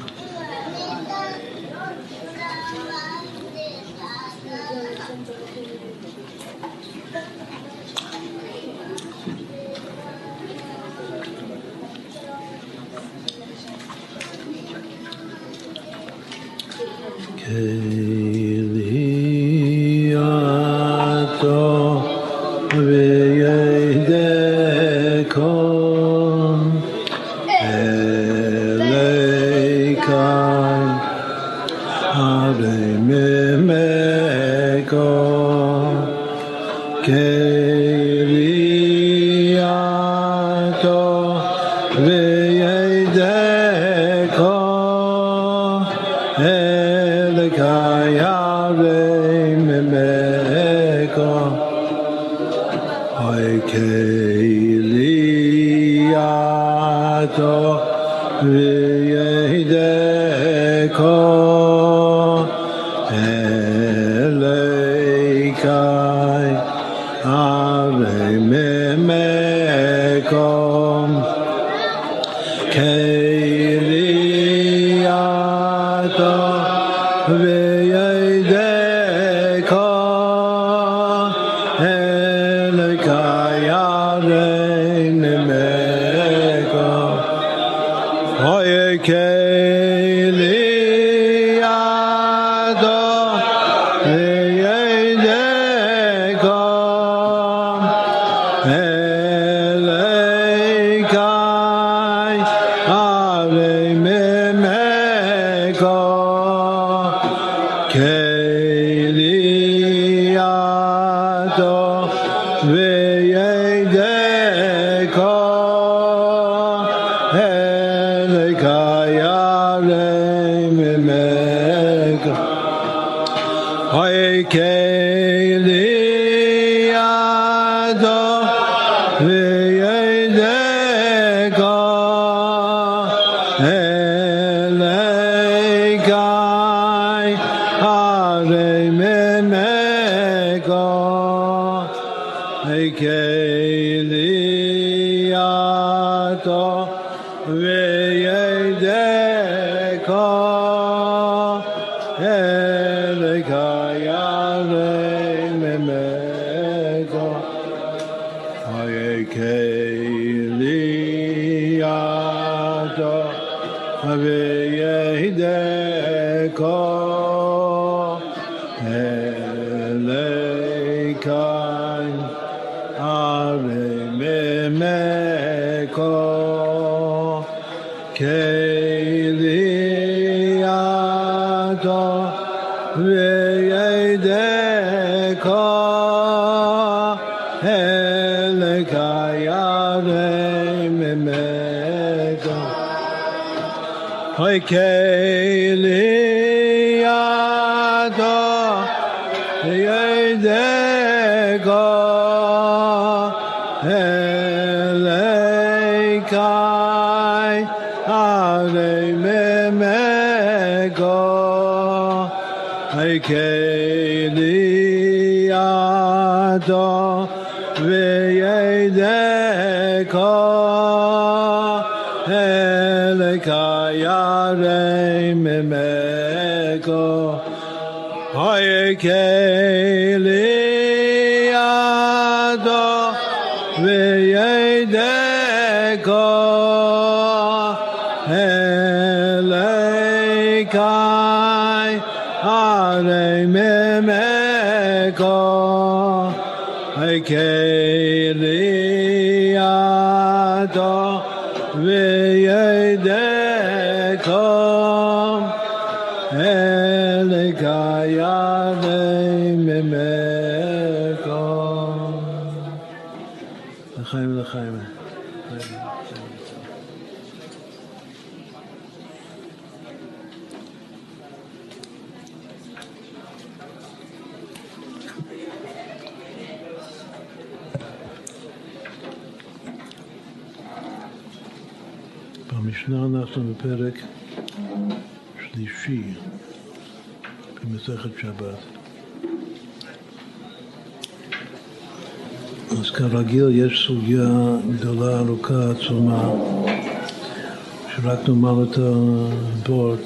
המשנה אנחנו בפרק שלישי במסכת שבת. אז כרגיל יש סוגיה גדולה, ארוכה, עצומה, שרק נאמר אותה בורד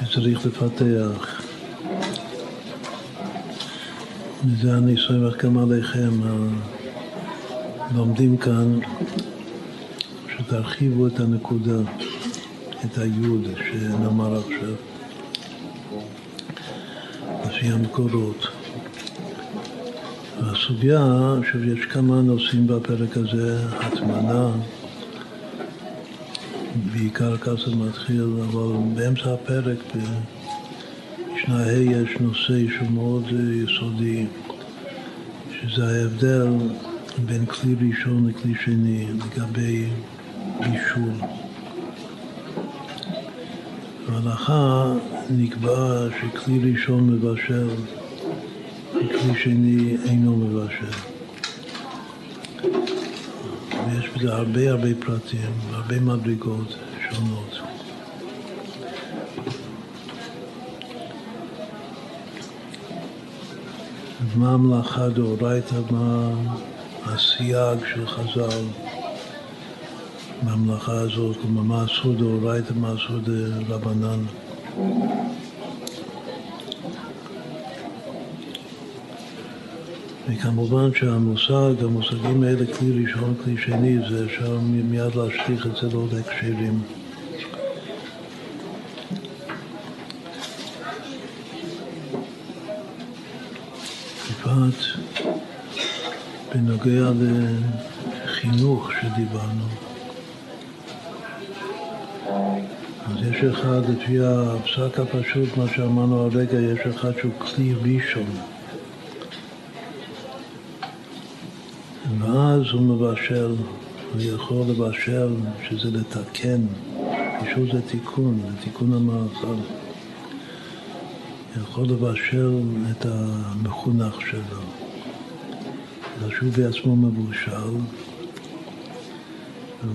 שצריך לפתח. וזה אני סומך גם עליכם הלומדים כאן, תרחיבו את הנקודה, את היוד שנאמר עכשיו, לפי המקורות. הסוגיה, שיש כמה נושאים בפרק הזה, התמנה, בעיקר כסף מתחיל, אבל באמצע הפרק, במשנה יש נושא שהוא מאוד יסודי, שזה ההבדל בין כלי ראשון לכלי שני לגבי בישול. ההלכה נקבעה שכלי ראשון מבשל וכלי שני אינו מבשל. ויש בזה הרבה פרטים, הרבה מדרגות שונות. מה המלאכה דאורייתא, מה הסייג של חז"ל במלאכה הזאת, כלומר מה אסור דאורייתא, מה אסור דרבנן. וכמובן שהמושגים האלה, כלי ראשון, כלי שני, זה אפשר מיד להשליך את זה לעוד הקשרים. בנוגע לחינוך שדיברנו, אז יש אחד לפי הפסק הפשוט, מה שאמרנו הרגע, יש אחד שהוא כלי ראשון ואז הוא מבשל, הוא יכול לבשל, שזה לתקן, פשוט זה תיקון, תיקון המאכל. יכול לבשל את המחונך שלו, לשוב בעצמו מבושל, הוא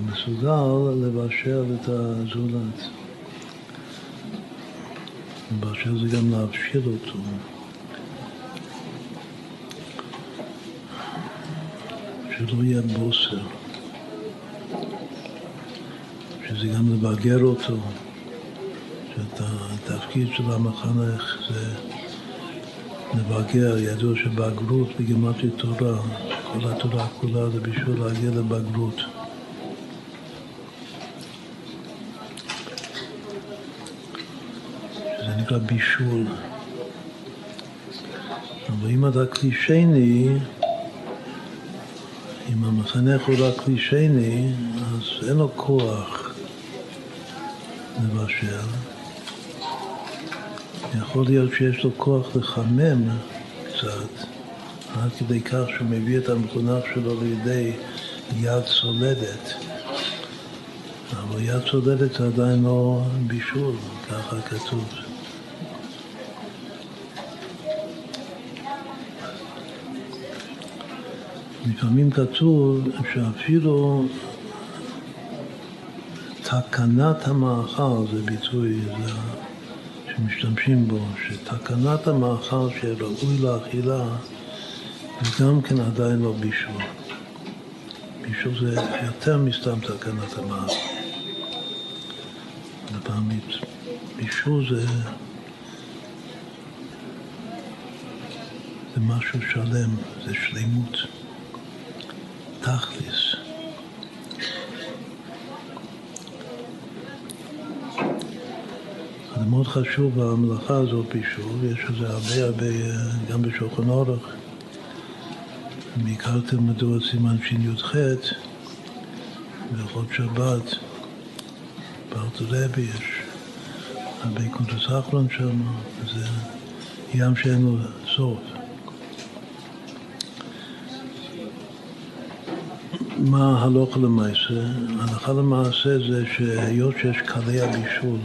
מסוגל לבשל את הזולת. לבשל זה גם להבשיל אותו. שלא יהיה בוסר. שזה גם לבגר אותו. שהתפקיד של המחנך זה לבגר, ידוע שבגרות בגימטריה תורה, כל התורה כולה זה בשביל להגיע לבגרות. שזה נקרא בישול. אבל אם אתה כלי שני, אם המחנך הוא רק כלי שני, אז אין לו כוח לבשל. יכול להיות שיש לו כוח לחמם קצת, עד כדי כך שהוא מביא את המחונך שלו לידי יד סולדת. אבל יד סולדת זה עדיין לא בישול, ככה כתוב. לפעמים כתוב שאפילו תקנת המאכל, זה ביטוי, זה משתמשים בו, שתקנת המאכל שראוי לאכילה וגם כן עדיין לא בישול. בישול זה יותר מסתם תקנת המאכל. לפעמים בישול זה משהו שלם, זה שלמות, תכלס. זה מאוד חשוב במלאכה הזאת בישול, יש לזה הרבה, גם בשולחן אורוך. אם הכרתם מדוע סימן שי"ח, בהלכות שבת, בארטולבי, יש הרבה קודש אחרון שם, זה ים שאין לו סוף. מה הלוך למעשה? ההלכה למעשה זה שהיות שיש קלי הבישול,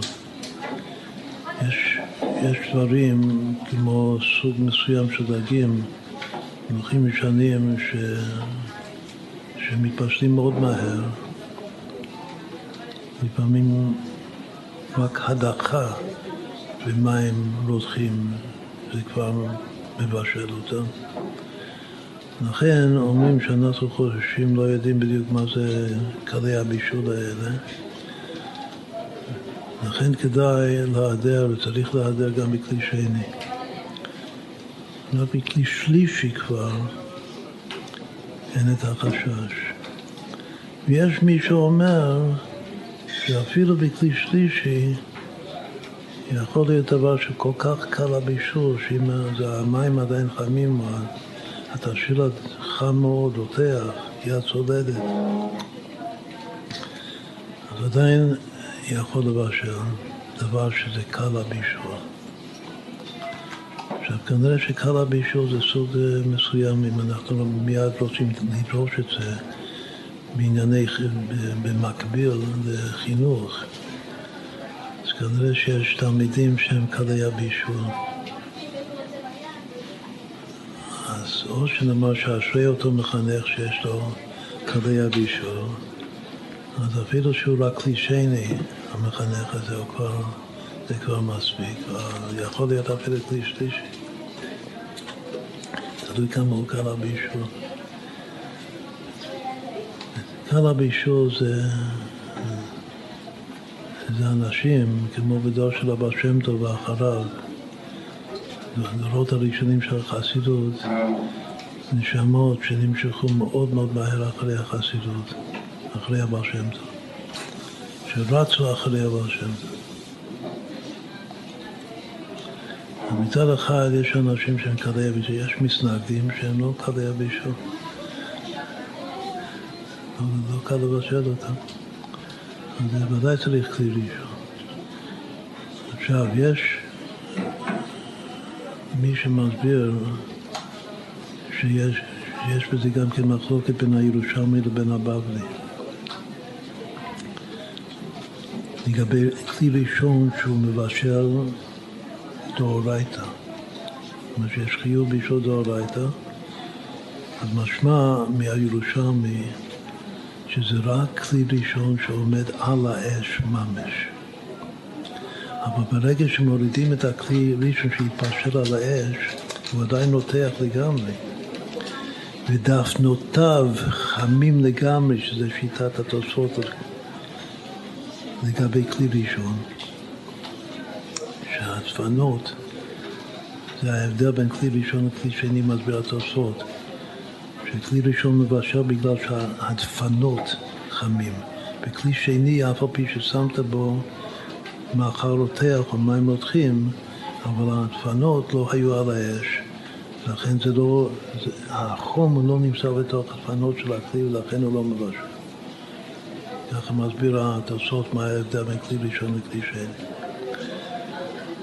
יש דברים כמו סוג מסוים של דגים, מלחים משנים שמתפשטים מאוד מהר. לפעמים רק הדחה ומים רותחים, זה כבר מבשל אותם. לכן אומרים שאנחנו חוששים, לא יודעים בדיוק מה זה קלי הבישול האלה. לכן כדאי להיעדר, וצריך להיעדר גם בכלי שני. רק בכלי שלישי כבר אין את החשש. ויש מי שאומר שאפילו בכלי שלישי יכול להיות דבר שכל כך קל הבישול, שאם המים עדיין חמים, התבשיל חם מאוד, רותח, יד סולדת. אז עדיין יכול לבשל דבר שזה קל הבישול. עכשיו כנראה שקל הבישול זה סוד מסוים, אם אנחנו מיד רוצים לדרוש את זה בענייני, במקביל לחינוך, אז כנראה שיש תלמידים שהם קלי הבישול. אז או שנאמר שאשרי אותו מחנך שיש לו קלי הבישול, אז אפילו שהוא רק קלישני, המחנך הזה הוא כבר... זה כבר מספיק, יכול להיות אפילו כלי שלישי. תדעו כמה הוא קל הבישול. קל הבישול זה אנשים, כמו בדור של הבא שם טוב ואחריו, הדורות הראשונים של החסידות, נשמות שנמשכו מאוד מאוד מהר אחרי החסידות, אחרי הבא שם טוב, שרצו אחרי הבא שם טוב. מצד אחד יש אנשים שהם קלי הבישול, יש מסנגדים שהם לא קלי הבישול, לא קל לבשל אותם, אז ודאי צריך כלי בישול. עכשיו יש מי שמסביר שיש בזה גם כמחלוקת בין הירושלמי לבין הבבלי לגבי כלי ראשון שהוא מבשל דאורייתא. זאת אומרת שיש חיוב בישול דאורייתא, אז משמע מהירושלמי שזה רק כלי ראשון שעומד על האש ממש. אבל ברגע שמורידים את הכלי ראשון שהתפשר על האש, הוא עדיין נותח לגמרי. ודפנותיו חמים לגמרי, שזה שיטת התוספות לגבי כלי ראשון. שהדפנות, זה ההבדל בין כלי ראשון לכלי שני מסביר התוספות. שכלי ראשון מבשל בגלל שהדפנות חמים. בכלי שני, אף על פי ששמת בו מאחר רותח או מים רותחים, אבל הדפנות לא היו על האש. לכן זה לא, החום לא נמצא בתוך הדפנות של הכלי ולכן הוא לא מבשל. ככה מסביר התוספות מה ההבדל בין כלי ראשון לכלי שני.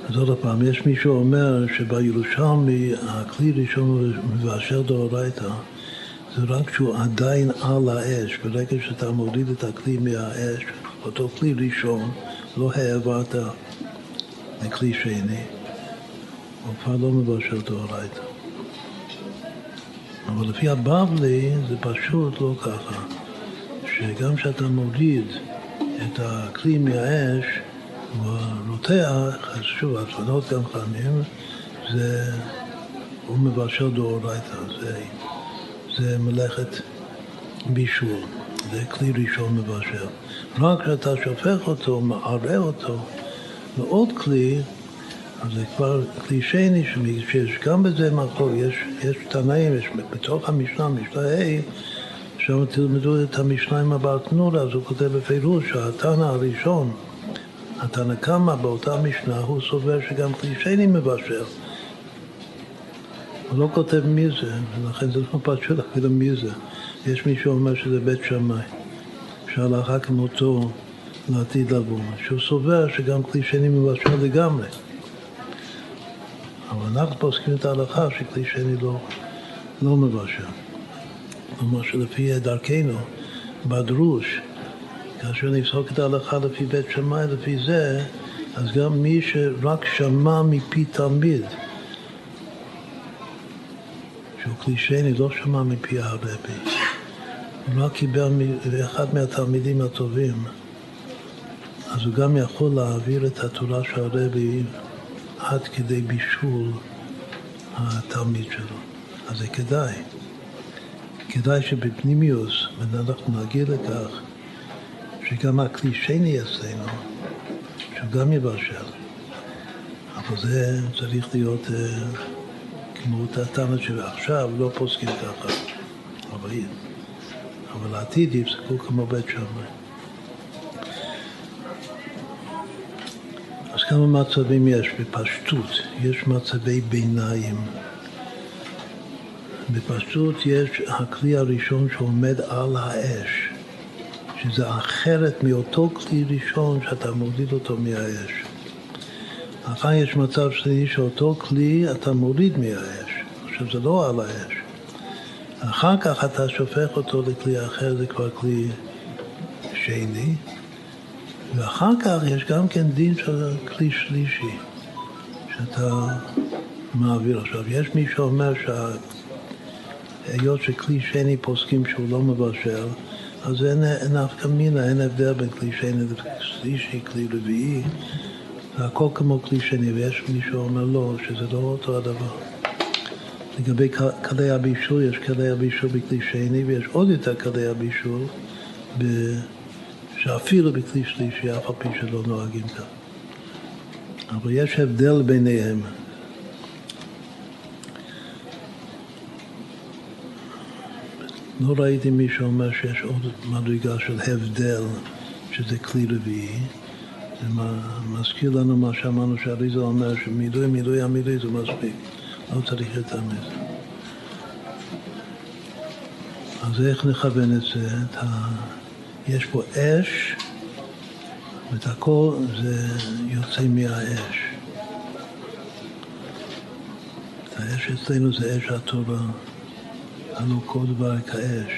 אז עוד הפעם, יש מי שאומר שבירושלמי הכלי ראשון מבאשר דאורייתא זה רק שהוא עדיין על האש. ברגע שאתה מוריד את הכלי מהאש, אותו כלי ראשון לא העברת לכלי שני, הוא כבר לא מבאשר דאורייתא. אבל לפי הבבלי זה פשוט לא ככה, שגם שאתה מוריד את הכלי מהאש ורותח, שוב, הדפנות גם חמים, הוא מבשל דאורייתא, זה מלאכת בישול, זה כלי ראשון מבשל. רק כשאתה שופך אותו, מערה אותו, ועוד כלי, אז זה כבר כלי שני, שיש גם בזה מאחור, יש תנאים, יש בתוך המשנה, משנה, שם תלמדו את המשנה עם הבר תנורא, אז הוא כותב בפירוש, שהתנא הראשון, התנא קמא באותה משנה הוא סובר שגם כלי שני מבשל. הוא לא כותב מי זה, ולכן זה לא פשוט אפילו מי זה. יש מי שאומר שזה בית שמאי, שהלכה כמותו לעתיד לבוא, שהוא סובר שגם כלי שני מבשל לגמרי. אבל אנחנו פוסקים את ההלכה שכלי שני לא מבשל. כלומר שלפי דרכנו, בדרוש, כאשר נפסוק את ההלכה לפי בית שמאי, לפי זה, אז גם מי שרק שמע מפי תלמיד, שהוא כלי שני, לא שמע מפי הרבי, הוא רק קיבל אחד מהתלמידים הטובים, אז הוא גם יכול להעביר את התורה של הרבי עד כדי בישול התלמיד שלו. אז זה כדאי. כדאי שבפנימיוס, ואנחנו נגיד לכך, שגם הכלי שני אצלנו, שהוא גם יבשל. אבל זה צריך להיות כמו התנא שעכשיו לא פוסקים ככה. אבל לעתיד יפסקו כמו בית שמאי. אז כמה מצבים יש בפשטות? יש מצבי ביניים. בפשטות יש הכלי הראשון שעומד על האש. שזה אחרת מאותו כלי ראשון שאתה מוריד אותו מהאש. אחר יש מצב שני שאותו כלי אתה מוריד מהאש, עכשיו זה לא על האש. אחר כך אתה שופך אותו לכלי אחר, זה כבר כלי שני. ואחר כך יש גם כן דין של כלי שלישי, שאתה מעביר. עכשיו, יש מי שאומר שהיות שכלי שני פוסקים שהוא לא מבשל, אז אין אף כמינה, אין הבדל בין כלי שני לשלישי, כלי רביעי, הכל כמו כלי שני, ויש מי שאומר לא, שזה לא אותו הדבר. לגבי כלי הבישול, יש כלי הבישול בכלי שני, ויש עוד יותר כלי הבישול שאפילו בכלי שלישי, אף על פי שלא נוהגים כאן. אבל יש הבדל ביניהם. לא ראיתי מישהו אומר שיש עוד מדרגה של הבדל, שזה כלי רביעי. זה מזכיר לנו מה שאמרנו שהריז"ל אומר, שמילוי, מילוי, המילוי זה מספיק. לא צריך יותר מזה. אז איך נכוון את זה? יש פה אש, ואת הכל זה יוצא מהאש. האש אצלנו זה אש התורה, הלא כל דבר כאש.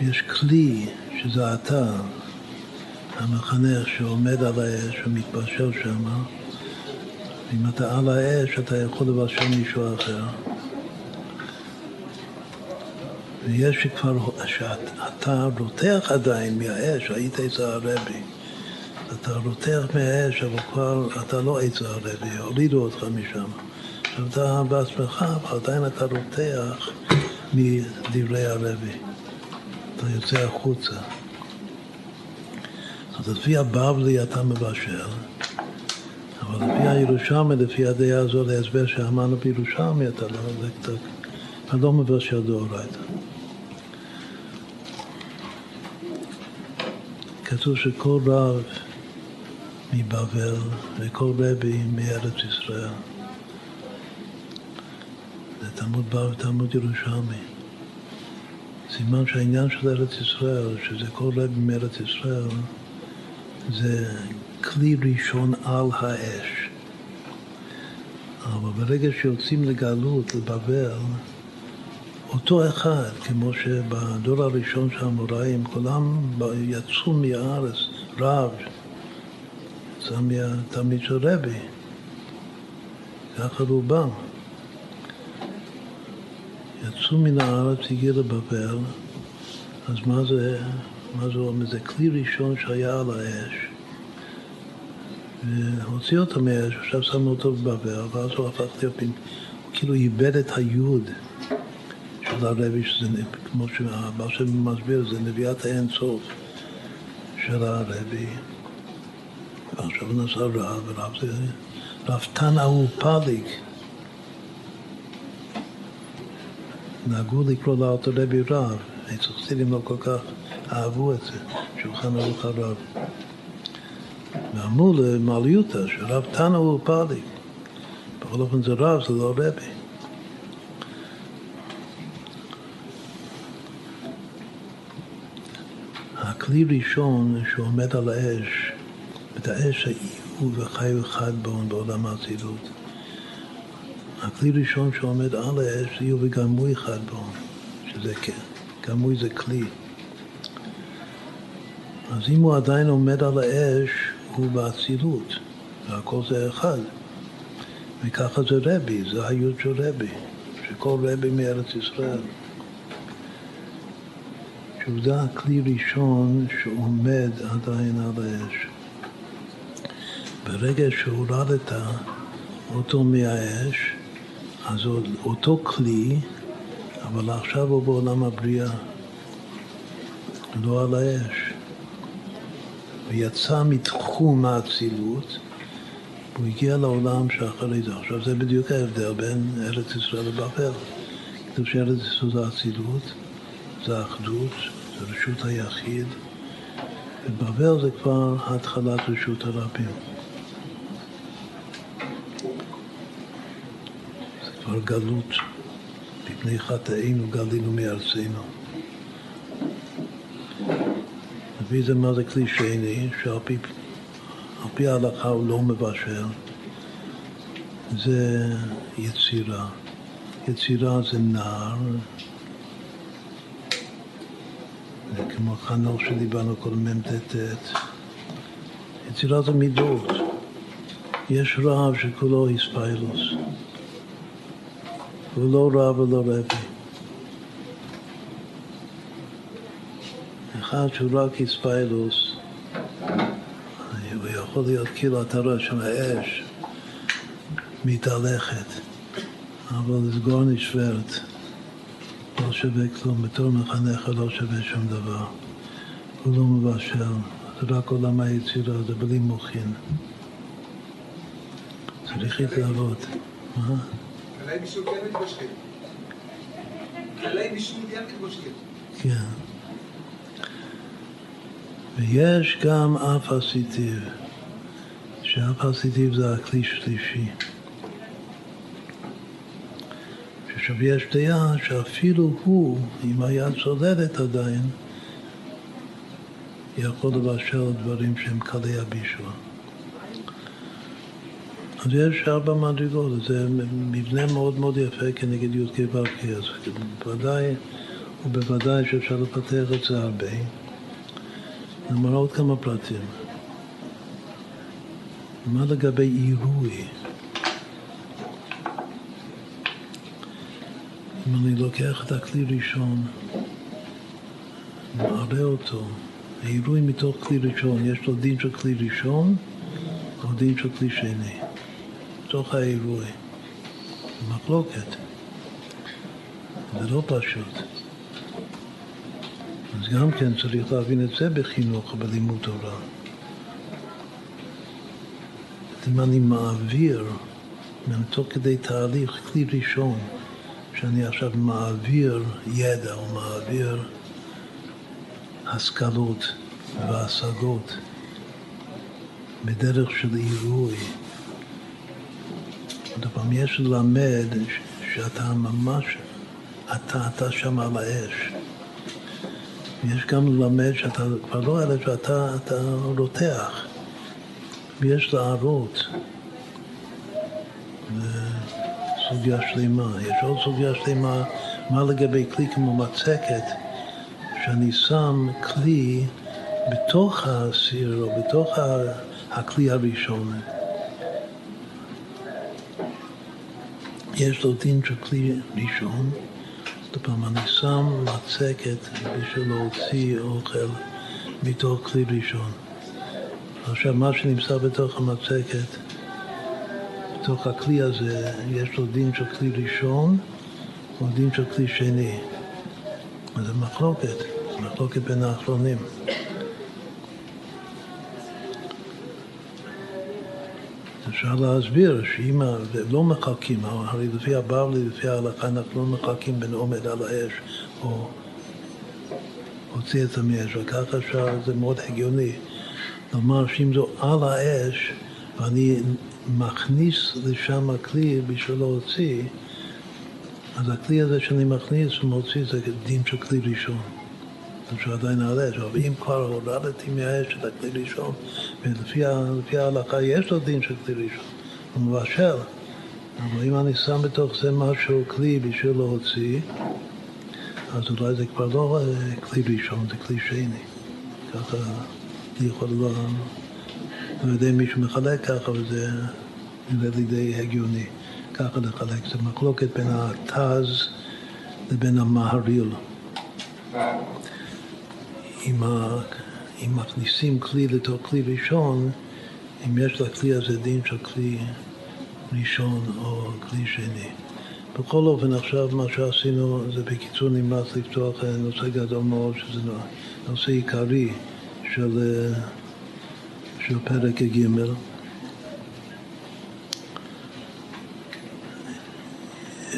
יש כלי שזה אתה, המחנך שעומד על האש ומתבשל שם, ואם אתה על האש אתה יכול לבשל מישהו אחר. ויש שכבר שאתה רותח עדיין מהאש, היית עץ הרבי. אתה רותח מהאש, אבל כבר אתה לא עץ הרבי, הורידו אותך משם. אתה בעצמך, אבל עדיין אתה רותח מדברי הרבי. אתה יוצא החוצה. אז לפי הבבלי אתה מבשר, אבל לפי הירושלמי, לפי הדעה הזו להסבר שאמרנו בירושלמי, אתה לא מבשר דאורייתא. כתוב שכל רב מבבל וכל רבי מארץ ישראל. זה תלמוד בבלי ותלמוד ירושלמי. סימן שהעניין של ארץ ישראל, שזה כל רבי מארץ ישראל, זה כלי ראשון על האש. אבל ברגע שיוצאים לגלות, לבבל, אותו אחד, כמו שבדור הראשון של האמוראים, כולם יצאו מהארץ, רב, יצא מהתלמיד של רבי, ככה רובם. יצאו מן הארץ, הגיעו לבבל, אז מה זה אומר? זה כלי ראשון שהיה על האש, והוציא אותו מהאש, עכשיו שמו אותו בבבל, ואז הוא הפך להיות, הוא כאילו איבד את היוד. הרבי, שזה כמו שהבא שמסביר, זה נביאת האין סוף של הרבי. ועכשיו נעשה רב, ורב זה רבתן ההוא פליק. נהגו לקרוא לאותו רבי רב, הצחסידים לא כל כך אהבו את זה, שולחן ערוך הרב. ואמרו למעליותה שרבתן ההוא פליק. בכל אופן זה רב, זה לא רבי. הכלי ראשון שעומד על האש, את האש הוא וחי וחד בון בעולם האצילות. הכלי ראשון שעומד על האש הוא וגמוי חד בון, שזה כן, גמוי זה כלי. אז אם הוא עדיין עומד על האש, הוא באצילות, והכל זה אחד. וככה זה רבי, זה היות של רבי, שכל רבי מארץ ישראל. שזה הכלי ראשון שעומד עדיין על האש. ברגע שהורדת אותו מהאש, אז אותו כלי, אבל עכשיו הוא בעולם הבריאה, לא על האש. ויצא מתחום האצילות, הוא הגיע לעולם שאחרי זה. עכשיו זה בדיוק ההבדל בין ארץ ישראל לבבל. כתוב שארץ ישראל זה האצילות, זה האחדות, זה רשות היחיד, ובבל זה כבר התחלת רשות הרבים. זה כבר גלות, מפני חטאינו גלינו מארצנו. לפי זה מה זה כלי שני, שעל פי על פי ההלכה הוא לא מבשל, זה יצירה. יצירה זה נער, כמו חנוך שדיברנו קודם ממתתת. יצירה זה מידות. יש רעב שכולו הספיילוס. הוא לא רעב ולא רבי. אחד שהוא רק הספיילוס, הוא יכול להיות כאילו התרה של האש מתהלכת, אבל לסגור נשברת לא שווה כלום, בתור מחנך לא שווה שום דבר, הוא לא מבשל, זה רק עולם היצירה, זה בלי מוכין, צריך להתלהבות. עלי מישהו כן מתבשכים, עלי מישהו כן מתבשכים, כן. ויש גם אף אסיטיב, שאף אסיטיב זה הכלי שלישי. עכשיו יש דעה שאפילו הוא, אם היה צוללת עדיין, יכול לבשל דברים שהם קלי הבישול. אז יש ארבע מדרגות, זה מבנה מאוד מאוד יפה כנגד יודקי ברקי, אז בוודאי ובוודאי שאפשר לפתח את זה הרבה. נאמר עוד כמה פרטים. מה לגבי עירוי? אם אני לוקח את הכלי ראשון, מערה אותו, העירוי מתוך כלי ראשון, יש לו דין של כלי ראשון או דין של כלי שני. בתוך העירוי. מחלוקת. זה לא פשוט. אז גם כן צריך להבין את זה בחינוך, בלימוד תורה. אם אני מעביר, תוך כדי תהליך, כלי ראשון, שאני עכשיו מעביר ידע או מעביר השכלות והשגות בדרך של עירוי. לפעמים יש ללמד שאתה ממש, אתה שם על האש. יש גם ללמד שאתה כבר לא ילד שאתה רותח, ויש להערות, סוגיה שלמה. יש עוד סוגיה שלמה, מה לגבי כלי כמו מצקת, שאני שם כלי בתוך הסיר או בתוך הכלי הראשון. יש לו דין של כלי ראשון, פעם אני שם מצקת בשביל להוציא אוכל מתוך כלי ראשון. עכשיו מה שנמצא בתוך המצקת, בתוך הכלי הזה, יש לו דין של כלי ראשון או דין של כלי שני. זה מחלוקת, מחלוקת בין האחרונים. אפשר להסביר שאם לא מחכים, הרי לפי הבבלי, לפי ההלכה, אנחנו לא מחכים בין עומד על האש או הוציא את המאש, וככה שזה מאוד הגיוני. כלומר, שאם זו על האש ואני מכניס לשם הכלי בשביל להוציא, אז הכלי הזה שאני מכניס ומוציא זה דין של כלי ראשון. אפשר עדיין על האש, אבל אם כבר הורדתי מהאש את הכלי ראשון, ולפי ההלכה יש לו דין של כלי ראשון, הוא מבשל. אבל אם אני שם בתוך זה משהו, כלי בשביל להוציא, אז אולי זה כבר לא כלי ראשון, זה כלי שני. ככה, אני יכול לא... לא יודע אם מישהו מחלק ככה, וזה נראה לי די הגיוני. ככה לחלק, זה מחלוקת בין התז לבין המהריל. אם מכניסים כלי לתוך כלי ראשון, אם יש לכלי הזה דין של כלי ראשון או כלי שני. בכל אופן, עכשיו מה שעשינו זה בקיצור נמלץ לפתוח נושא גדול מאוד, שזה נושא עיקרי של פרק ג'.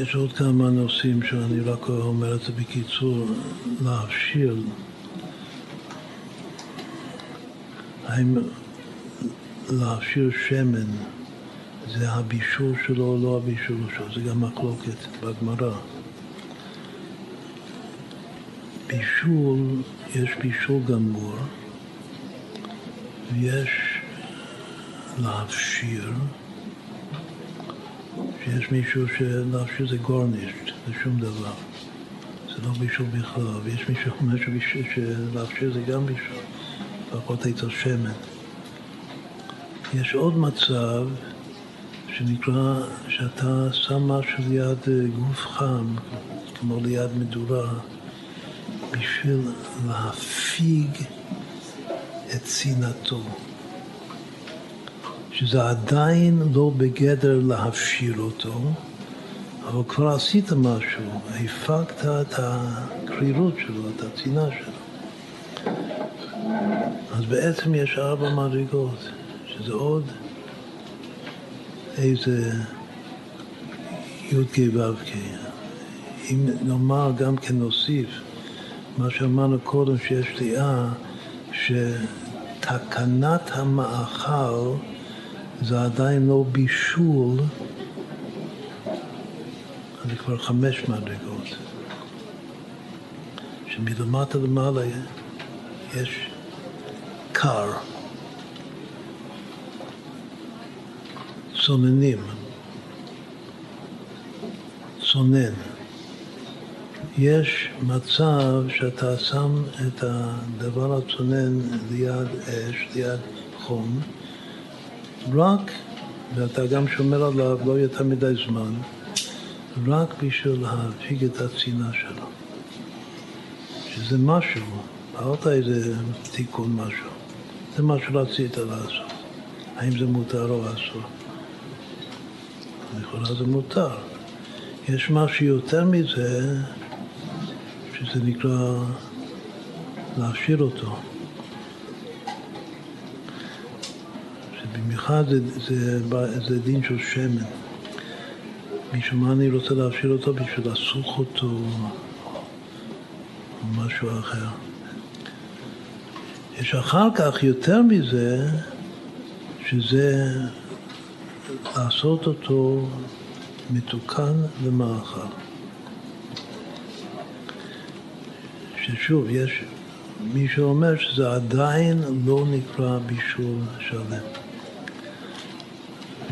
יש עוד כמה נושאים שאני רק אומר את זה בקיצור, להפשיר. האם להפשיר שמן זה הבישול שלו או לא הבישול שלו, זה גם מחלוקת בגמרא. בישול, יש בישול גמור ויש להפשיר, שיש מישהו שלהפשיר זה גורנישט, זה שום דבר, זה לא בישול בכלל, ויש מישהו שלהפשיר זה גם בישול, לפחות היית שמן. יש עוד מצב שנקרא שאתה שם משהו ליד גוף חם, כמו ליד מדורה, בשביל להפיג את צינתו, שזה עדיין לא בגדר להפשיר אותו, אבל כבר עשית משהו, הפקת את הקרירות שלו, את הצינה שלו. אז בעצם יש 4 מדרגות, שזה עוד איזה י"ק ו"ק. אם נאמר גם כן נוסיף, מה שאמרנו קודם שיש דעה, שתקנת המאכל זה עדיין לא בישול, אז זה כבר 5 מדרגות. שמלמטה למעלה יש קר. צוננים. צונן. יש מצב שאתה שם את הדבר הצונן ליד אש, ליד חום, רק, ואתה גם שומר עליו, לא יהיה מדי זמן, רק בשביל להפיג את הצינה שלו. שזה משהו, פעות איזה תיקון משהו. זה מה שרצית לעשות. האם זה מותר או אסור? לכאורה זה מותר. יש משהו יותר מזה, שזה נקרא להשאיר אותו. במיוחד זה דין של שמן. משום מה אני רוצה להפשיר אותו בשביל לסוך אותו או משהו אחר. יש אחר כך יותר מזה, שזה לעשות אותו מתוקן למאכל. ששוב, יש מי שאומר שזה עדיין לא נקרא בישול שלם.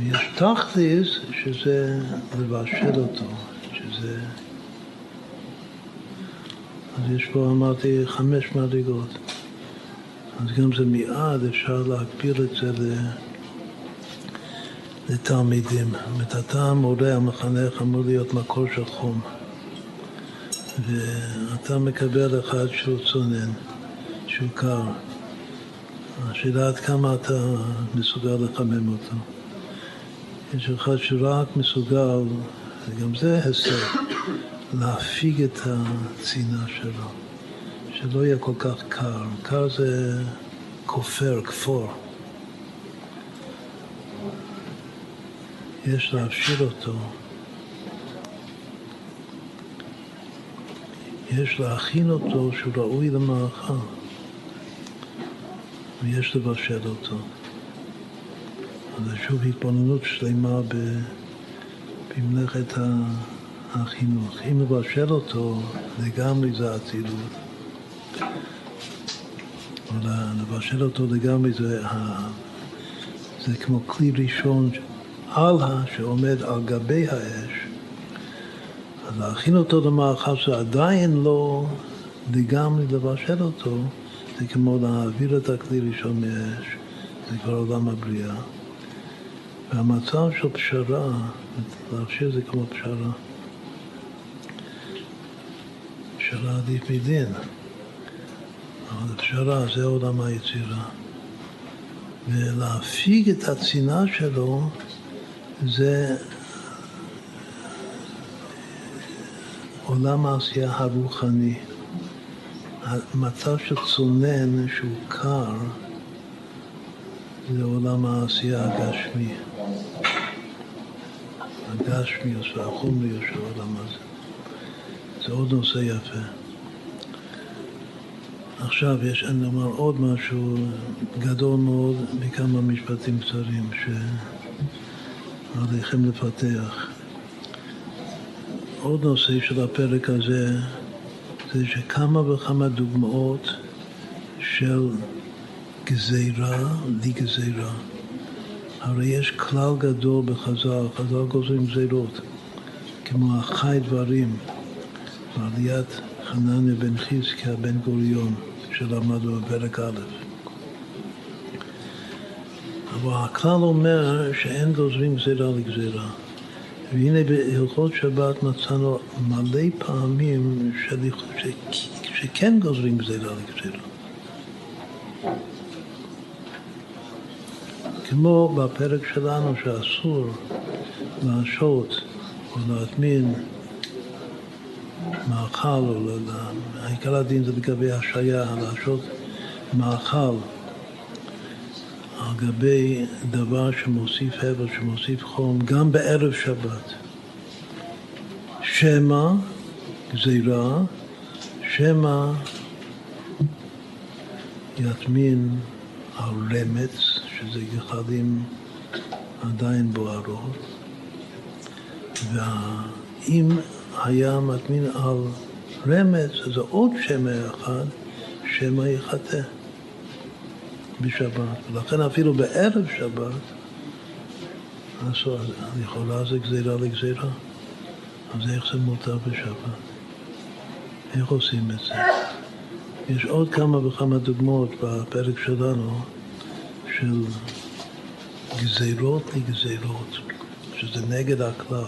יש תכליס שזה לבשל אותו, שזה... אז יש פה, אמרתי, 5 מדרגות. אז גם זה מיד אפשר להגביר את זה לתלמידים. אתה מורה, המחנך אמור להיות מקור של חום. ואתה מקבל אחד שהוא צונן, שהוא קר. השאלה עד כמה אתה מסוגל לחמם אותו. יש אחד שרק מסוגל, וגם זה הסר, להפיג את הצינה שלו, שלא יהיה כל כך קר. קר זה כופר, כפור. יש להפשיר אותו. יש להכין אותו שהוא ראוי למאכל. ויש לבשל אותו. אז שוב התבוננות שלמה במלאכת החינוך. אם לבשל אותו, לגמרי זה האצילות. אבל לבשל אותו לגמרי זה כמו כלי ראשון שעומד על גבי האש. אז להכין אותו למאכל שעדיין לא לגמרי לבשל אותו, זה כמו להעביר את הכלי ראשון מאש, זה כבר עולם הבריאה. והמצב של פשרה, להפשיר זה כמו פשרה. פשרה עדיף מדין. אבל פשרה זה עולם היצירה. ולהפיג את הצינה שלו, זה עולם העשייה הרוחני. המצב שצונן שהוא קר, זה עולם העשייה הגשמי. הגשמיות והחומריות של העולם הזה. זה עוד נושא יפה. עכשיו יש, אני אומר, עוד משהו גדול מאוד בכמה משפטים קצרים שעליכם לפתח. עוד נושא של הפרק הזה זה שכמה וכמה דוגמאות של גזירה, הרי יש כלל גדול בחז"ל, חז"ל גוזרים גזירות, כמו החי דברים, בעליית חנניה בן חזקיה בן גוריון, שלמדנו בפרק א'. אבל הכלל אומר שאין גוזרים גזירה לגזירה. והנה בהלכות שבת מצאנו מלא פעמים שכן גוזרים גזירה לגזירה. כמו בפרק שלנו שאסור להשעות או להטמין מאכל, או העיקר הדין זה לגבי השעיה, להשעות מאכל על גבי דבר שמוסיף הבל, שמוסיף חום, גם בערב שבת. שמא, גזירה, שמא יטמין על רמץ, שזה גחלים עדיין בוערות, ואם היה מטמין על רמץ, אז עוד שמא אחד, שמא יחטא בשבת, ולכן אפילו בערב שבת, אז לכאורה זה גזירה לגזירה. אז איך זה מותר בשבת? איך עושים את זה? יש עוד כמה וכמה דוגמאות בפרק שלנו של גזירות לגזירות, שזה נגד הכלל.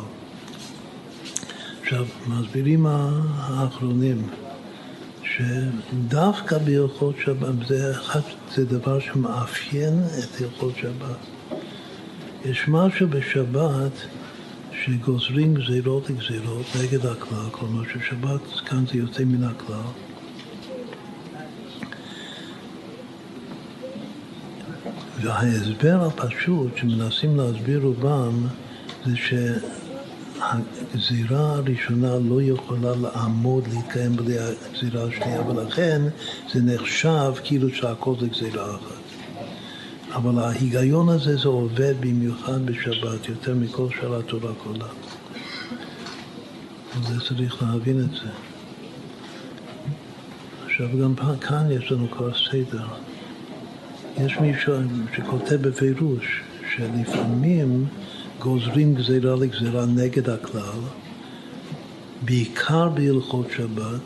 עכשיו, מסבירים האחרונים שדווקא בהלכות שבת, זה דבר שמאפיין את הלכות שבת. יש משהו בשבת שגוזרים גזירות לגזירות נגד הכלל, כלומר ששבת כאן זה יוצא מן הכלל. וההסבר הפשוט שמנסים להסביר רובם זה שהגזירה הראשונה לא יכולה לעמוד להתקיים בלי הגזירה השנייה, ולכן זה נחשב כאילו שהכל זה גזירה אחת. אבל ההיגיון הזה זה עובד במיוחד בשבת יותר מכל שאר התורה כולה. זה צריך להבין את זה. עכשיו גם כאן יש לנו כבר סדר. יש מישהו שכותב בפירוש שלפעמים גוזרים גזירה לגזירה נגד הכלל, בעיקר בהלכות שבת,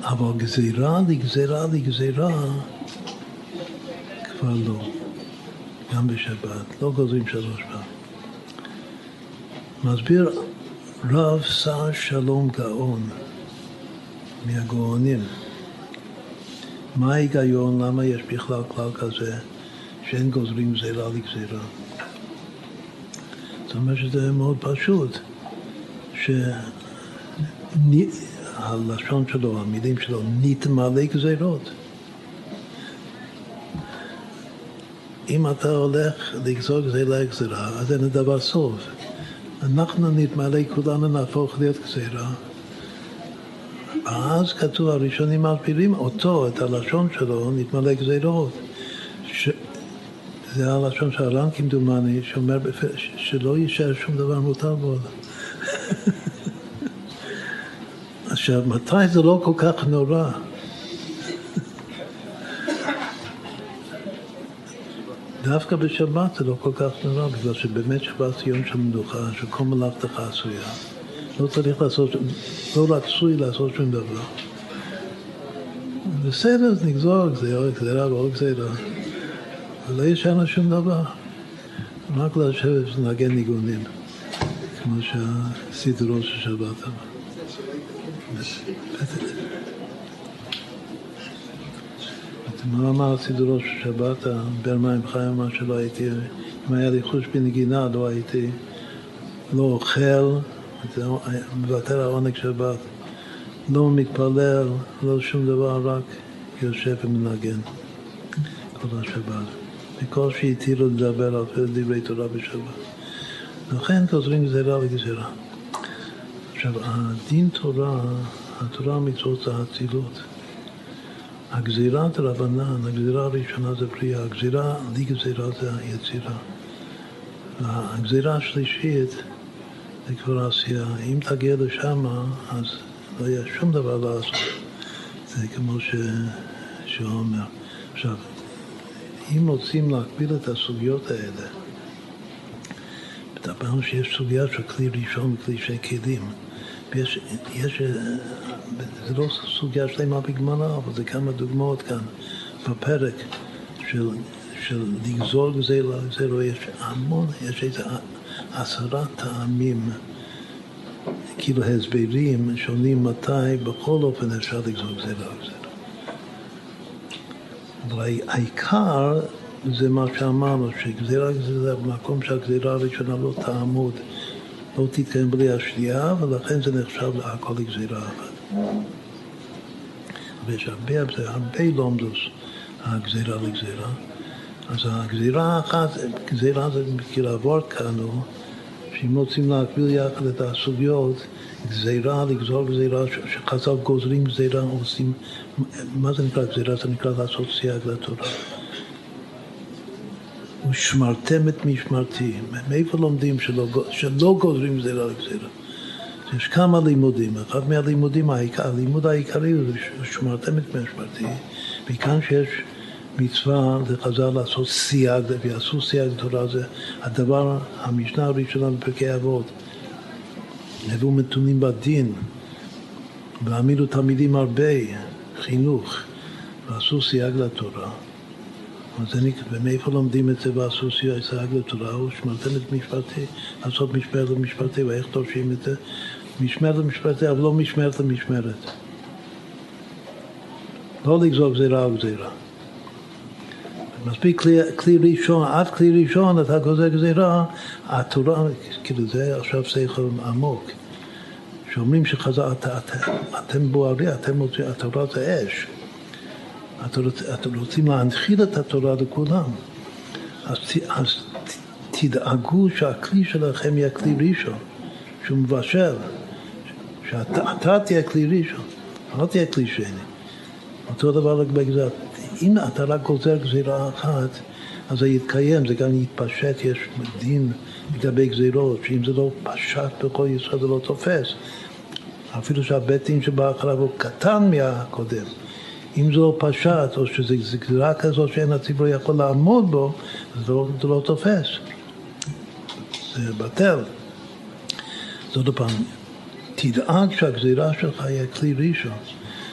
אבל גזירה לגזירה לגזירה כבר לא. גם בשבת, לא גוזרים שלוש פעם. מסביר רב שר שלום גאון מהגאונים. מה ההיגיון? למה יש בכלל כלל כזה שאין גוזרים גזירה לגזירה? זאת אומרת שזה מאוד פשוט, שהלשון שלו, המילים שלו, נתמלא גזירות. אם אתה הולך לגזור גזירה לגזירה, אז אין דבר סוף. אנחנו נתמלא, כולנו נהפוך להיות גזירה. אז כתוב, הראשונים מסבירים אותו, את הלשון שלו, נתמלא גזירות. זה הלשון של הר"ן כמדומני, שאומר שלא יישאר שום דבר מותר בו. עכשיו, מתי זה לא כל כך נורא? דווקא בשבת זה לא כל כך נורא, בגלל שבאמת שבת זה יום של מנוחה, שכל מלאכתך עשויה. לא צריך לעשות, לא רצוי לעשות שום דבר. בסדר, נגזור גזירה ועוד גזירה. לא יש לנו שום דבר. רק לשבת ולנגן ניגונים, כמו שהסידורות של שבת אמר. מה אמר הסידורות של שבת, בר מים חיים, מה שלא הייתי, אם היה לי חוש בנגינה, לא הייתי, לא אוכל, מבטל העונג שבת, לא מתפלל, לא שום דבר, רק יושב ומנגן כל השבת. וכל שהתאילו לדבר על דברי תורה בשבת. לכן גוזרים גזירה וגזירה. עכשיו, הדין תורה, התורה המצוות זה האצילות. הגזירה דרבנן, הגזירה הראשונה זה בריאה, הגזירה לגזירה זה היצירה. והגזירה השלישית זה כבר עשייה. אם תגיע לשם, אז לא יהיה שום דבר לעשות. זה כמו שאומר. עכשיו, אם רוצים להקביל את הסוגיות האלה, בטבענו שיש סוגיה של כלי ראשון וכלי של כלים, ויש זה לא סוגיה שלמה בגמרא, אבל זה כמה דוגמאות כאן בפרק של לגזור גזירה, גזירה יש המון, יש איזה 10 טעמים, כאילו הסברים שונים מתי, בכל אופן אפשר לגזור גזירה גזירה. אבל העיקר זה מה שאמרנו, שגזירה גזירה במקום שהגזירה הראשונה לא תעמוד, לא תתקיים בלי השנייה, ולכן זה נחשב להכל לגזירה אחת. ויש הרבה לומדוס הגזירה לגזירה. אז הגזירה האחת, גזירה זה כלעבור כאנו, שאם רוצים להקביל יחד את הסוגיות, גזירה, לגזור גזירה, שחז"ל גוזרים גזירה, עושים, מה זה נקרא גזירה? זה נקרא לעשות סייג לתורה. ושמרתם את משמרתי. מאיפה לומדים שלא גוזרים גזירה לגזירה? יש כמה לימודים, אחד מהלימודים, הלימוד העיקרי הוא שמרתם את משמרתי, מכאן שיש מצווה לחז"ל לעשות סייג, ועשו סייג לתורה, זה הדבר, המשנה הראשונה בפרקי אבות. נבואו מתונים בדין, והעמידו תלמידים הרבה, חינוך, ועשו סייג לתורה. ומאיפה לומדים את זה ועשו סייג לתורה? הוא שמרתם את משפטי, לעשות משמרת למשפטי, ואיך תורשים את זה? משמרת למשפטי, אבל לא משמרת למשמרת. לא לגזור גזירה או גזירה. מספיק כלי ראשון, עד כלי ראשון, אתה גוזר גזירה, התורה, כאילו זה עכשיו שכל עמוק. שאומרים שחז"ל, אתם בוערים, התורה זה אש. אתם רוצים להנחיל את התורה לכולם. אז תדאגו שהכלי שלכם יהיה כלי ראשון, שהוא מבשר, שאתה תהיה כלי ראשון, לא תהיה כלי שני. אותו דבר רק בגזירה. אם אתה רק גוזר גזירה אחת, אז זה יתקיים, זה גם יתפשט, יש דין לגבי גזירות, שאם זה לא פשט בכל יסוד, זה לא תופס. אפילו שהבית דין שבא אחריו הוא קטן מהקודם. אם זה לא פשט, או שזה גזירה כזו שאין הציבור יכול לעמוד בו, זה לא תופס. זה בטל. זאת עוד פעם, תדאג שהגזירה שלך יהיה כלי ראשון,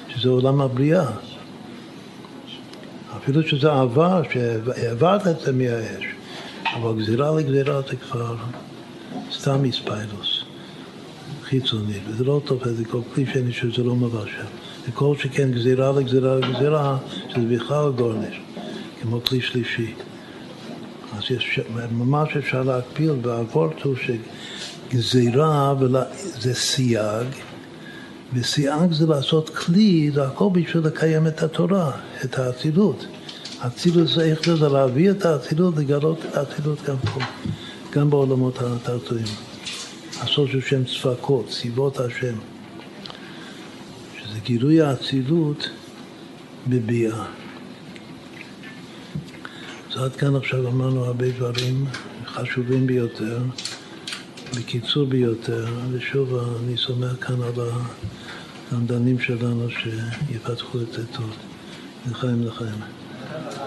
שזה עולם הבריאה. אפילו שזה עבר, שהעברת את זה מהאש, אבל גזירה לגזירה זה כבר סתם הספיילוס, חיצוני, וזה לא תופס, זה כל כלי שני שזה לא מבשר. וכל שכן גזירה לגזירה לגזירה, שזה בכלל גורניש, כמו כלי שלישי. אז יש, ממש אפשר להקפיל, והאבורטו שגזירה זה סייג, וסייג זה לעשות כלי, זה הכל בשביל לקיים את התורה, את האצילות. האצילות זה איך זה להביא את האצילות, לגלות את האצילות גם פה, גם בעולמות התחתונים. עשות של שם צפקות, סיבות השם, שזה גילוי האצילות בביאה. אז עד כאן עכשיו אמרנו הרבה דברים חשובים ביותר, בקיצור ביותר, ושוב אני סומך כאן על המדענים שלנו שיפתחו את זה טוב. לחיים, לחיים.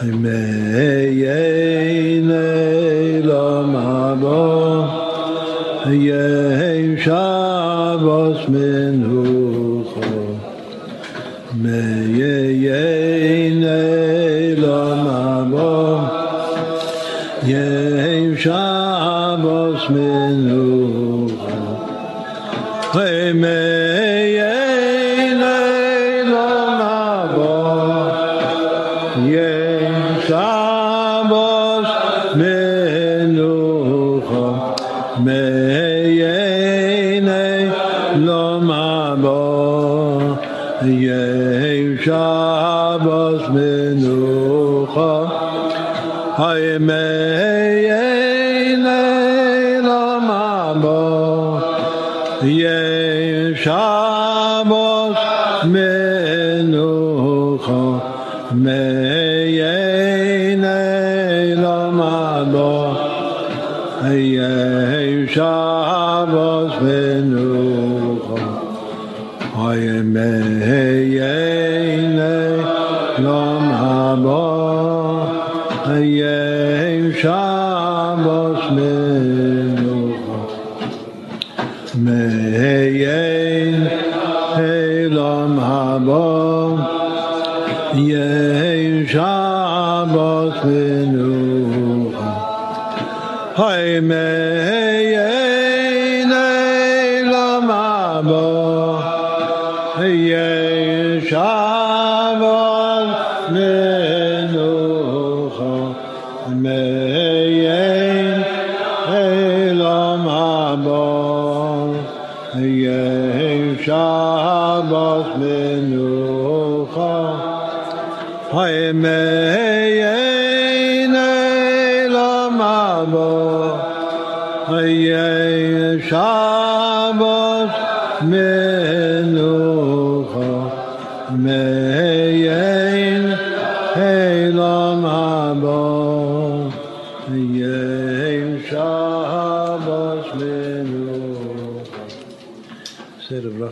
Amen.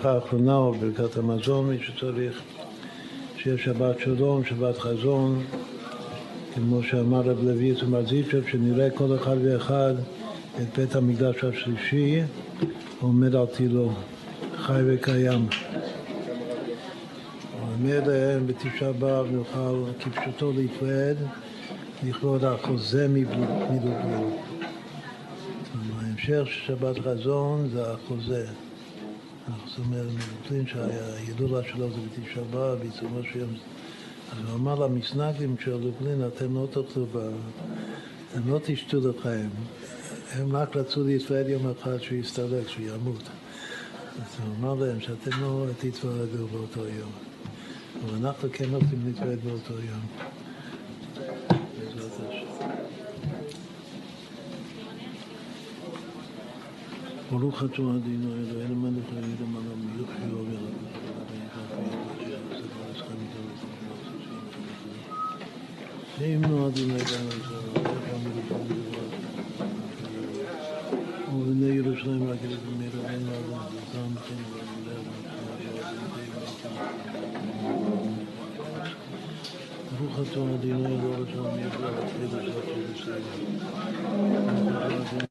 האחרונה או ברכת המזון, מי שצריך. שיהיה שבת שלום, שבת חזון, כמו שאמר רב לוי תומר זיצ'ב, שנראה כל אחד ואחד את בית המקדש השלישי עומד על תילו, חי וקיים. עומד בתשעה באב נוכל כפשוטו להתוועד, לכלול החוזה מדודו. ההמשך של שבת חזון זה החוזה. זאת אומרת, מבוטלין שההילולה שלו זה בתשעה באב, בעיצומו של יום. אז הוא אמר למסנגים של לובלין, אתם לא תאכלו, אתם לא תשתו לחיים. הם רק רצו להתוועד יום אחד שהוא יסתלק, שהוא ימות. אז הוא אמר להם שאתם לא תתוועדו באותו יום. אבל אנחנו כן רוצים להתוועד באותו יום. בעזרת השם. ברוך אתה אדינו אלוהינו מלך העולם המלך העולם נאמנו אדינו ובני ירושלים רק לבני רבנו אדם ברוך אתה אדינו אלוהינו מלך העולם המלך העולם